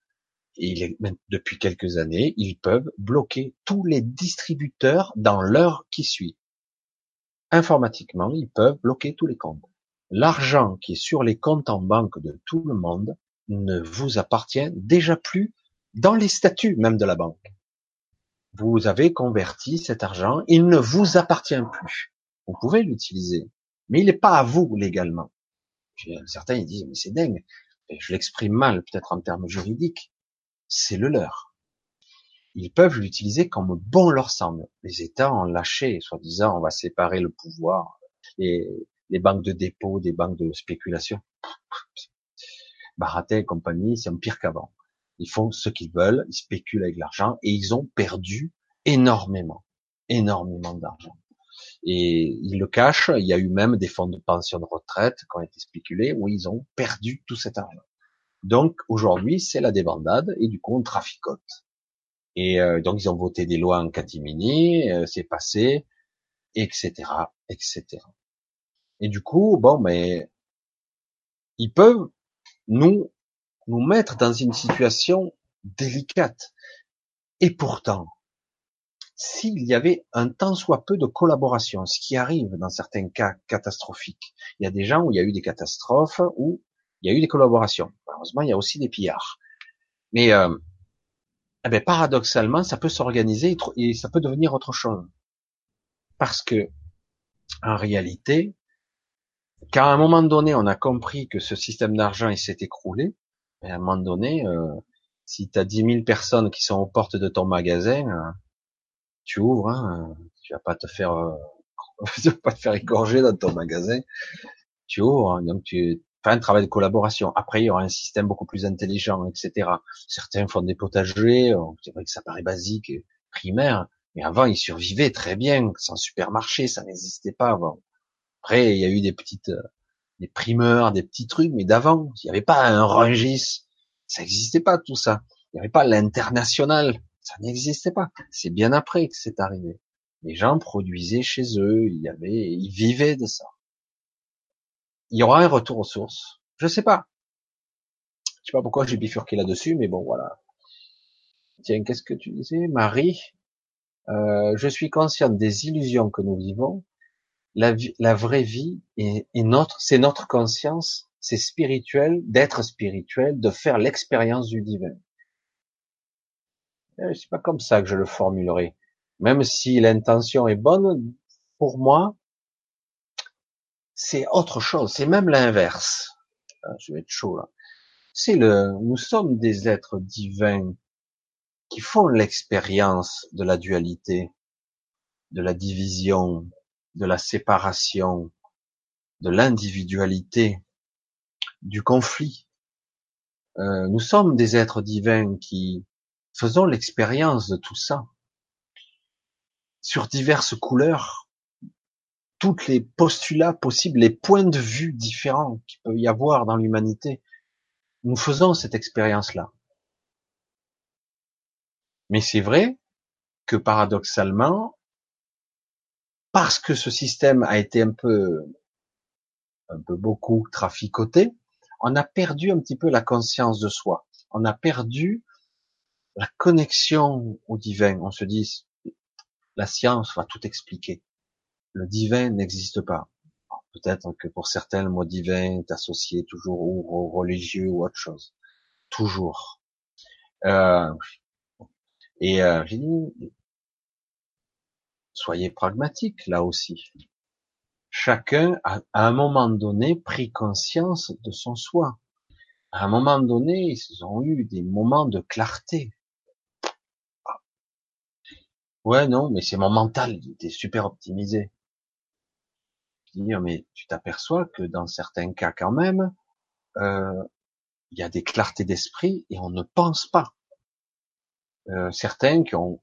Et il est, même depuis quelques années, ils peuvent bloquer tous les distributeurs dans l'heure qui suit. Informatiquement, ils peuvent bloquer tous les comptes. L'argent qui est sur les comptes en banque de tout le monde ne vous appartient déjà plus dans les statuts même de la banque. Vous avez converti cet argent, il ne vous appartient plus. Vous pouvez l'utiliser, mais il n'est pas à vous légalement. Certains ils disent, mais c'est dingue. Je l'exprime mal, peut-être en termes juridiques. C'est le leur. Ils peuvent l'utiliser comme bon leur semble. Les États ont lâché, soi-disant, on va séparer le pouvoir, les, les banques de dépôt, des banques de spéculation. Baratet et compagnie, c'est pire qu'avant. Ils font ce qu'ils veulent, ils spéculent avec l'argent et ils ont perdu énormément, énormément d'argent. Et ils le cachent, il y a eu même des fonds de pension de retraite qui ont été spéculés où ils ont perdu tout cet argent. Donc, aujourd'hui, c'est la débandade, et du coup, on traficote. Et euh, donc, ils ont voté des lois en catimini, euh, c'est passé, et cetera, et cetera. Et du coup, bon, mais ils peuvent nous nous mettre dans une situation délicate. Et pourtant, s'il y avait un tant soit peu de collaboration, ce qui arrive dans certains cas catastrophiques, il y a des gens où il y a eu des catastrophes, où il y a eu des collaborations. Malheureusement, il y a aussi des pillards. Mais euh, eh bien, paradoxalement, ça peut s'organiser et, et ça peut devenir autre chose. Parce que, en réalité, quand à un moment donné, on a compris que ce système d'argent il s'est écroulé, à un moment donné, euh, si tu as dix mille personnes qui sont aux portes de ton magasin, euh, tu ouvres, hein, tu vas pas te faire, euh, tu vas pas te faire égorger dans ton magasin. Tu ouvres, hein, donc tu un travail de collaboration. Après, il y aura un système beaucoup plus intelligent, et cetera. Certains font des potagers, c'est vrai que ça paraît basique, et primaire, mais avant, ils survivaient très bien, sans supermarché, ça n'existait pas avant. Après, il y a eu des petites, des primeurs, des petits trucs, mais d'avant, il n'y avait pas un Rungis, ça n'existait pas tout ça. Il n'y avait pas l'international, ça n'existait pas. C'est bien après que c'est arrivé. Les gens produisaient chez eux, il y avait, ils vivaient de ça. Il y aura un retour aux sources. Je sais pas. Je sais pas pourquoi j'ai bifurqué là-dessus, mais bon, voilà. Tiens, qu'est-ce que tu disais, Marie? Euh, je suis consciente des illusions que nous vivons. La, vie, la vraie vie est, est notre, c'est notre conscience, c'est spirituel, d'être spirituel, de faire l'expérience du divin. Euh, c'est pas comme ça que je le formulerai. Même si l'intention est bonne, pour moi, c'est autre chose, c'est même l'inverse. Je vais être chaud là. C'est le, nous sommes des êtres divins qui font l'expérience de la dualité, de la division, de la séparation, de l'individualité, du conflit. Euh, nous sommes des êtres divins qui faisons l'expérience de tout ça, sur diverses couleurs, toutes les postulats possibles, les points de vue différents qu'il peut y avoir dans l'humanité. Nous faisons cette expérience-là. Mais c'est vrai que paradoxalement, parce que ce système a été un peu, un peu beaucoup traficoté, on a perdu un petit peu la conscience de soi. On a perdu la connexion au divin. On se dit, la science va tout expliquer. Le divin n'existe pas. Peut-être que pour certains, le mot divin est associé toujours au religieux ou autre chose. Toujours. Euh, et euh, j'ai dit, soyez pragmatiques là aussi. Chacun a, à un moment donné, pris conscience de son soi. À un moment donné, ils ont eu des moments de clarté. Ouais, non, mais c'est mon mental, il était super optimisé. Mais tu t'aperçois que dans certains cas quand même, euh, il y a des clartés d'esprit et on ne pense pas. Euh, certains qui ont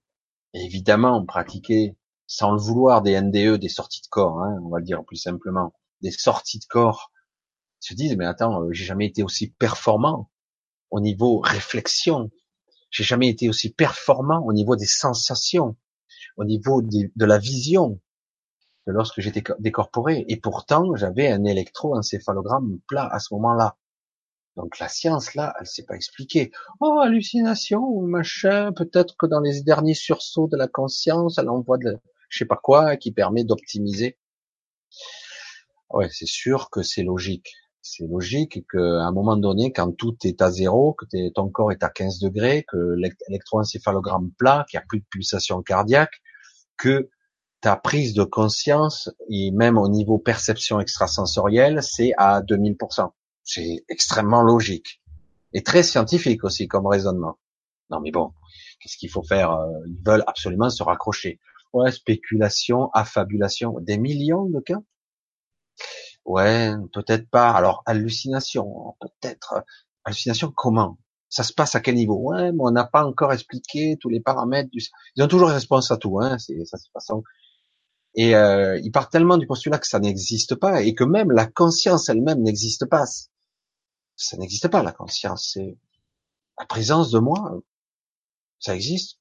évidemment pratiqué, sans le vouloir, des N D E, des sorties de corps, hein, on va le dire plus simplement, des sorties de corps, ils se disent, mais attends, euh, j'ai jamais été aussi performant au niveau réflexion, j'ai jamais été aussi performant au niveau des sensations, au niveau des, de la vision, que lorsque j'étais décorporé, et pourtant j'avais un électroencéphalogramme plat à ce moment-là. Donc la science là, elle s'est pas expliquée. Oh, hallucination, machin, peut-être que dans les derniers sursauts de la conscience, elle envoie de, je sais pas quoi, qui permet d'optimiser. Ouais, c'est sûr que c'est logique. C'est logique qu'à un moment donné, quand tout est à zéro, que t'es, ton corps est à quinze degrés, que l'électroencéphalogramme plat, qu'il n'y a plus de pulsation cardiaque, que ta prise de conscience, et même au niveau perception extrasensorielle, c'est à deux mille pour cent. C'est extrêmement logique. Et très scientifique aussi, comme raisonnement. Non mais bon, qu'est-ce qu'il faut faire? Ils veulent absolument se raccrocher. Ouais, spéculation, affabulation, des millions de cas? Ouais, peut-être pas. Alors, hallucination, peut-être. Hallucination, comment? Ça se passe à quel niveau? Ouais, mais on n'a pas encore expliqué tous les paramètres du... Ils ont toujours réponse à tout, hein. C'est, ça, c'est façon. Et euh, il part tellement du postulat que ça n'existe pas et que même la conscience elle-même n'existe pas. Ça n'existe pas, la conscience. C'est la présence de moi. Ça existe.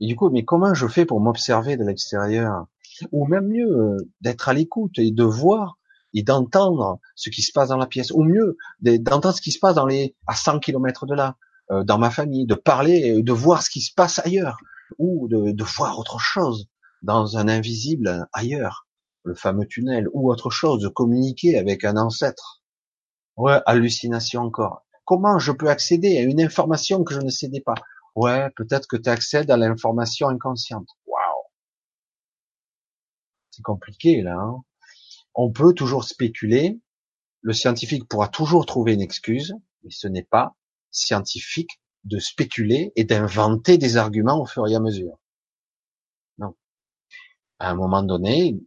Et du coup, mais comment je fais pour m'observer de l'extérieur? Ou même mieux, euh, d'être à l'écoute et de voir et d'entendre ce qui se passe dans la pièce. Ou mieux, d'entendre ce qui se passe dans les à cent kilomètres de là, euh, dans ma famille, de parler, de voir ce qui se passe ailleurs. Ou de, de voir autre chose. Dans un invisible ailleurs, le fameux tunnel, ou autre chose, de communiquer avec un ancêtre. Ouais, hallucination encore. Comment je peux accéder à une information que je ne cédais pas? Ouais, peut-être que tu accèdes à l'information inconsciente. Waouh, c'est compliqué là, hein. On peut toujours spéculer, le scientifique pourra toujours trouver une excuse, mais ce n'est pas scientifique de spéculer et d'inventer des arguments au fur et à mesure. À un moment donné,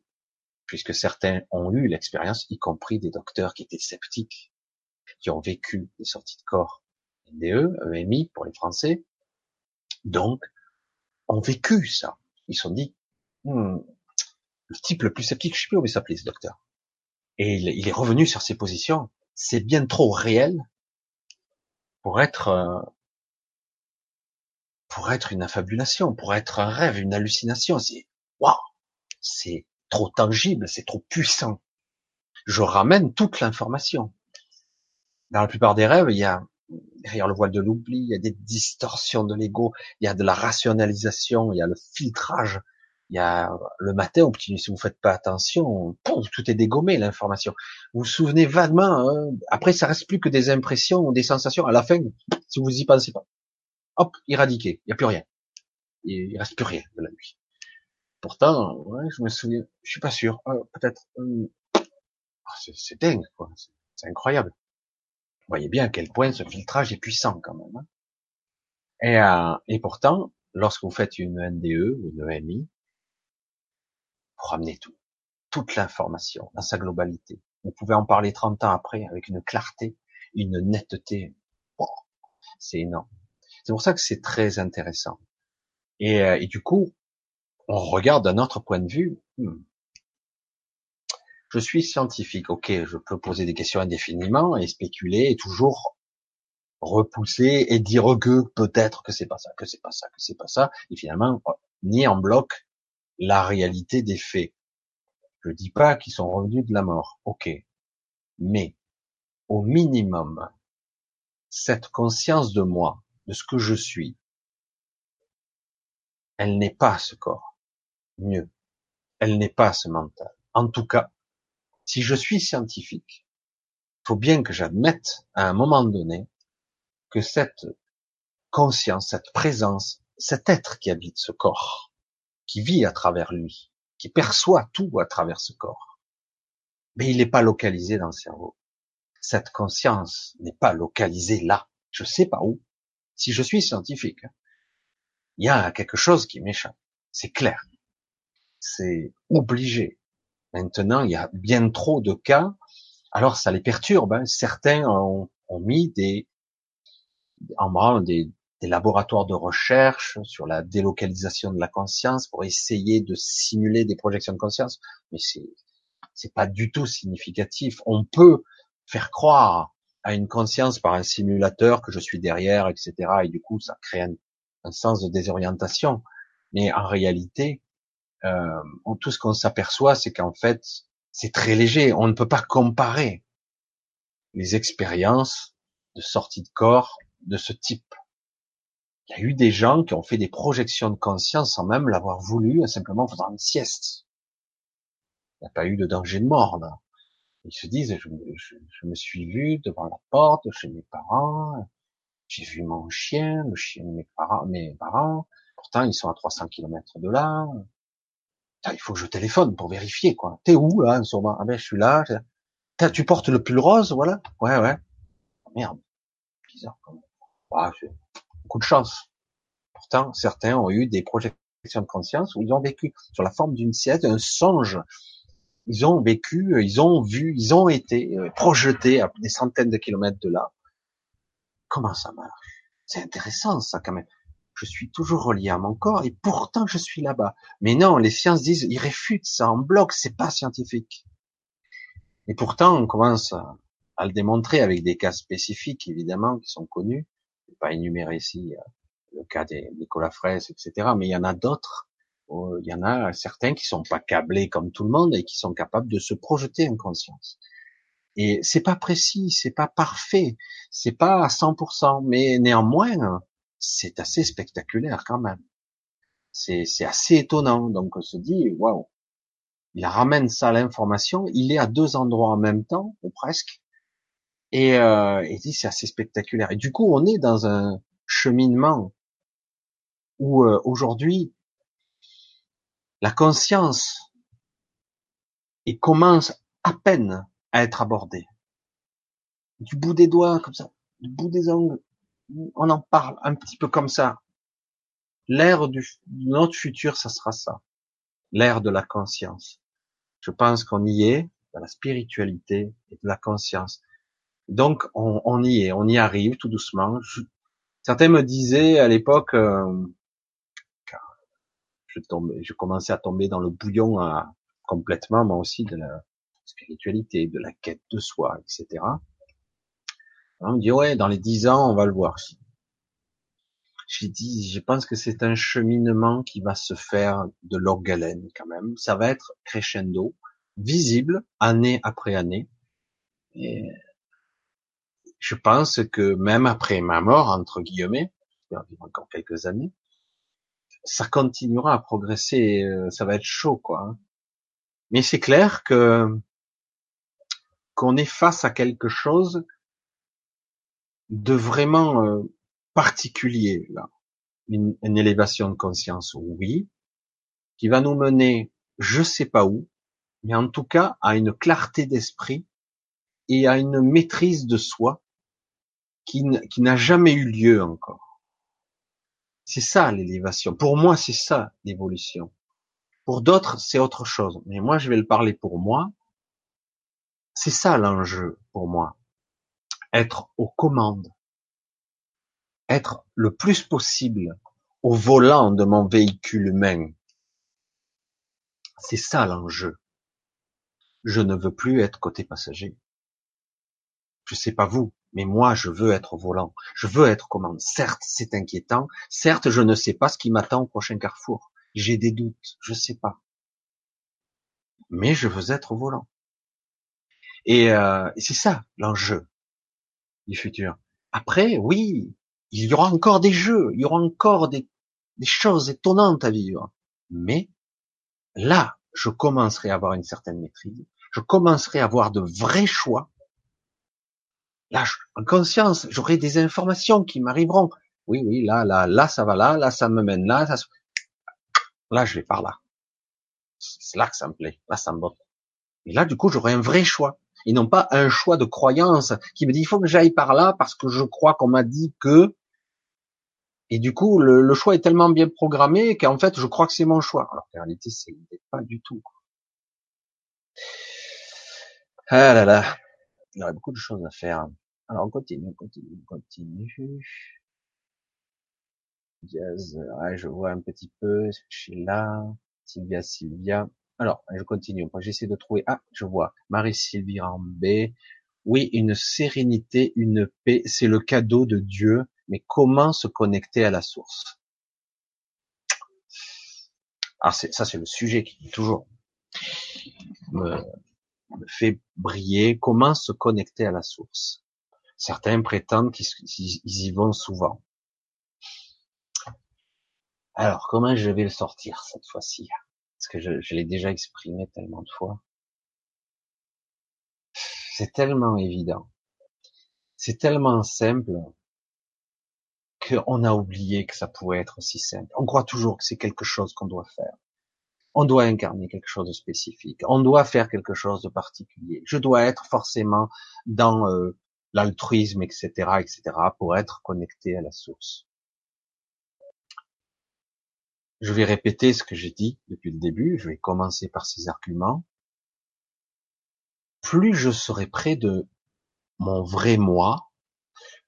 puisque certains ont eu l'expérience, y compris des docteurs qui étaient sceptiques, qui ont vécu des sorties de corps N D E, E M I pour les Français, donc ont vécu ça. Ils se sont dit, hmm, le type le plus sceptique, je sais plus comment il s'appelait ce docteur, et il, il est revenu sur ses positions, c'est bien trop réel pour être... Euh, pour être une affabulation, pour être un rêve, une hallucination, c'est waouh. C'est trop tangible, c'est trop puissant. Je ramène toute l'information. Dans la plupart des rêves, il y a, derrière le voile de l'oubli, il y a des distorsions de l'ego, il y a de la rationalisation, il y a le filtrage, il y a le matin, si vous faites pas attention, pouf, tout est dégommé, l'information. Vous vous souvenez vaguement, hein, après ça reste plus que des impressions ou des sensations, à la fin, si vous y pensez pas. Hop, éradiqué, il n'y a plus rien. Il reste plus rien de la nuit. Pourtant, ouais, je me souviens, je suis pas sûr, euh, peut-être, euh, c'est, c'est dingue, quoi. C'est, c'est incroyable. Vous voyez bien à quel point ce filtrage est puissant, quand même, hein. Et, euh, et pourtant, lorsque vous faites une N D E ou une E M I, vous ramenez tout, toute l'information, dans sa globalité. Vous pouvez en parler trente ans après, avec une clarté, une netteté. Oh, c'est énorme. C'est pour ça que c'est très intéressant. Et, euh, et du coup, on regarde d'un autre point de vue. Hmm. Je suis scientifique, ok, je peux poser des questions indéfiniment et spéculer et toujours repousser et dire que peut-être que c'est pas ça, que c'est pas ça, que c'est pas ça, et finalement ni en bloc la réalité des faits. Je dis pas qu'ils sont revenus de la mort, ok. Mais, au minimum, cette conscience de moi, de ce que je suis, elle n'est pas ce corps. Mieux. Elle n'est pas ce mental. En tout cas, si je suis scientifique, il faut bien que j'admette, à un moment donné, que cette conscience, cette présence, cet être qui habite ce corps, qui vit à travers lui, qui perçoit tout à travers ce corps, mais il n'est pas localisé dans le cerveau. Cette conscience n'est pas localisée là. Je sais pas où. Si je suis scientifique, il y a quelque chose qui m'échappe. C'est clair. C'est obligé. Maintenant, il y a bien trop de cas. Alors, ça les perturbe. Hein. Certains ont, ont mis des, en branle des, des laboratoires de recherche sur la délocalisation de la conscience pour essayer de simuler des projections de conscience. Mais c'est, c'est pas du tout significatif. On peut faire croire à une conscience par un simulateur que je suis derrière, et cetera. Et du coup, ça crée un, un sens de désorientation. Mais en réalité, euh, tout ce qu'on s'aperçoit, c'est qu'en fait, c'est très léger. On ne peut pas comparer les expériences de sortie de corps de ce type. Il y a eu des gens qui ont fait des projections de conscience sans même l'avoir voulu, simplement en faisant une sieste. Il n'y a pas eu de danger de mort, là. Ils se disent, je, je, je me suis vu devant la porte, chez mes parents, j'ai vu mon chien, le chien de mes parents, mes parents, pourtant ils sont à trois cents kilomètres de là. Il faut que je téléphone pour vérifier, quoi. T'es où, là, en ce moment? Ah ben, je suis là. T'as, tu portes le pull rose, voilà. Ouais, ouais. Merde. Bizarre, quand même. Bah, c'est beaucoup de chance. Pourtant, certains ont eu des projections de conscience où ils ont vécu sur la forme d'une sieste, un songe. Ils ont vécu, ils ont vu, ils ont été projetés à des centaines de kilomètres de là. Comment ça marche? C'est intéressant, ça, quand même. Je suis toujours relié à mon corps et pourtant je suis là-bas. Mais non, les sciences disent, ils réfutent ça en bloc, c'est pas scientifique. Et pourtant, on commence à, à le démontrer avec des cas spécifiques, évidemment, qui sont connus. Je vais pas énumérer ici le cas des Nicolas Fraisse, et cetera. Mais il y en a d'autres. Il y en a certains qui sont pas câblés comme tout le monde et qui sont capables de se projeter en conscience. Et c'est pas précis, c'est pas parfait, c'est pas à cent pour cent, mais néanmoins, c'est assez spectaculaire quand même. C'est, c'est assez étonnant. Donc on se dit, waouh, il ramène ça à l'information, il est à deux endroits en même temps, ou presque, et euh, il dit c'est assez spectaculaire. Et du coup, on est dans un cheminement où euh, aujourd'hui, la conscience et commence à peine à être abordée. Du bout des doigts, comme ça, du bout des ongles, on en parle un petit peu comme ça. L'ère du, de notre futur, ça sera ça. L'ère de la conscience. Je pense qu'on y est, de la spiritualité et de la conscience. Donc, on, on y est, on y arrive tout doucement. Je, certains me disaient à l'époque, euh, car je tombais, je commençais à tomber dans le bouillon à, complètement, moi aussi, de la spiritualité, de la quête de soi, et cetera. On me dit, ouais, dans les dix ans, on va le voir. J'ai dit, je pense que c'est un cheminement qui va se faire de longue haleine, quand même. Ça va être crescendo, visible, année après année. Et je pense que même après ma mort, entre guillemets, il y a encore quelques années, ça continuera à progresser, ça va être chaud, quoi. Mais c'est clair que, qu'on est face à quelque chose de vraiment euh, particulier là, une, une élévation de conscience, oui, qui va nous mener, je sais pas où, mais en tout cas à une clarté d'esprit et à une maîtrise de soi qui, n- qui n'a jamais eu lieu encore. C'est ça l'élévation. Pour moi, c'est ça l'évolution. Pour d'autres, c'est autre chose. Mais moi, je vais le parler pour moi. C'est ça l'enjeu pour moi. Être aux commandes, être le plus possible au volant de mon véhicule humain. C'est ça l'enjeu. Je ne veux plus être côté passager. Je sais pas vous, mais moi je veux être au volant. Je veux être aux commandes. Certes, c'est inquiétant. Certes, je ne sais pas ce qui m'attend au prochain carrefour. j'ai des doutes, je sais pas. Mais je veux être au volant. Et, euh, et c'est ça l'enjeu du futur. Après, oui, il y aura encore des jeux, il y aura encore des, des choses étonnantes à vivre. Mais là, je commencerai à avoir une certaine maîtrise, je commencerai à avoir de vrais choix. Là, je, en conscience, j'aurai des informations qui m'arriveront. Oui, oui, là, là, là, ça va là, là, ça me mène là, ça, là, je vais par là. C'est là que ça me plaît, là, ça me botte. Et là, du coup, j'aurai un vrai choix. Et non pas un choix de croyance qui me dit, il faut que j'aille par là parce que je crois qu'on m'a dit que, et du coup, le, le choix est tellement bien programmé qu'en fait, je crois que c'est mon choix. Alors qu'en réalité, c'est pas du tout. Ah là là. Il y aurait beaucoup de choses à faire. Alors, on continue, on continue, on continue. Yes, ouais, je vois un petit peu. Sheila, Sylvia, Sylvia. Alors, je continue. J'essaie de trouver. Ah, je vois. Marie-Sylvie Rambé. Oui, une sérénité, une paix. C'est le cadeau de Dieu. Mais comment se connecter à la source? Ah, c'est, ça, c'est le sujet qui, toujours, me, me fait briller. Comment se connecter à la source? Certains prétendent qu'ils, qu'ils y vont souvent. Alors, comment je vais le sortir cette fois-ci? Parce que je, je l'ai déjà exprimé tellement de fois. C'est tellement évident. C'est tellement simple. On a oublié que ça pouvait être aussi simple. On croit toujours que c'est quelque chose qu'on doit faire. On doit incarner quelque chose de spécifique. On doit faire quelque chose de particulier. Je dois être forcément dans euh, l'altruisme, et cetera, et cetera, pour être connecté à la source. Je vais répéter ce que j'ai dit depuis le début. Je vais commencer par ces arguments. Plus je serai près de mon vrai moi,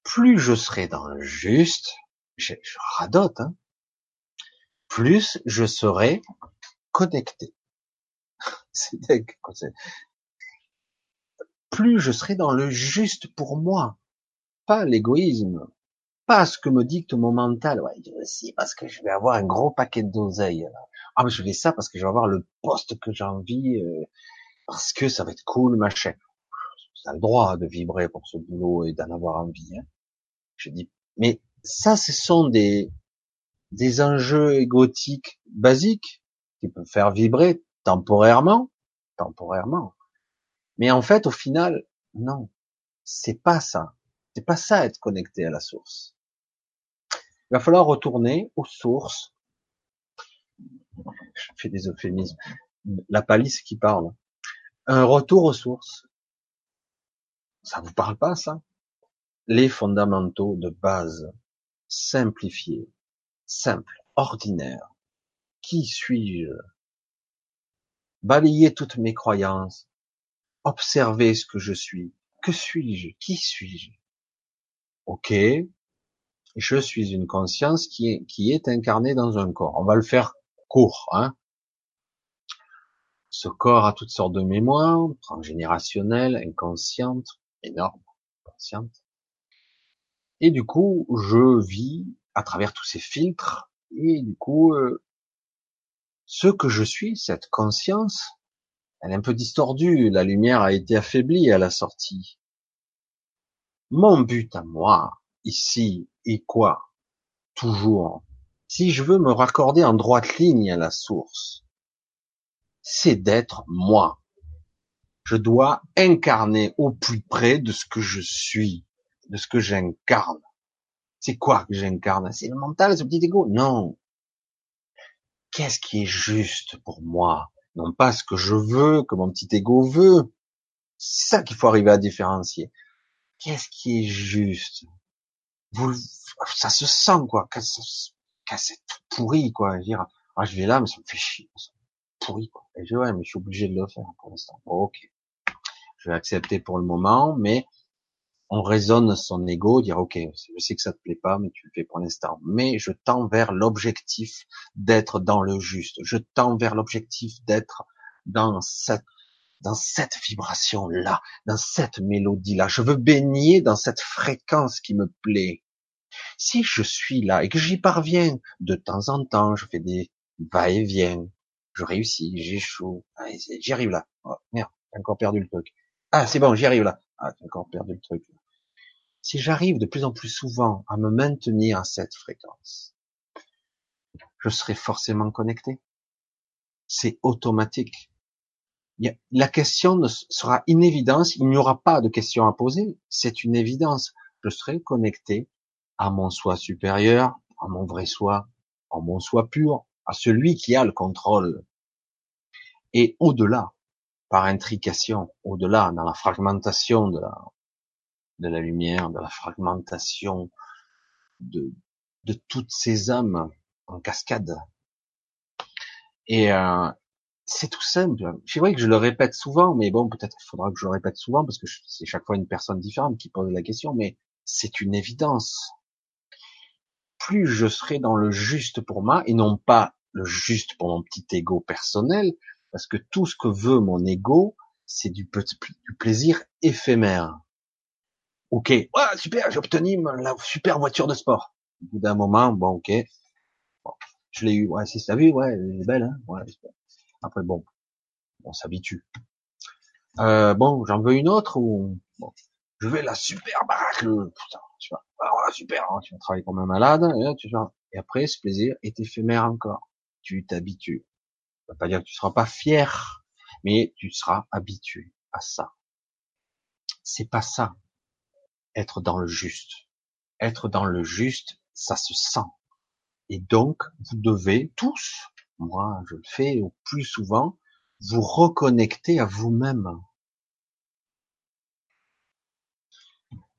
plus je serai dans le juste, je, je radote, hein, plus je serai connecté. C'est dingue. Plus je serai dans le juste pour moi, pas l'égoïsme, pas ce que me dicte mon mental. Ouais, je sais parce que je vais avoir un gros paquet d'oseilles. Ah, mais je fais ça parce que je vais avoir le poste que j'ai envie, euh, parce que ça va être cool, machin. Tu as le droit de vibrer pour ce boulot et d'en avoir envie. Hein. Je dis, mais ça, ce sont des des enjeux égotiques basiques qui peuvent faire vibrer temporairement, temporairement. Mais en fait, au final, non, c'est pas ça. C'est pas ça être connecté à la source. Il va falloir retourner aux sources. Je fais des euphémismes. La palisse qui parle. Un retour aux sources. Ça vous parle pas, ça? Les fondamentaux de base, simplifiés, simples, ordinaires. Qui suis-je? Balayer toutes mes croyances, observer ce que je suis. Que suis-je? Qui suis-je? Ok, je suis une conscience qui est, qui est incarnée dans un corps. On va le faire court, hein. Ce corps a toutes sortes de mémoires, transgénérationnelles, inconscientes, énorme, consciente. Et du coup, je vis à travers tous ces filtres. Et du coup, euh, ce que je suis, cette conscience, elle est un peu distordue. La lumière a été affaiblie à la sortie. Mon but à moi, ici, est quoi? Toujours. Si je veux me raccorder en droite ligne à la source, c'est d'être moi. Je dois incarner au plus près de ce que je suis, de ce que j'incarne. C'est quoi que j'incarne? C'est le mental, ce petit ego? Non. Qu'est-ce qui est juste pour moi? Non pas ce que je veux, que mon petit ego veut. C'est ça qu'il faut arriver à différencier. Qu'est-ce qui est juste? Vous, ça se sent, quoi. Cassette pourrie, quoi. Je, veux dire, ah, je vais là, mais ça me fait chier. Ça me pourrit, quoi. Et je, ouais, mais je suis obligé de le faire pour l'instant. Bon, ok. Je vais accepter pour le moment, mais on raisonne son ego, dire, ok, je sais que ça te plaît pas, mais tu le fais pour l'instant. Mais je tends vers l'objectif d'être dans le juste. Je tends vers l'objectif d'être dans cette, dans cette vibration-là, dans cette mélodie-là. Je veux baigner dans cette fréquence qui me plaît. Si je suis là et que j'y parviens de temps en temps, je fais des, va-et-vient, je réussis, j'échoue, ah, j'y arrive là, oh, merde, j'ai encore perdu le truc, ah c'est bon, j'y arrive là, ah j'ai encore perdu le truc. Si j'arrive de plus en plus souvent à me maintenir à cette fréquence, je serai forcément connecté. C'est automatique. La question sera une évidence, il n'y aura pas de question à poser, c'est une évidence. Je serai connecté à mon soi supérieur, à mon vrai soi, à mon soi pur, à celui qui a le contrôle. Et au-delà, par intrication, au-delà, dans la fragmentation de la, de la lumière, de la fragmentation de, de toutes ces âmes en cascade. Et euh, c'est tout simple. C'est vrai que je le répète souvent, mais bon, peut-être qu'il faudra que je le répète souvent, parce que c'est chaque fois une personne différente qui pose la question, mais c'est une évidence. Plus je serai dans le juste pour moi, et non pas le juste pour mon petit ego personnel, parce que tout ce que veut mon ego, c'est du, du plaisir éphémère. Ok, oh, super, j'ai obtenu la super voiture de sport. Au bout d'un moment, bon, ok, bon, je l'ai eu, ouais, si ça vu, ouais, elle est belle, hein, ouais, j'espère. Après, bon, on s'habitue. Euh, bon, j'en veux une autre ou bon, je vais la super baraque, putain, tu vois, voilà, super, hein, tu vas travailler comme un malade, et, tu vois, et après, ce plaisir est éphémère encore. Tu t'habitues. Ça ne veut pas dire que tu ne seras pas fier, mais tu seras habitué à ça. C'est pas ça. Être dans le juste. Être dans le juste, ça se sent. Et donc, vous devez tous, moi je le fais au plus souvent, vous reconnecter à vous-même.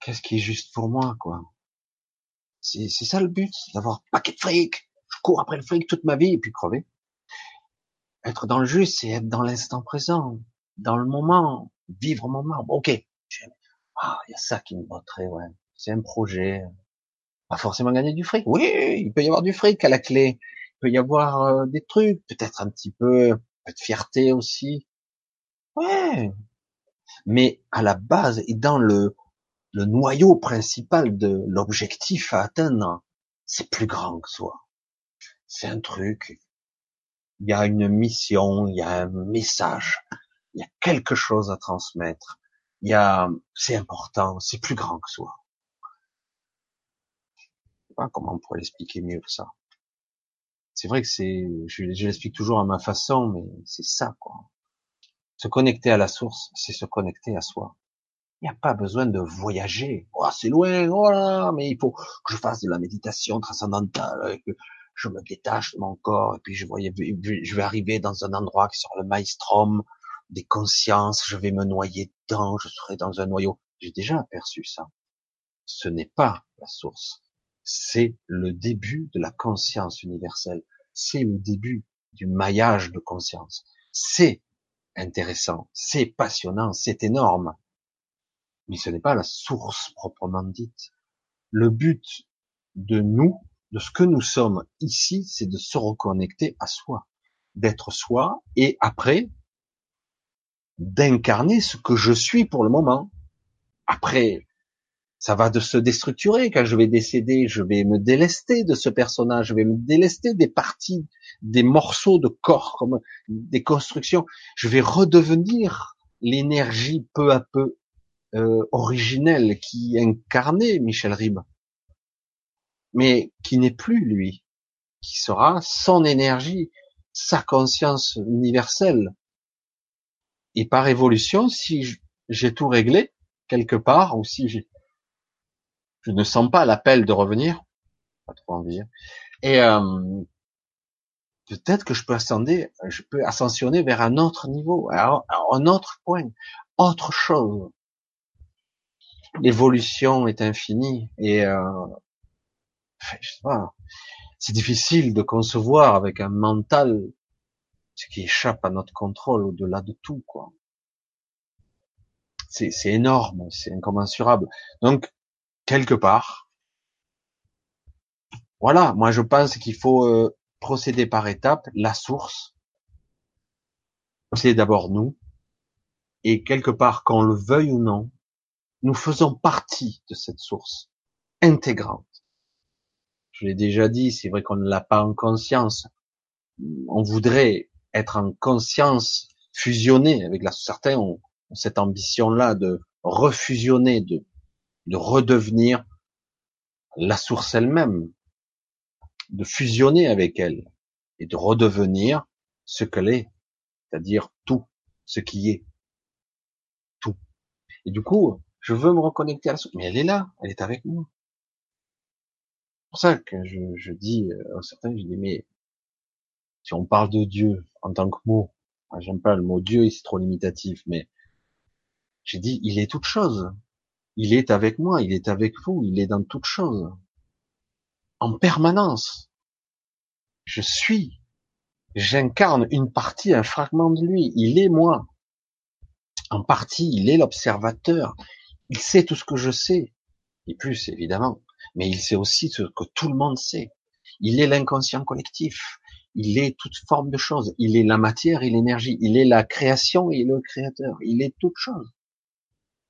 Qu'est-ce qui est juste pour moi, quoi? C'est, c'est ça le but, d'avoir un paquet de fric. Je cours après le fric toute ma vie et puis crever. Être dans le juste, c'est être dans l'instant présent, dans le moment, vivre mon moment. Bon, ok, ah, il y a ça qui me botterait, ouais. C'est un projet. Pas forcément gagner du fric. Oui, il peut y avoir du fric à la clé. Il peut y avoir euh, des trucs, peut-être un petit peu, peu de fierté aussi. Ouais. Mais à la base et dans le, le noyau principal de l'objectif à atteindre, c'est plus grand que soi. C'est un truc. Il y a une mission, il y a un message, il y a quelque chose à transmettre. Il y a, c'est important, c'est plus grand que soi. Je sais pas comment on pourrait l'expliquer mieux que ça. C'est vrai que c'est, je, je l'explique toujours à ma façon, mais c'est ça, quoi. Se connecter à la source, c'est se connecter à soi. Il n'y a pas besoin de voyager. Oh, c'est loin, oh là, mais il faut que je fasse de la méditation transcendantale, que je me détache de mon corps, et puis je voyais, je vais arriver dans un endroit qui sort le maelstrom, des consciences, je vais me noyer dedans, je serai dans un noyau. J'ai déjà aperçu ça. Ce n'est pas la source. C'est le début de la conscience universelle. C'est le début du maillage de conscience. C'est intéressant, c'est passionnant, c'est énorme. Mais ce n'est pas la source proprement dite. Le but de nous, de ce que nous sommes ici, c'est de se reconnecter à soi, d'être soi, et après, d'incarner ce que je suis pour le moment. Après, ça va de se déstructurer. Quand je vais décéder, je vais me délester de ce personnage, je vais me délester des parties, des morceaux de corps, comme des constructions. Je vais redevenir l'énergie peu à peu euh, originelle qui incarnait Michel Ribes, mais qui n'est plus lui, qui sera son énergie, sa conscience universelle. Et par évolution, si j'ai tout réglé quelque part, ou si j'ai, je ne sens pas l'appel de revenir, pas trop envie, et euh, peut-être que je peux ascender, je peux ascensionner vers un autre niveau, un, un autre point, autre chose. L'évolution est infinie et euh, je sais pas, c'est difficile de concevoir avec un mental. Ce qui échappe à notre contrôle au-delà de tout, quoi. C'est, c'est énorme, c'est incommensurable. Donc, quelque part, voilà, moi je pense qu'il faut euh, procéder par étapes. La source, c'est d'abord nous, et quelque part, qu'on le veuille ou non, nous faisons partie de cette source intégrante. Je l'ai déjà dit, c'est vrai qu'on ne l'a pas en conscience, on voudrait être en conscience, fusionner avec la, certains ont cette ambition-là de refusionner, de, de redevenir la source elle-même, de fusionner avec elle et de redevenir ce qu'elle est, c'est-à-dire tout, ce qui est, tout. Et du coup, je veux me reconnecter à la source, mais elle est là, elle est avec moi. C'est pour ça que je, je dis à certains, je dis, mais si on parle de Dieu en tant que mot, j'aime pas le mot Dieu, c'est trop limitatif, mais j'ai dit, il est toute chose. Il est avec moi, il est avec vous, il est dans toute chose. En permanence. Je suis. J'incarne une partie, un fragment de lui. Il est moi. En partie, il est l'observateur. Il sait tout ce que je sais. Et plus, évidemment. Mais il sait aussi ce que tout le monde sait. Il est l'inconscient collectif. Il est toute forme de choses. Il est la matière et l'énergie. Il est la création et le créateur. Il est toute chose.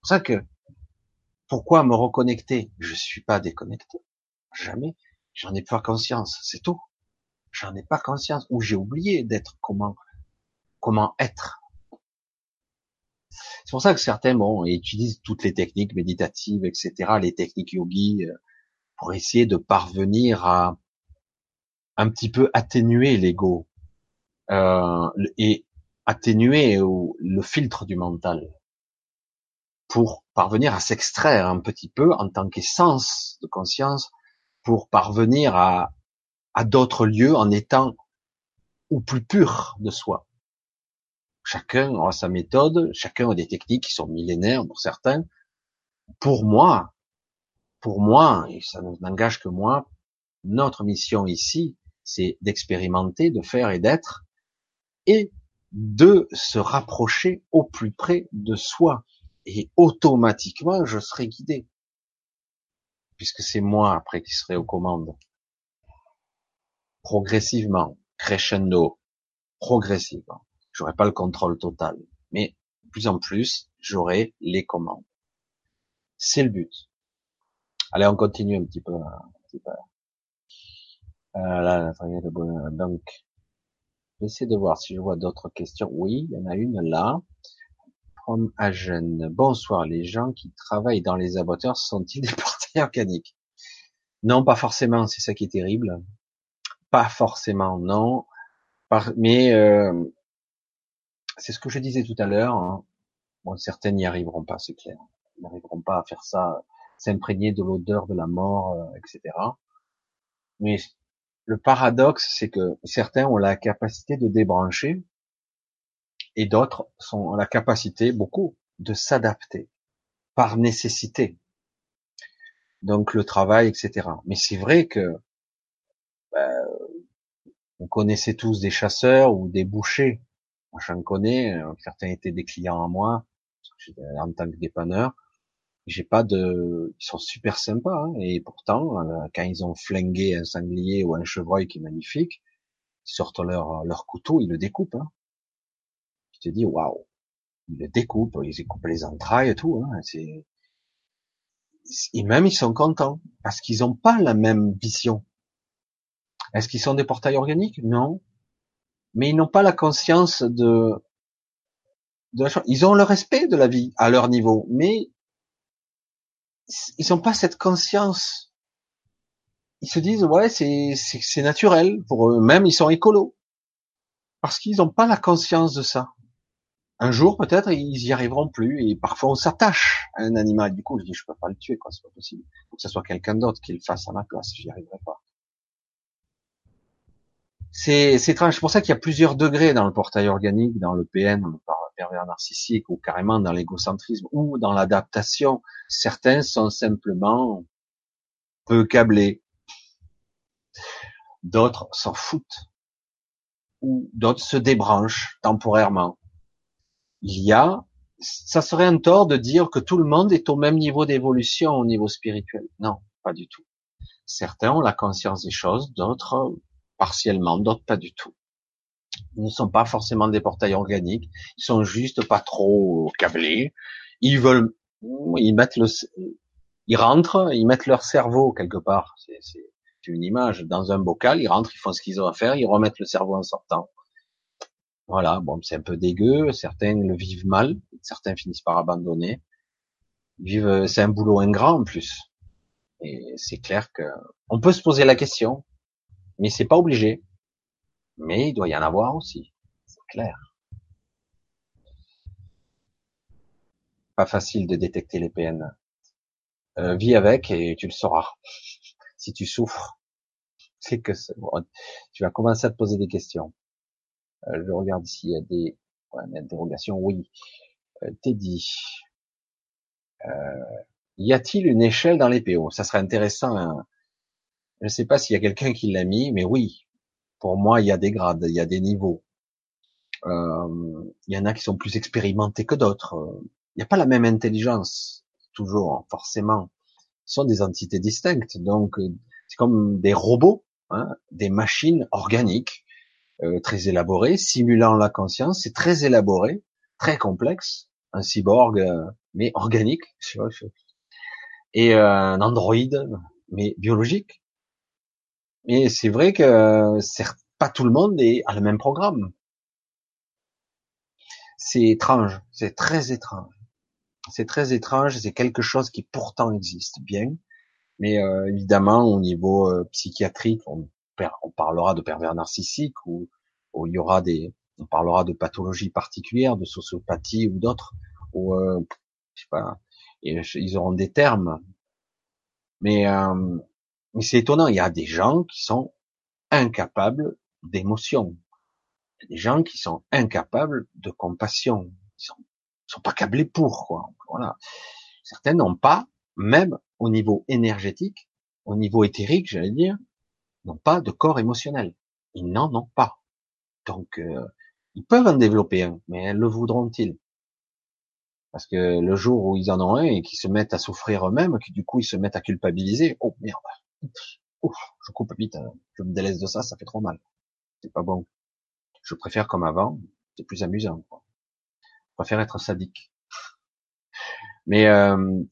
C'est pour ça que, pourquoi me reconnecter? Je suis pas déconnecté. Jamais. J'en ai pas conscience. C'est tout. J'en ai pas conscience. Ou j'ai oublié d'être comment, comment être. C'est pour ça que certains, bon, utilisent toutes les techniques méditatives, et cetera, les techniques yogi, pour essayer de parvenir à un petit peu atténuer l'ego euh, et atténuer le filtre du mental pour parvenir à s'extraire un petit peu en tant qu'essence de conscience, pour parvenir à, à d'autres lieux en étant au plus pur de soi. Chacun a sa méthode, chacun a des techniques qui sont millénaires pour certains. Pour moi, Pour moi, et ça n'engage que moi, notre mission ici, c'est d'expérimenter, de faire et d'être, et de se rapprocher au plus près de soi. Et automatiquement, je serai guidé, puisque c'est moi après qui serai aux commandes. Progressivement, crescendo, progressivement. J'aurai pas le contrôle total, mais de plus en plus, j'aurai les commandes. C'est le but. Allez, on continue un petit peu. Un petit peu. Euh, là, là, donc, j'essaie de voir si je vois d'autres questions. Oui, il y en a une là. From Agen. Bonsoir, les gens qui travaillent dans les abattoirs sont-ils des portails organiques? Non, pas forcément. C'est ça qui est terrible. Pas forcément, non. Par... Mais euh, c'est ce que je disais tout à l'heure. Hein. Bon, certaines n'y arriveront pas, c'est clair. Ils n'arriveront pas à faire ça. S'imprégner de l'odeur de la mort, euh, et cetera. Mais le paradoxe, c'est que certains ont la capacité de débrancher et d'autres ont la capacité, beaucoup, de s'adapter par nécessité. Donc le travail, et cetera. Mais c'est vrai que ben, on connaissait tous des chasseurs ou des bouchers. Moi, j'en connais. Certains étaient des clients à moi en tant que dépanneur. J'ai pas de, ils sont super sympas, hein, et pourtant, euh, quand ils ont flingué un sanglier ou un chevreuil qui est magnifique, ils sortent leur, leur couteau, ils le découpent, hein. Je te dis, waouh. Ils le découpent, ils coupent les entrailles et tout, hein, c'est, et même ils sont contents. Parce qu'ils ont pas la même vision. Est-ce qu'ils sont des portails organiques? Non. Mais ils n'ont pas la conscience de, de la chose. Ils ont le respect de la vie à leur niveau, mais ils n'ont pas cette conscience. Ils se disent, ouais, c'est, c'est, c'est naturel. Pour eux-mêmes, ils sont écolos. Parce qu'ils n'ont pas la conscience de ça. Un jour, peut-être, ils y arriveront plus. Et parfois, on s'attache à un animal. Du coup, je dis, je peux pas le tuer, quoi. C'est pas possible. Faut que ce soit quelqu'un d'autre qui le fasse à ma place. J'y arriverai pas. C'est, c'est étrange. C'est pour ça qu'il y a plusieurs degrés dans le portail organique, dans le P N, par le pervers narcissique, ou carrément dans l'égocentrisme, ou dans l'adaptation. Certains sont simplement peu câblés. D'autres s'en foutent. Ou d'autres se débranchent temporairement. Il y a, ça serait un tort de dire que tout le monde est au même niveau d'évolution au niveau spirituel. Non, pas du tout. Certains ont la conscience des choses, d'autres partiellement, d'autres pas du tout. Ils ne sont pas forcément des portails organiques, ils sont juste pas trop câblés. Ils veulent, ils mettent le, ils rentrent, ils mettent leur cerveau quelque part. C'est, c'est, j'ai une image, dans un bocal, ils rentrent, ils font ce qu'ils ont à faire, ils remettent le cerveau en sortant. Voilà, bon, c'est un peu dégueu, certains le vivent mal, certains finissent par abandonner. Ils vivent, c'est un boulot ingrat en plus. Et c'est clair que on peut se poser la question, mais c'est pas obligé. Mais il doit y en avoir aussi, c'est clair. Pas facile de détecter les P N. Euh, vis avec et tu le sauras. Si tu souffres, c'est que c'est... Bon, tu vas commencer à te poser des questions. Euh, je regarde s'il y a des ouais, interrogations. Oui, euh, Teddy. Euh, y a-t-il une échelle dans les P O? Ça serait intéressant. Hein. Je ne sais pas s'il y a quelqu'un qui l'a mis, mais oui. Pour moi, il y a des grades, il y a des niveaux. Il euh, y en a qui sont plus expérimentés que d'autres. Il n'y a pas la même intelligence, toujours, forcément. Ce sont des entités distinctes, donc c'est comme des robots, hein, des machines organiques, euh, très élaborées, simulant la conscience. C'est très élaboré, très complexe, un cyborg, euh, mais organique, et euh, un androïde, mais biologique. Mais c'est vrai que c'est pas tout le monde est à le même programme. C'est étrange, c'est très étrange. C'est très étrange, c'est quelque chose qui pourtant existe bien, mais euh, évidemment au niveau euh, psychiatrique, on, per- on parlera de pervers narcissiques ou il y aura des, on parlera de pathologies particulières, de sociopathie ou d'autres, ou euh, je sais pas, et, ils auront des termes. Mais euh, Mais c'est étonnant, il y a des gens qui sont incapables d'émotion. Il y a des gens qui sont incapables de compassion. Ils sont, ils sont pas câblés pour, quoi. Voilà. Certains n'ont pas, même au niveau énergétique, au niveau éthérique, j'allais dire, n'ont pas de corps émotionnel. Ils n'en ont pas. Donc, euh, ils peuvent en développer un, mais le voudront-ils? Parce que le jour où ils en ont un et qu'ils se mettent à souffrir eux-mêmes, que du coup ils se mettent à culpabiliser, oh merde. Ouf, je coupe vite, je me délaisse de ça, ça fait trop mal. C'est pas bon. Je préfère comme avant, c'est plus amusant. Quoi. Je préfère être sadique. Mais euh,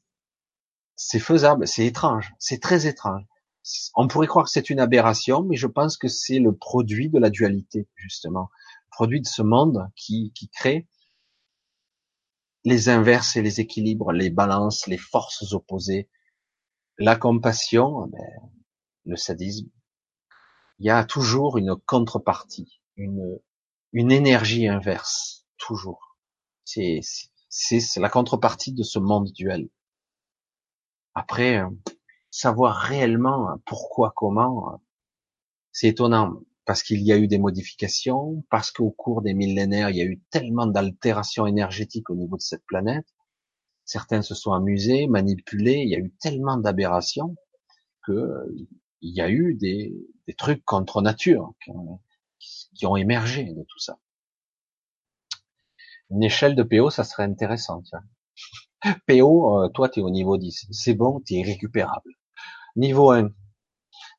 c'est faisable, c'est étrange, c'est très étrange. On pourrait croire que c'est une aberration, mais je pense que c'est le produit de la dualité, justement. Le produit de ce monde qui, qui crée les inverses et les équilibres, les balances, les forces opposées. La compassion, le sadisme, il y a toujours une contrepartie, une une énergie inverse, toujours. C'est c'est, c'est la contrepartie de ce monde duel. Après, savoir réellement pourquoi, comment, c'est étonnant, parce qu'il y a eu des modifications, parce qu'au cours des millénaires, il y a eu tellement d'altérations énergétiques au niveau de cette planète. Certains se sont amusés, manipulés, il y a eu tellement d'aberrations que euh, il y a eu des, des trucs contre nature qui ont, qui ont émergé de tout ça. Une échelle de P O, ça serait intéressant. Tiens. P O, euh, toi, t'es au niveau dix. C'est bon, t'es irrécupérable. Niveau un,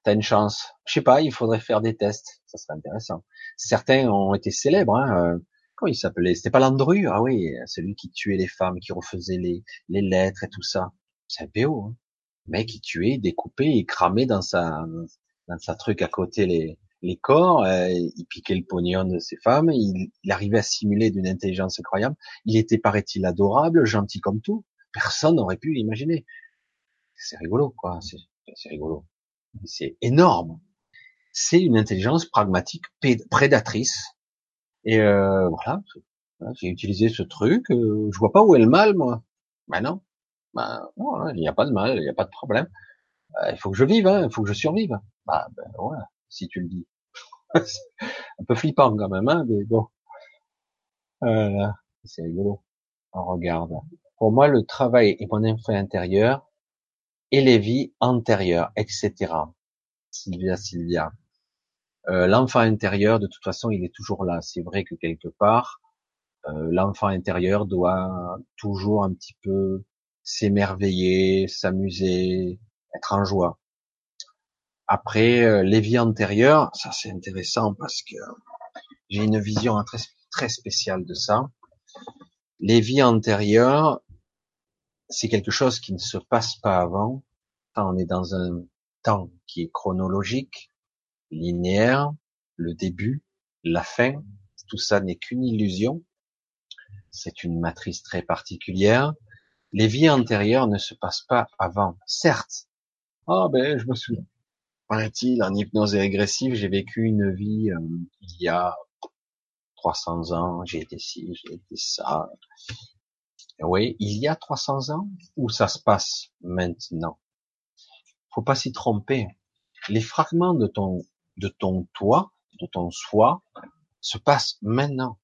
t'as une chance. Je sais pas, il faudrait faire des tests. Ça serait intéressant. Certains ont été célèbres, hein. Euh, Comment il s'appelait? C'était pas Landru? Ah oui, celui qui tuait les femmes, qui refaisait les, les lettres et tout ça. C'est un P O, hein. Le mec, il tuait, découpait, il cramait dans sa, dans sa truc à côté les, les corps, euh, il piquait le pognon de ses femmes, il, il arrivait à simuler d'une intelligence incroyable. Il était, paraît-il, adorable, gentil comme tout. Personne n'aurait pu l'imaginer. C'est rigolo, quoi. C'est, c'est rigolo. C'est énorme. C'est une intelligence pragmatique, prédatrice. Et euh, voilà, j'ai utilisé ce truc, euh, je vois pas où est le mal, moi. Ben non, ben non, il n'y a pas de mal, il n'y a pas de problème. Euh, il faut que je vive, hein, il faut que je survive. Ben, ben voilà, si tu le dis. Un peu flippant quand même, hein, mais bon. Euh, c'est rigolo. On regarde. Pour moi, le travail est mon info intérieur et les vies antérieures, et cetera. Sylvia, Sylvia. Euh, l'enfant intérieur, de toute façon, il est toujours là. C'est vrai que quelque part, euh, l'enfant intérieur doit toujours un petit peu s'émerveiller, s'amuser, être en joie. Après, euh, les vies antérieures, ça c'est intéressant parce que j'ai une vision très, très spéciale de ça. Les vies antérieures, c'est quelque chose qui ne se passe pas avant. Quand on est dans un temps qui est chronologique, linéaire, le début, la fin, tout ça n'est qu'une illusion. C'est une matrice très particulière. Les vies antérieures ne se passent pas avant. Certes, ah oh ben je me souviens. Paraît-il, en hypnose régressive, j'ai vécu une vie euh, il y a trois cents ans, j'ai été ci, j'ai été ça. Oui, il y a trois cents ans, où ça se passe maintenant. Faut pas s'y tromper. Les fragments de ton, de ton toi, de ton soi, se passent maintenant.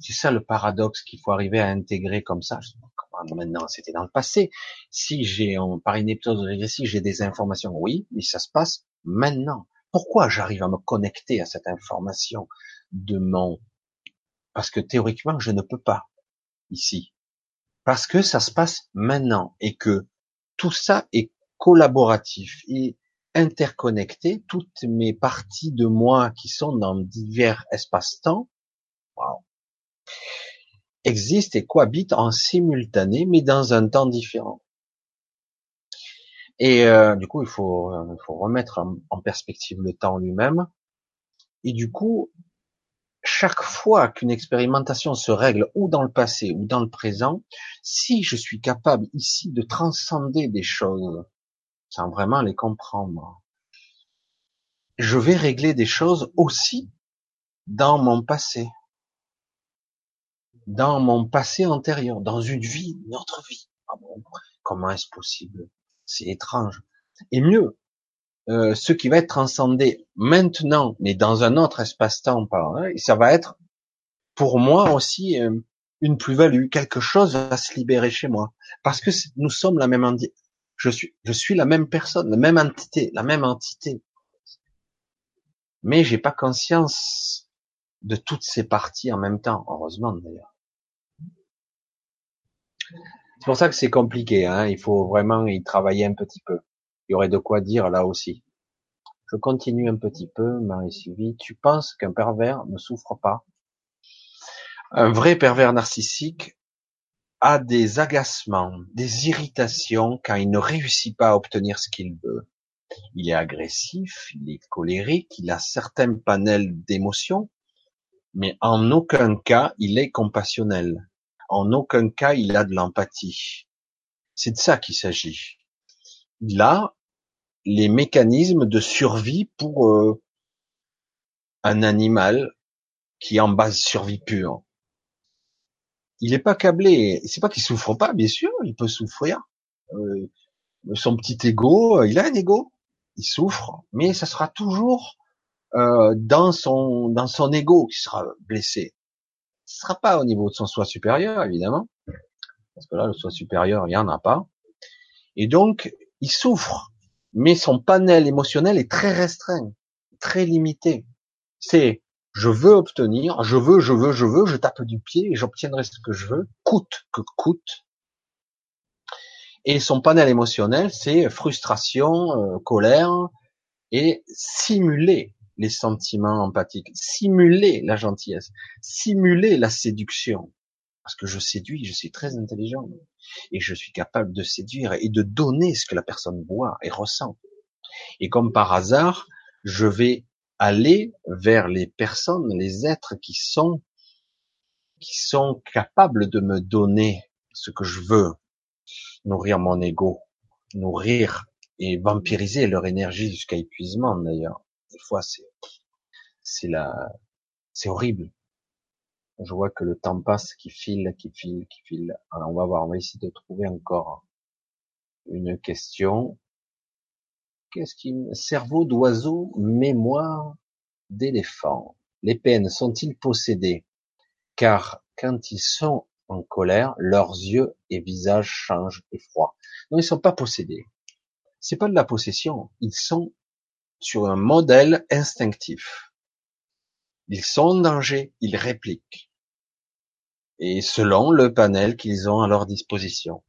C'est ça le paradoxe qu'il faut arriver à intégrer comme ça. Comment maintenant, c'était dans le passé. Si j'ai, on, par une hypnose régressive, j'ai des informations, oui, mais ça se passe maintenant. Pourquoi j'arrive à me connecter à cette information de mon, parce que théoriquement, je ne peux pas, ici. Parce que ça se passe maintenant et que tout ça est collaboratif et interconnecté. Toutes mes parties de moi qui sont dans divers espaces-temps, wow, existent et cohabitent en simultané, mais dans un temps différent. Et euh, du coup, il faut, euh, faut remettre en, en perspective le temps lui-même. Et du coup, chaque fois qu'une expérimentation se règle ou dans le passé ou dans le présent, si je suis capable ici de transcender des choses sans vraiment les comprendre, je vais régler des choses aussi dans mon passé, dans mon passé antérieur, dans une vie, une autre vie. Ah bon, comment est-ce possible? C'est étrange. Et mieux, Euh, ce qui va être transcendé maintenant, mais dans un autre espace-temps, hein, et ça va être, pour moi aussi, euh, une plus-value. Quelque chose va se libérer chez moi, parce que nous sommes la même entité. Je suis, je suis la même personne, la même entité, la même entité. Mais j'ai pas conscience de toutes ces parties en même temps, heureusement d'ailleurs. C'est pour ça que c'est compliqué. Hein, il faut vraiment y travailler un petit peu. Il y aurait de quoi dire là aussi. Je continue un petit peu, Marie-Sylvie. Tu penses qu'un pervers ne souffre pas? Un vrai pervers narcissique a des agacements, des irritations quand il ne réussit pas à obtenir ce qu'il veut. Il est agressif, il est colérique, il a certains panels d'émotions, mais en aucun cas il est compassionnel. En aucun cas il a de l'empathie. C'est de ça qu'il s'agit. Il a les mécanismes de survie pour euh, un animal qui est en base survie pure. Il n'est pas câblé. C'est pas qu'il souffre pas, bien sûr, il peut souffrir. Euh, son petit ego, il a un ego, il souffre, mais ça sera toujours euh, dans son dans son ego qui sera blessé. Ce sera pas au niveau de son soi supérieur, évidemment, parce que là, le soi supérieur, il y en a pas. Et donc il souffre, mais son panel émotionnel est très restreint, très limité. C'est, je veux obtenir, je veux, je veux, je veux, je tape du pied et j'obtiendrai ce que je veux, coûte que coûte. Et son panel émotionnel, c'est frustration, euh, colère, et simuler les sentiments empathiques, simuler la gentillesse, simuler la séduction. Parce que je séduis, je suis très intelligent et je suis capable de séduire et de donner ce que la personne voit et ressent. Et comme par hasard, je vais aller vers les personnes, les êtres qui sont qui sont capables de me donner ce que je veux, nourrir mon ego, nourrir et vampiriser leur énergie jusqu'à épuisement d'ailleurs. Des fois, c'est c'est la c'est horrible. Je vois que le temps passe, qui file, qui file, qui file. Alors, on va voir, on va essayer de trouver encore une question. Qu'est-ce qui... Cerveau d'oiseau, mémoire d'éléphant. Les P N sont-ils possédés? Car quand ils sont en colère, leurs yeux et visages changent effroi. Non, ils sont pas possédés. C'est pas de la possession. Ils sont sur un modèle instinctif. Ils sont en danger, ils répliquent. Et selon le panel qu'ils ont à leur disposition.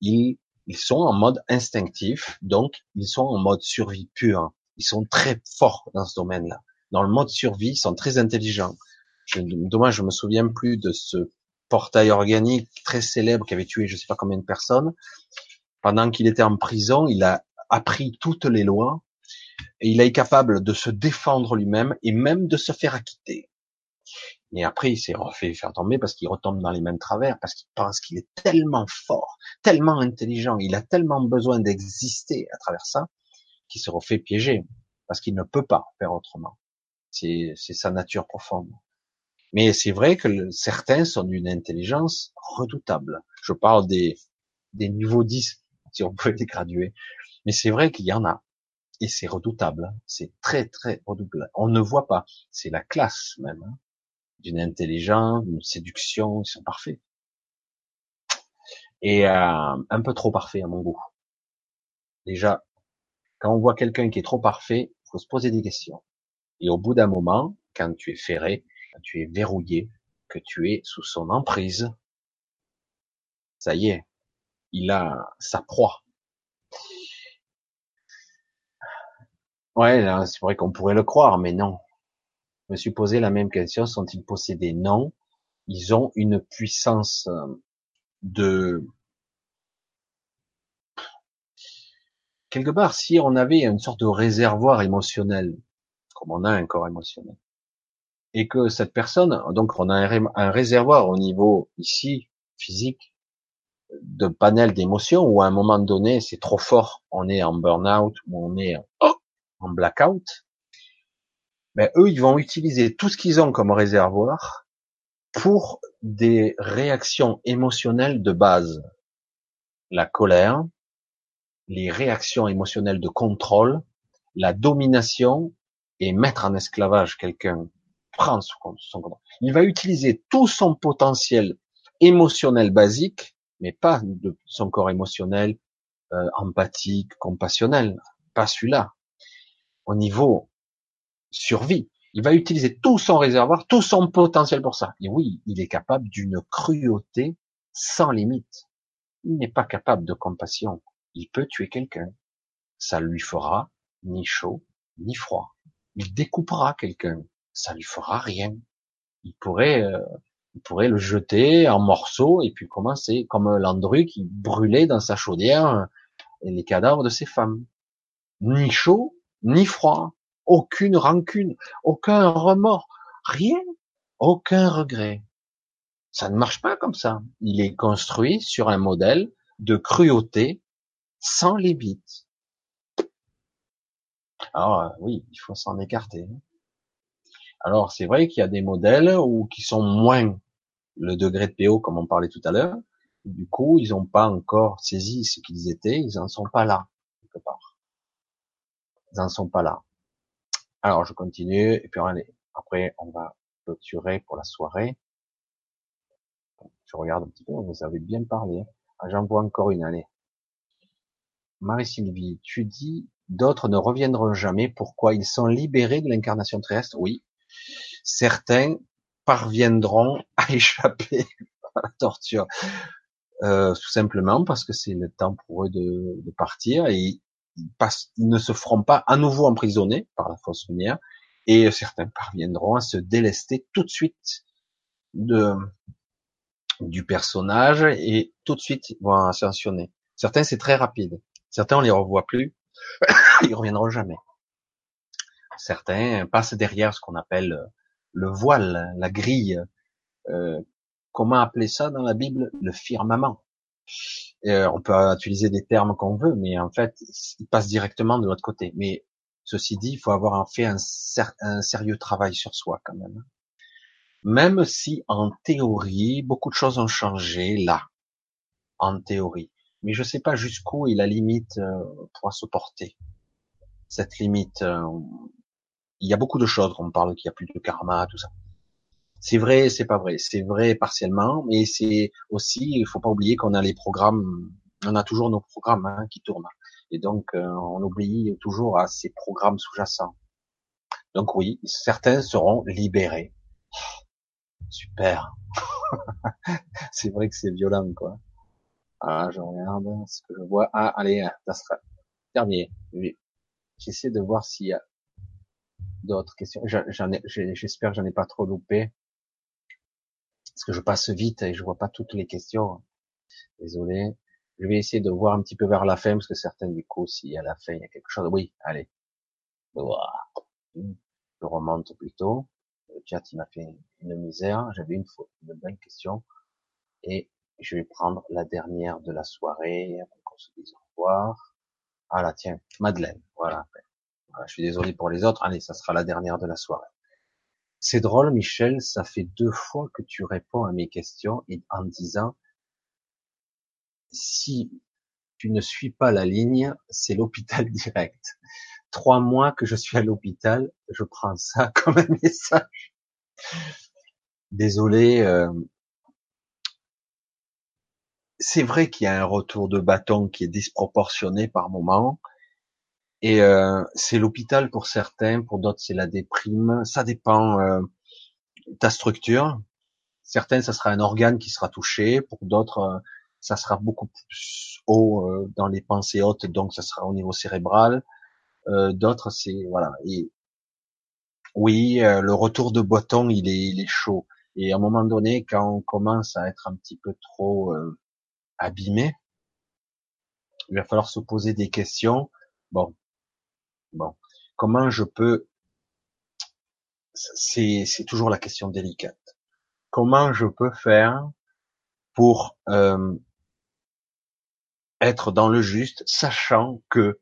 Ils, ils sont en mode instinctif, donc ils sont en mode survie pure. Ils sont très forts dans ce domaine-là. Dans le mode survie, ils sont très intelligents. Je, dommage, je me souviens plus de ce portail organique très célèbre qui avait tué je sais pas combien de personnes. Pendant qu'il était en prison, il a appris toutes les lois, et il est capable de se défendre lui-même et même de se faire acquitter. Et après, il s'est refait faire tomber parce qu'il retombe dans les mêmes travers, parce qu'il pense qu'il est tellement fort, tellement intelligent, il a tellement besoin d'exister à travers ça, qu'il se refait piéger, parce qu'il ne peut pas faire autrement. C'est, c'est sa nature profonde. Mais c'est vrai que le, certains sont d'une intelligence redoutable. Je parle des, des niveaux dix, si on peut les graduer. Mais c'est vrai qu'il y en a. Et c'est redoutable. C'est très, très redoutable. On ne voit pas. C'est la classe, même. Hein. D'une intelligence, d'une séduction, ils sont parfaits. Et euh, un peu trop parfaits, à mon goût. Déjà, quand on voit quelqu'un qui est trop parfait, il faut se poser des questions. Et au bout d'un moment, quand tu es ferré, quand tu es verrouillé, que tu es sous son emprise, ça y est, il a sa proie. Ouais, là, c'est vrai qu'on pourrait le croire, mais non. Je me suis posé la même question, sont-ils possédés? Non. Ils ont une puissance de... Quelque part, si on avait une sorte de réservoir émotionnel, comme on a un corps émotionnel, et que cette personne, donc on a un réservoir au niveau, ici, physique, de panel d'émotions, où à un moment donné, c'est trop fort, on est en burn-out, ou on est en blackout, ben, eux, ils vont utiliser tout ce qu'ils ont comme réservoir pour des réactions émotionnelles de base. La colère, les réactions émotionnelles de contrôle, la domination et mettre en esclavage quelqu'un, prendre son contrôle. Il va utiliser tout son potentiel émotionnel basique, mais pas de son corps émotionnel, euh, empathique, compassionnel, pas celui-là. Au niveau survie. Il va utiliser tout son réservoir, tout son potentiel pour ça. Et oui, il est capable d'une cruauté sans limite. Il n'est pas capable de compassion. Il peut tuer quelqu'un. Ça lui fera ni chaud, ni froid. Il découpera quelqu'un. Ça lui fera rien. Il pourrait, euh, il pourrait le jeter en morceaux et puis commencer comme Landru qui brûlait dans sa chaudière les cadavres de ses femmes. Ni chaud, ni froid. Aucune rancune, aucun remords, rien, aucun regret. Ça ne marche pas comme ça. Il est construit sur un modèle de cruauté sans limite. Alors oui, il faut s'en écarter. Alors c'est vrai qu'il y a des modèles où qui sont moins le degré de P O comme on parlait tout à l'heure. Du coup, ils n'ont pas encore saisi ce qu'ils étaient. Ils n'en sont pas là quelque part. Ils n'en sont pas là. Alors, je continue, et puis allez, après, on va clôturer pour la soirée. Je regarde un petit peu, vous avez bien parlé. Ah, j'en vois encore une, allez. Marie-Sylvie, tu dis, d'autres ne reviendront jamais, pourquoi ils sont libérés de l'incarnation terrestre? Oui, certains parviendront à échapper à la torture. Euh, tout simplement parce que c'est le temps pour eux de, de partir, et ils ne se feront pas à nouveau emprisonnés par la fausse lumière et certains parviendront à se délester tout de suite de, du personnage et tout de suite vont ascensionner. Certains, c'est très rapide. Certains, on les revoit plus. Ils reviendront jamais. Certains passent derrière ce qu'on appelle le voile, la grille. Euh, comment appeler ça dans la Bible? Le firmament. Euh, on peut utiliser des termes qu'on veut, mais en fait, ils passent directement de l'autre côté. Mais ceci dit, il faut avoir fait un, cer- un sérieux travail sur soi quand même. Même si en théorie, beaucoup de choses ont changé là, en théorie. Mais je ne sais pas jusqu'où est la limite euh, pourra se porter. Cette limite, euh, il y a beaucoup de choses qu'on parle, qu'il n'y a plus de karma, tout ça. C'est vrai, c'est pas vrai. C'est vrai partiellement, mais c'est aussi, il faut pas oublier qu'on a les programmes, on a toujours nos programmes hein, qui tournent, et donc euh, on oublie toujours à ces programmes sous-jacents. Donc oui, certains seront libérés. Super. C'est vrai que c'est violent, quoi. Ah, je regarde ce que je vois. Ah, allez, ça sera dernier. J'essaie de voir s'il y a d'autres questions. J'en ai, j'espère que j'en ai pas trop loupé. Parce que je passe vite et je vois pas toutes les questions. Désolé. Je vais essayer de voir un petit peu vers la fin, parce que certains, du coup, si à la fin, il y a quelque chose, oui, allez. Je remonte plutôt. Le chat, il m'a fait une misère. J'avais une, une belle question. Et je vais prendre la dernière de la soirée, avant qu'on se dise au revoir. Ah là, tiens, Madeleine, voilà. voilà. Je suis désolé pour les autres. Allez, ça sera la dernière de la soirée. C'est drôle, Michel, ça fait deux fois que tu réponds à mes questions en disant si tu ne suis pas la ligne, c'est l'hôpital direct. Trois mois que je suis à l'hôpital, je prends ça comme un message. Désolé. Euh... C'est vrai qu'il y a un retour de bâton qui est disproportionné par moment. Et euh, c'est l'hôpital pour certains, pour d'autres c'est la déprime. Ça dépend euh, de ta structure. Certains, ça sera un organe qui sera touché. Pour d'autres, euh, ça sera beaucoup plus haut euh, dans les pensées hautes, donc ça sera au niveau cérébral. Euh, d'autres, c'est voilà. Et oui, euh, le retour de bâton, il est, il est chaud. Et à un moment donné, quand on commence à être un petit peu trop euh, abîmé, il va falloir se poser des questions. Bon. Bon, comment je peux, c'est c'est toujours la question délicate. Comment je peux faire pour euh, être dans le juste, sachant que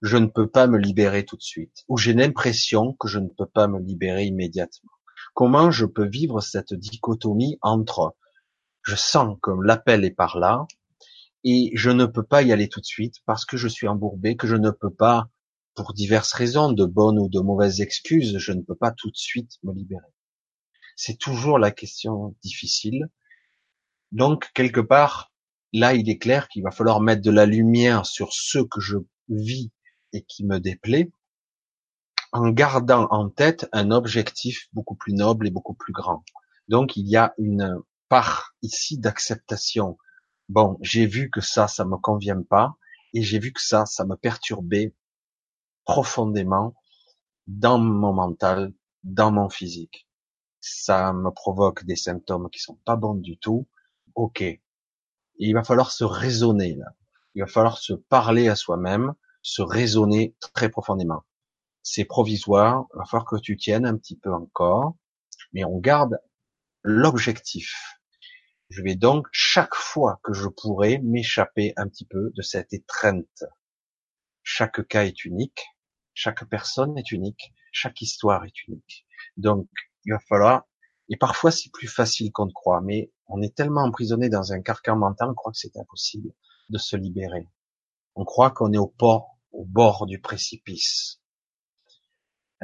je ne peux pas me libérer tout de suite, ou j'ai l'impression que je ne peux pas me libérer immédiatement. Comment je peux vivre cette dichotomie entre je sens que l'appel est par là et je ne peux pas y aller tout de suite parce que je suis embourbé, que je ne peux pas, pour diverses raisons, de bonnes ou de mauvaises excuses, je ne peux pas tout de suite me libérer. C'est toujours la question difficile. Donc, quelque part, là, il est clair qu'il va falloir mettre de la lumière sur ce que je vis et qui me déplaît, en gardant en tête un objectif beaucoup plus noble et beaucoup plus grand. Donc, il y a une part ici d'acceptation. Bon, j'ai vu que ça, ça me convient pas, et j'ai vu que ça, ça me perturbait profondément dans mon mental, dans mon physique. Ça me provoque des symptômes qui sont pas bons du tout. Ok. Et il va falloir se raisonner, là. Il va falloir se parler à soi-même, se raisonner très profondément. C'est provisoire. Il va falloir que tu tiennes un petit peu encore. Mais on garde l'objectif. Je vais donc, chaque fois que je pourrai, m'échapper un petit peu de cette étreinte. Chaque cas est unique, chaque personne est unique, chaque histoire est unique. Donc, il va falloir, et parfois c'est plus facile qu'on ne croit, mais on est tellement emprisonné dans un carcan mental, on croit que c'est impossible de se libérer. On croit qu'on est au bord, au bord du précipice.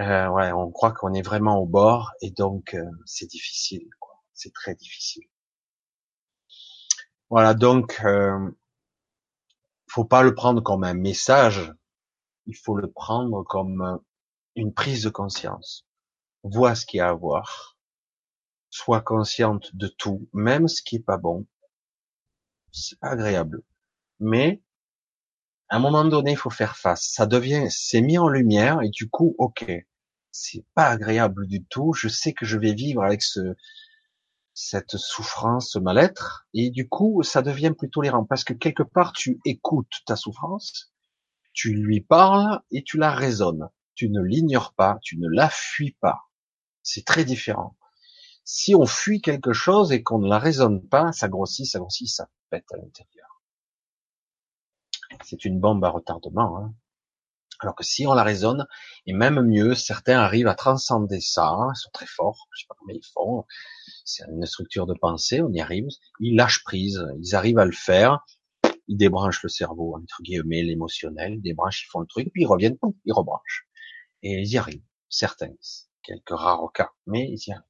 Euh, ouais, on croit qu'on est vraiment au bord, et donc euh, c'est difficile, quoi. C'est très difficile. Voilà, donc... Euh, faut pas le prendre comme un message, il faut le prendre comme une prise de conscience. Vois ce qu'il y a à voir, sois consciente de tout, même ce qui est pas bon, c'est pas agréable. Mais à un moment donné, il faut faire face. Ça devient, c'est mis en lumière et du coup, ok, c'est pas agréable du tout. Je sais que je vais vivre avec ce cette souffrance, ce mal-être, et du coup, ça devient plus tolérant, parce que quelque part, tu écoutes ta souffrance, tu lui parles, et tu la raisonnes, tu ne l'ignores pas, tu ne la fuis pas, c'est très différent. Si on fuit quelque chose, et qu'on ne la raisonne pas, ça grossit, ça grossit, ça pète à l'intérieur. C'est une bombe à retardement, hein. Alors que si on la raisonne, et même mieux, certains arrivent à transcender ça, ils sont très forts, je sais pas comment ils font, c'est une structure de pensée, on y arrive, ils lâchent prise, ils arrivent à le faire, ils débranchent le cerveau, entre guillemets, l'émotionnel, ils débranchent, ils font le truc, puis ils reviennent, ils rebranchent. Et ils y arrivent, certains, quelques rares cas, mais ils y arrivent.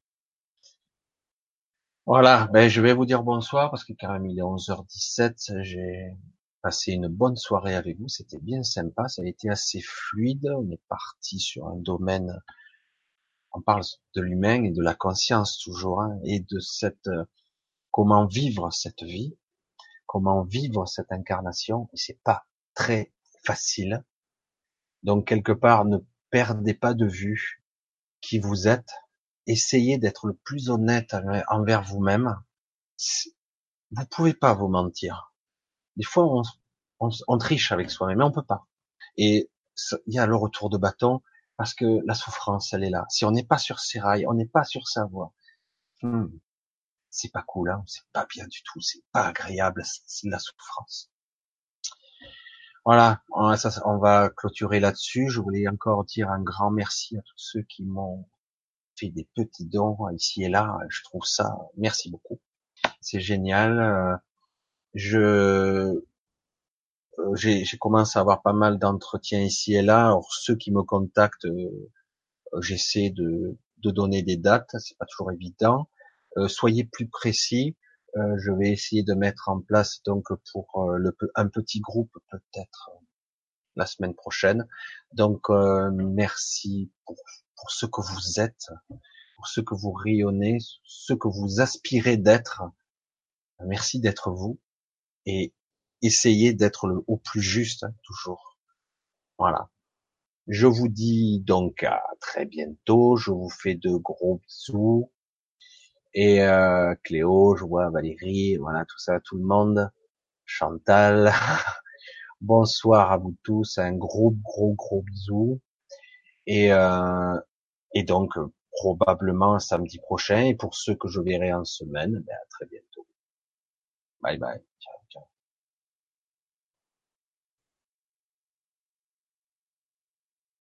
Voilà, ben je vais vous dire bonsoir, parce que quand même il est onze heures dix-sept, j'ai... passé une bonne soirée avec vous, c'était bien sympa, ça a été assez fluide, on est parti sur un domaine, on parle de l'humain et de la conscience toujours, hein, et de cette, comment vivre cette vie, comment vivre cette incarnation, et c'est pas très facile, donc quelque part ne perdez pas de vue qui vous êtes, essayez d'être le plus honnête envers vous-même, vous pouvez pas vous mentir, Des fois, on, on, on triche avec soi-même, mais on peut pas. Et il y a le retour de bâton, parce que la souffrance, elle est là. Si on n'est pas sur ses rails, on n'est pas sur sa voie, hmm, c'est pas cool, hein, c'est pas bien du tout, c'est pas agréable, c'est de la souffrance. Voilà, on, ça, on va clôturer là-dessus. Je voulais encore dire un grand merci à tous ceux qui m'ont fait des petits dons ici et là. Je trouve ça, merci beaucoup. C'est génial. Je, j'ai, j'ai commencé à avoir pas mal d'entretiens ici et là. Alors, ceux qui me contactent, j'essaie de, de donner des dates. C'est pas toujours évident. Euh, soyez plus précis. Euh, je vais essayer de mettre en place donc pour euh, le, un petit groupe peut-être euh, la semaine prochaine. Donc euh, merci pour, pour ce que vous êtes, pour ce que vous rayonnez, ce que vous aspirez d'être. Merci d'être vous et essayez d'être le au plus juste, hein, toujours. Voilà. Je vous dis donc à très bientôt. Je vous fais de gros bisous. Et euh, Cléo, je vois Valérie, voilà tout ça, tout le monde, Chantal, bonsoir à vous tous, un gros gros gros bisou, et euh, et donc euh, probablement samedi prochain, et pour ceux que je verrai en semaine, ben, à très bientôt, bye bye, ciao ciao.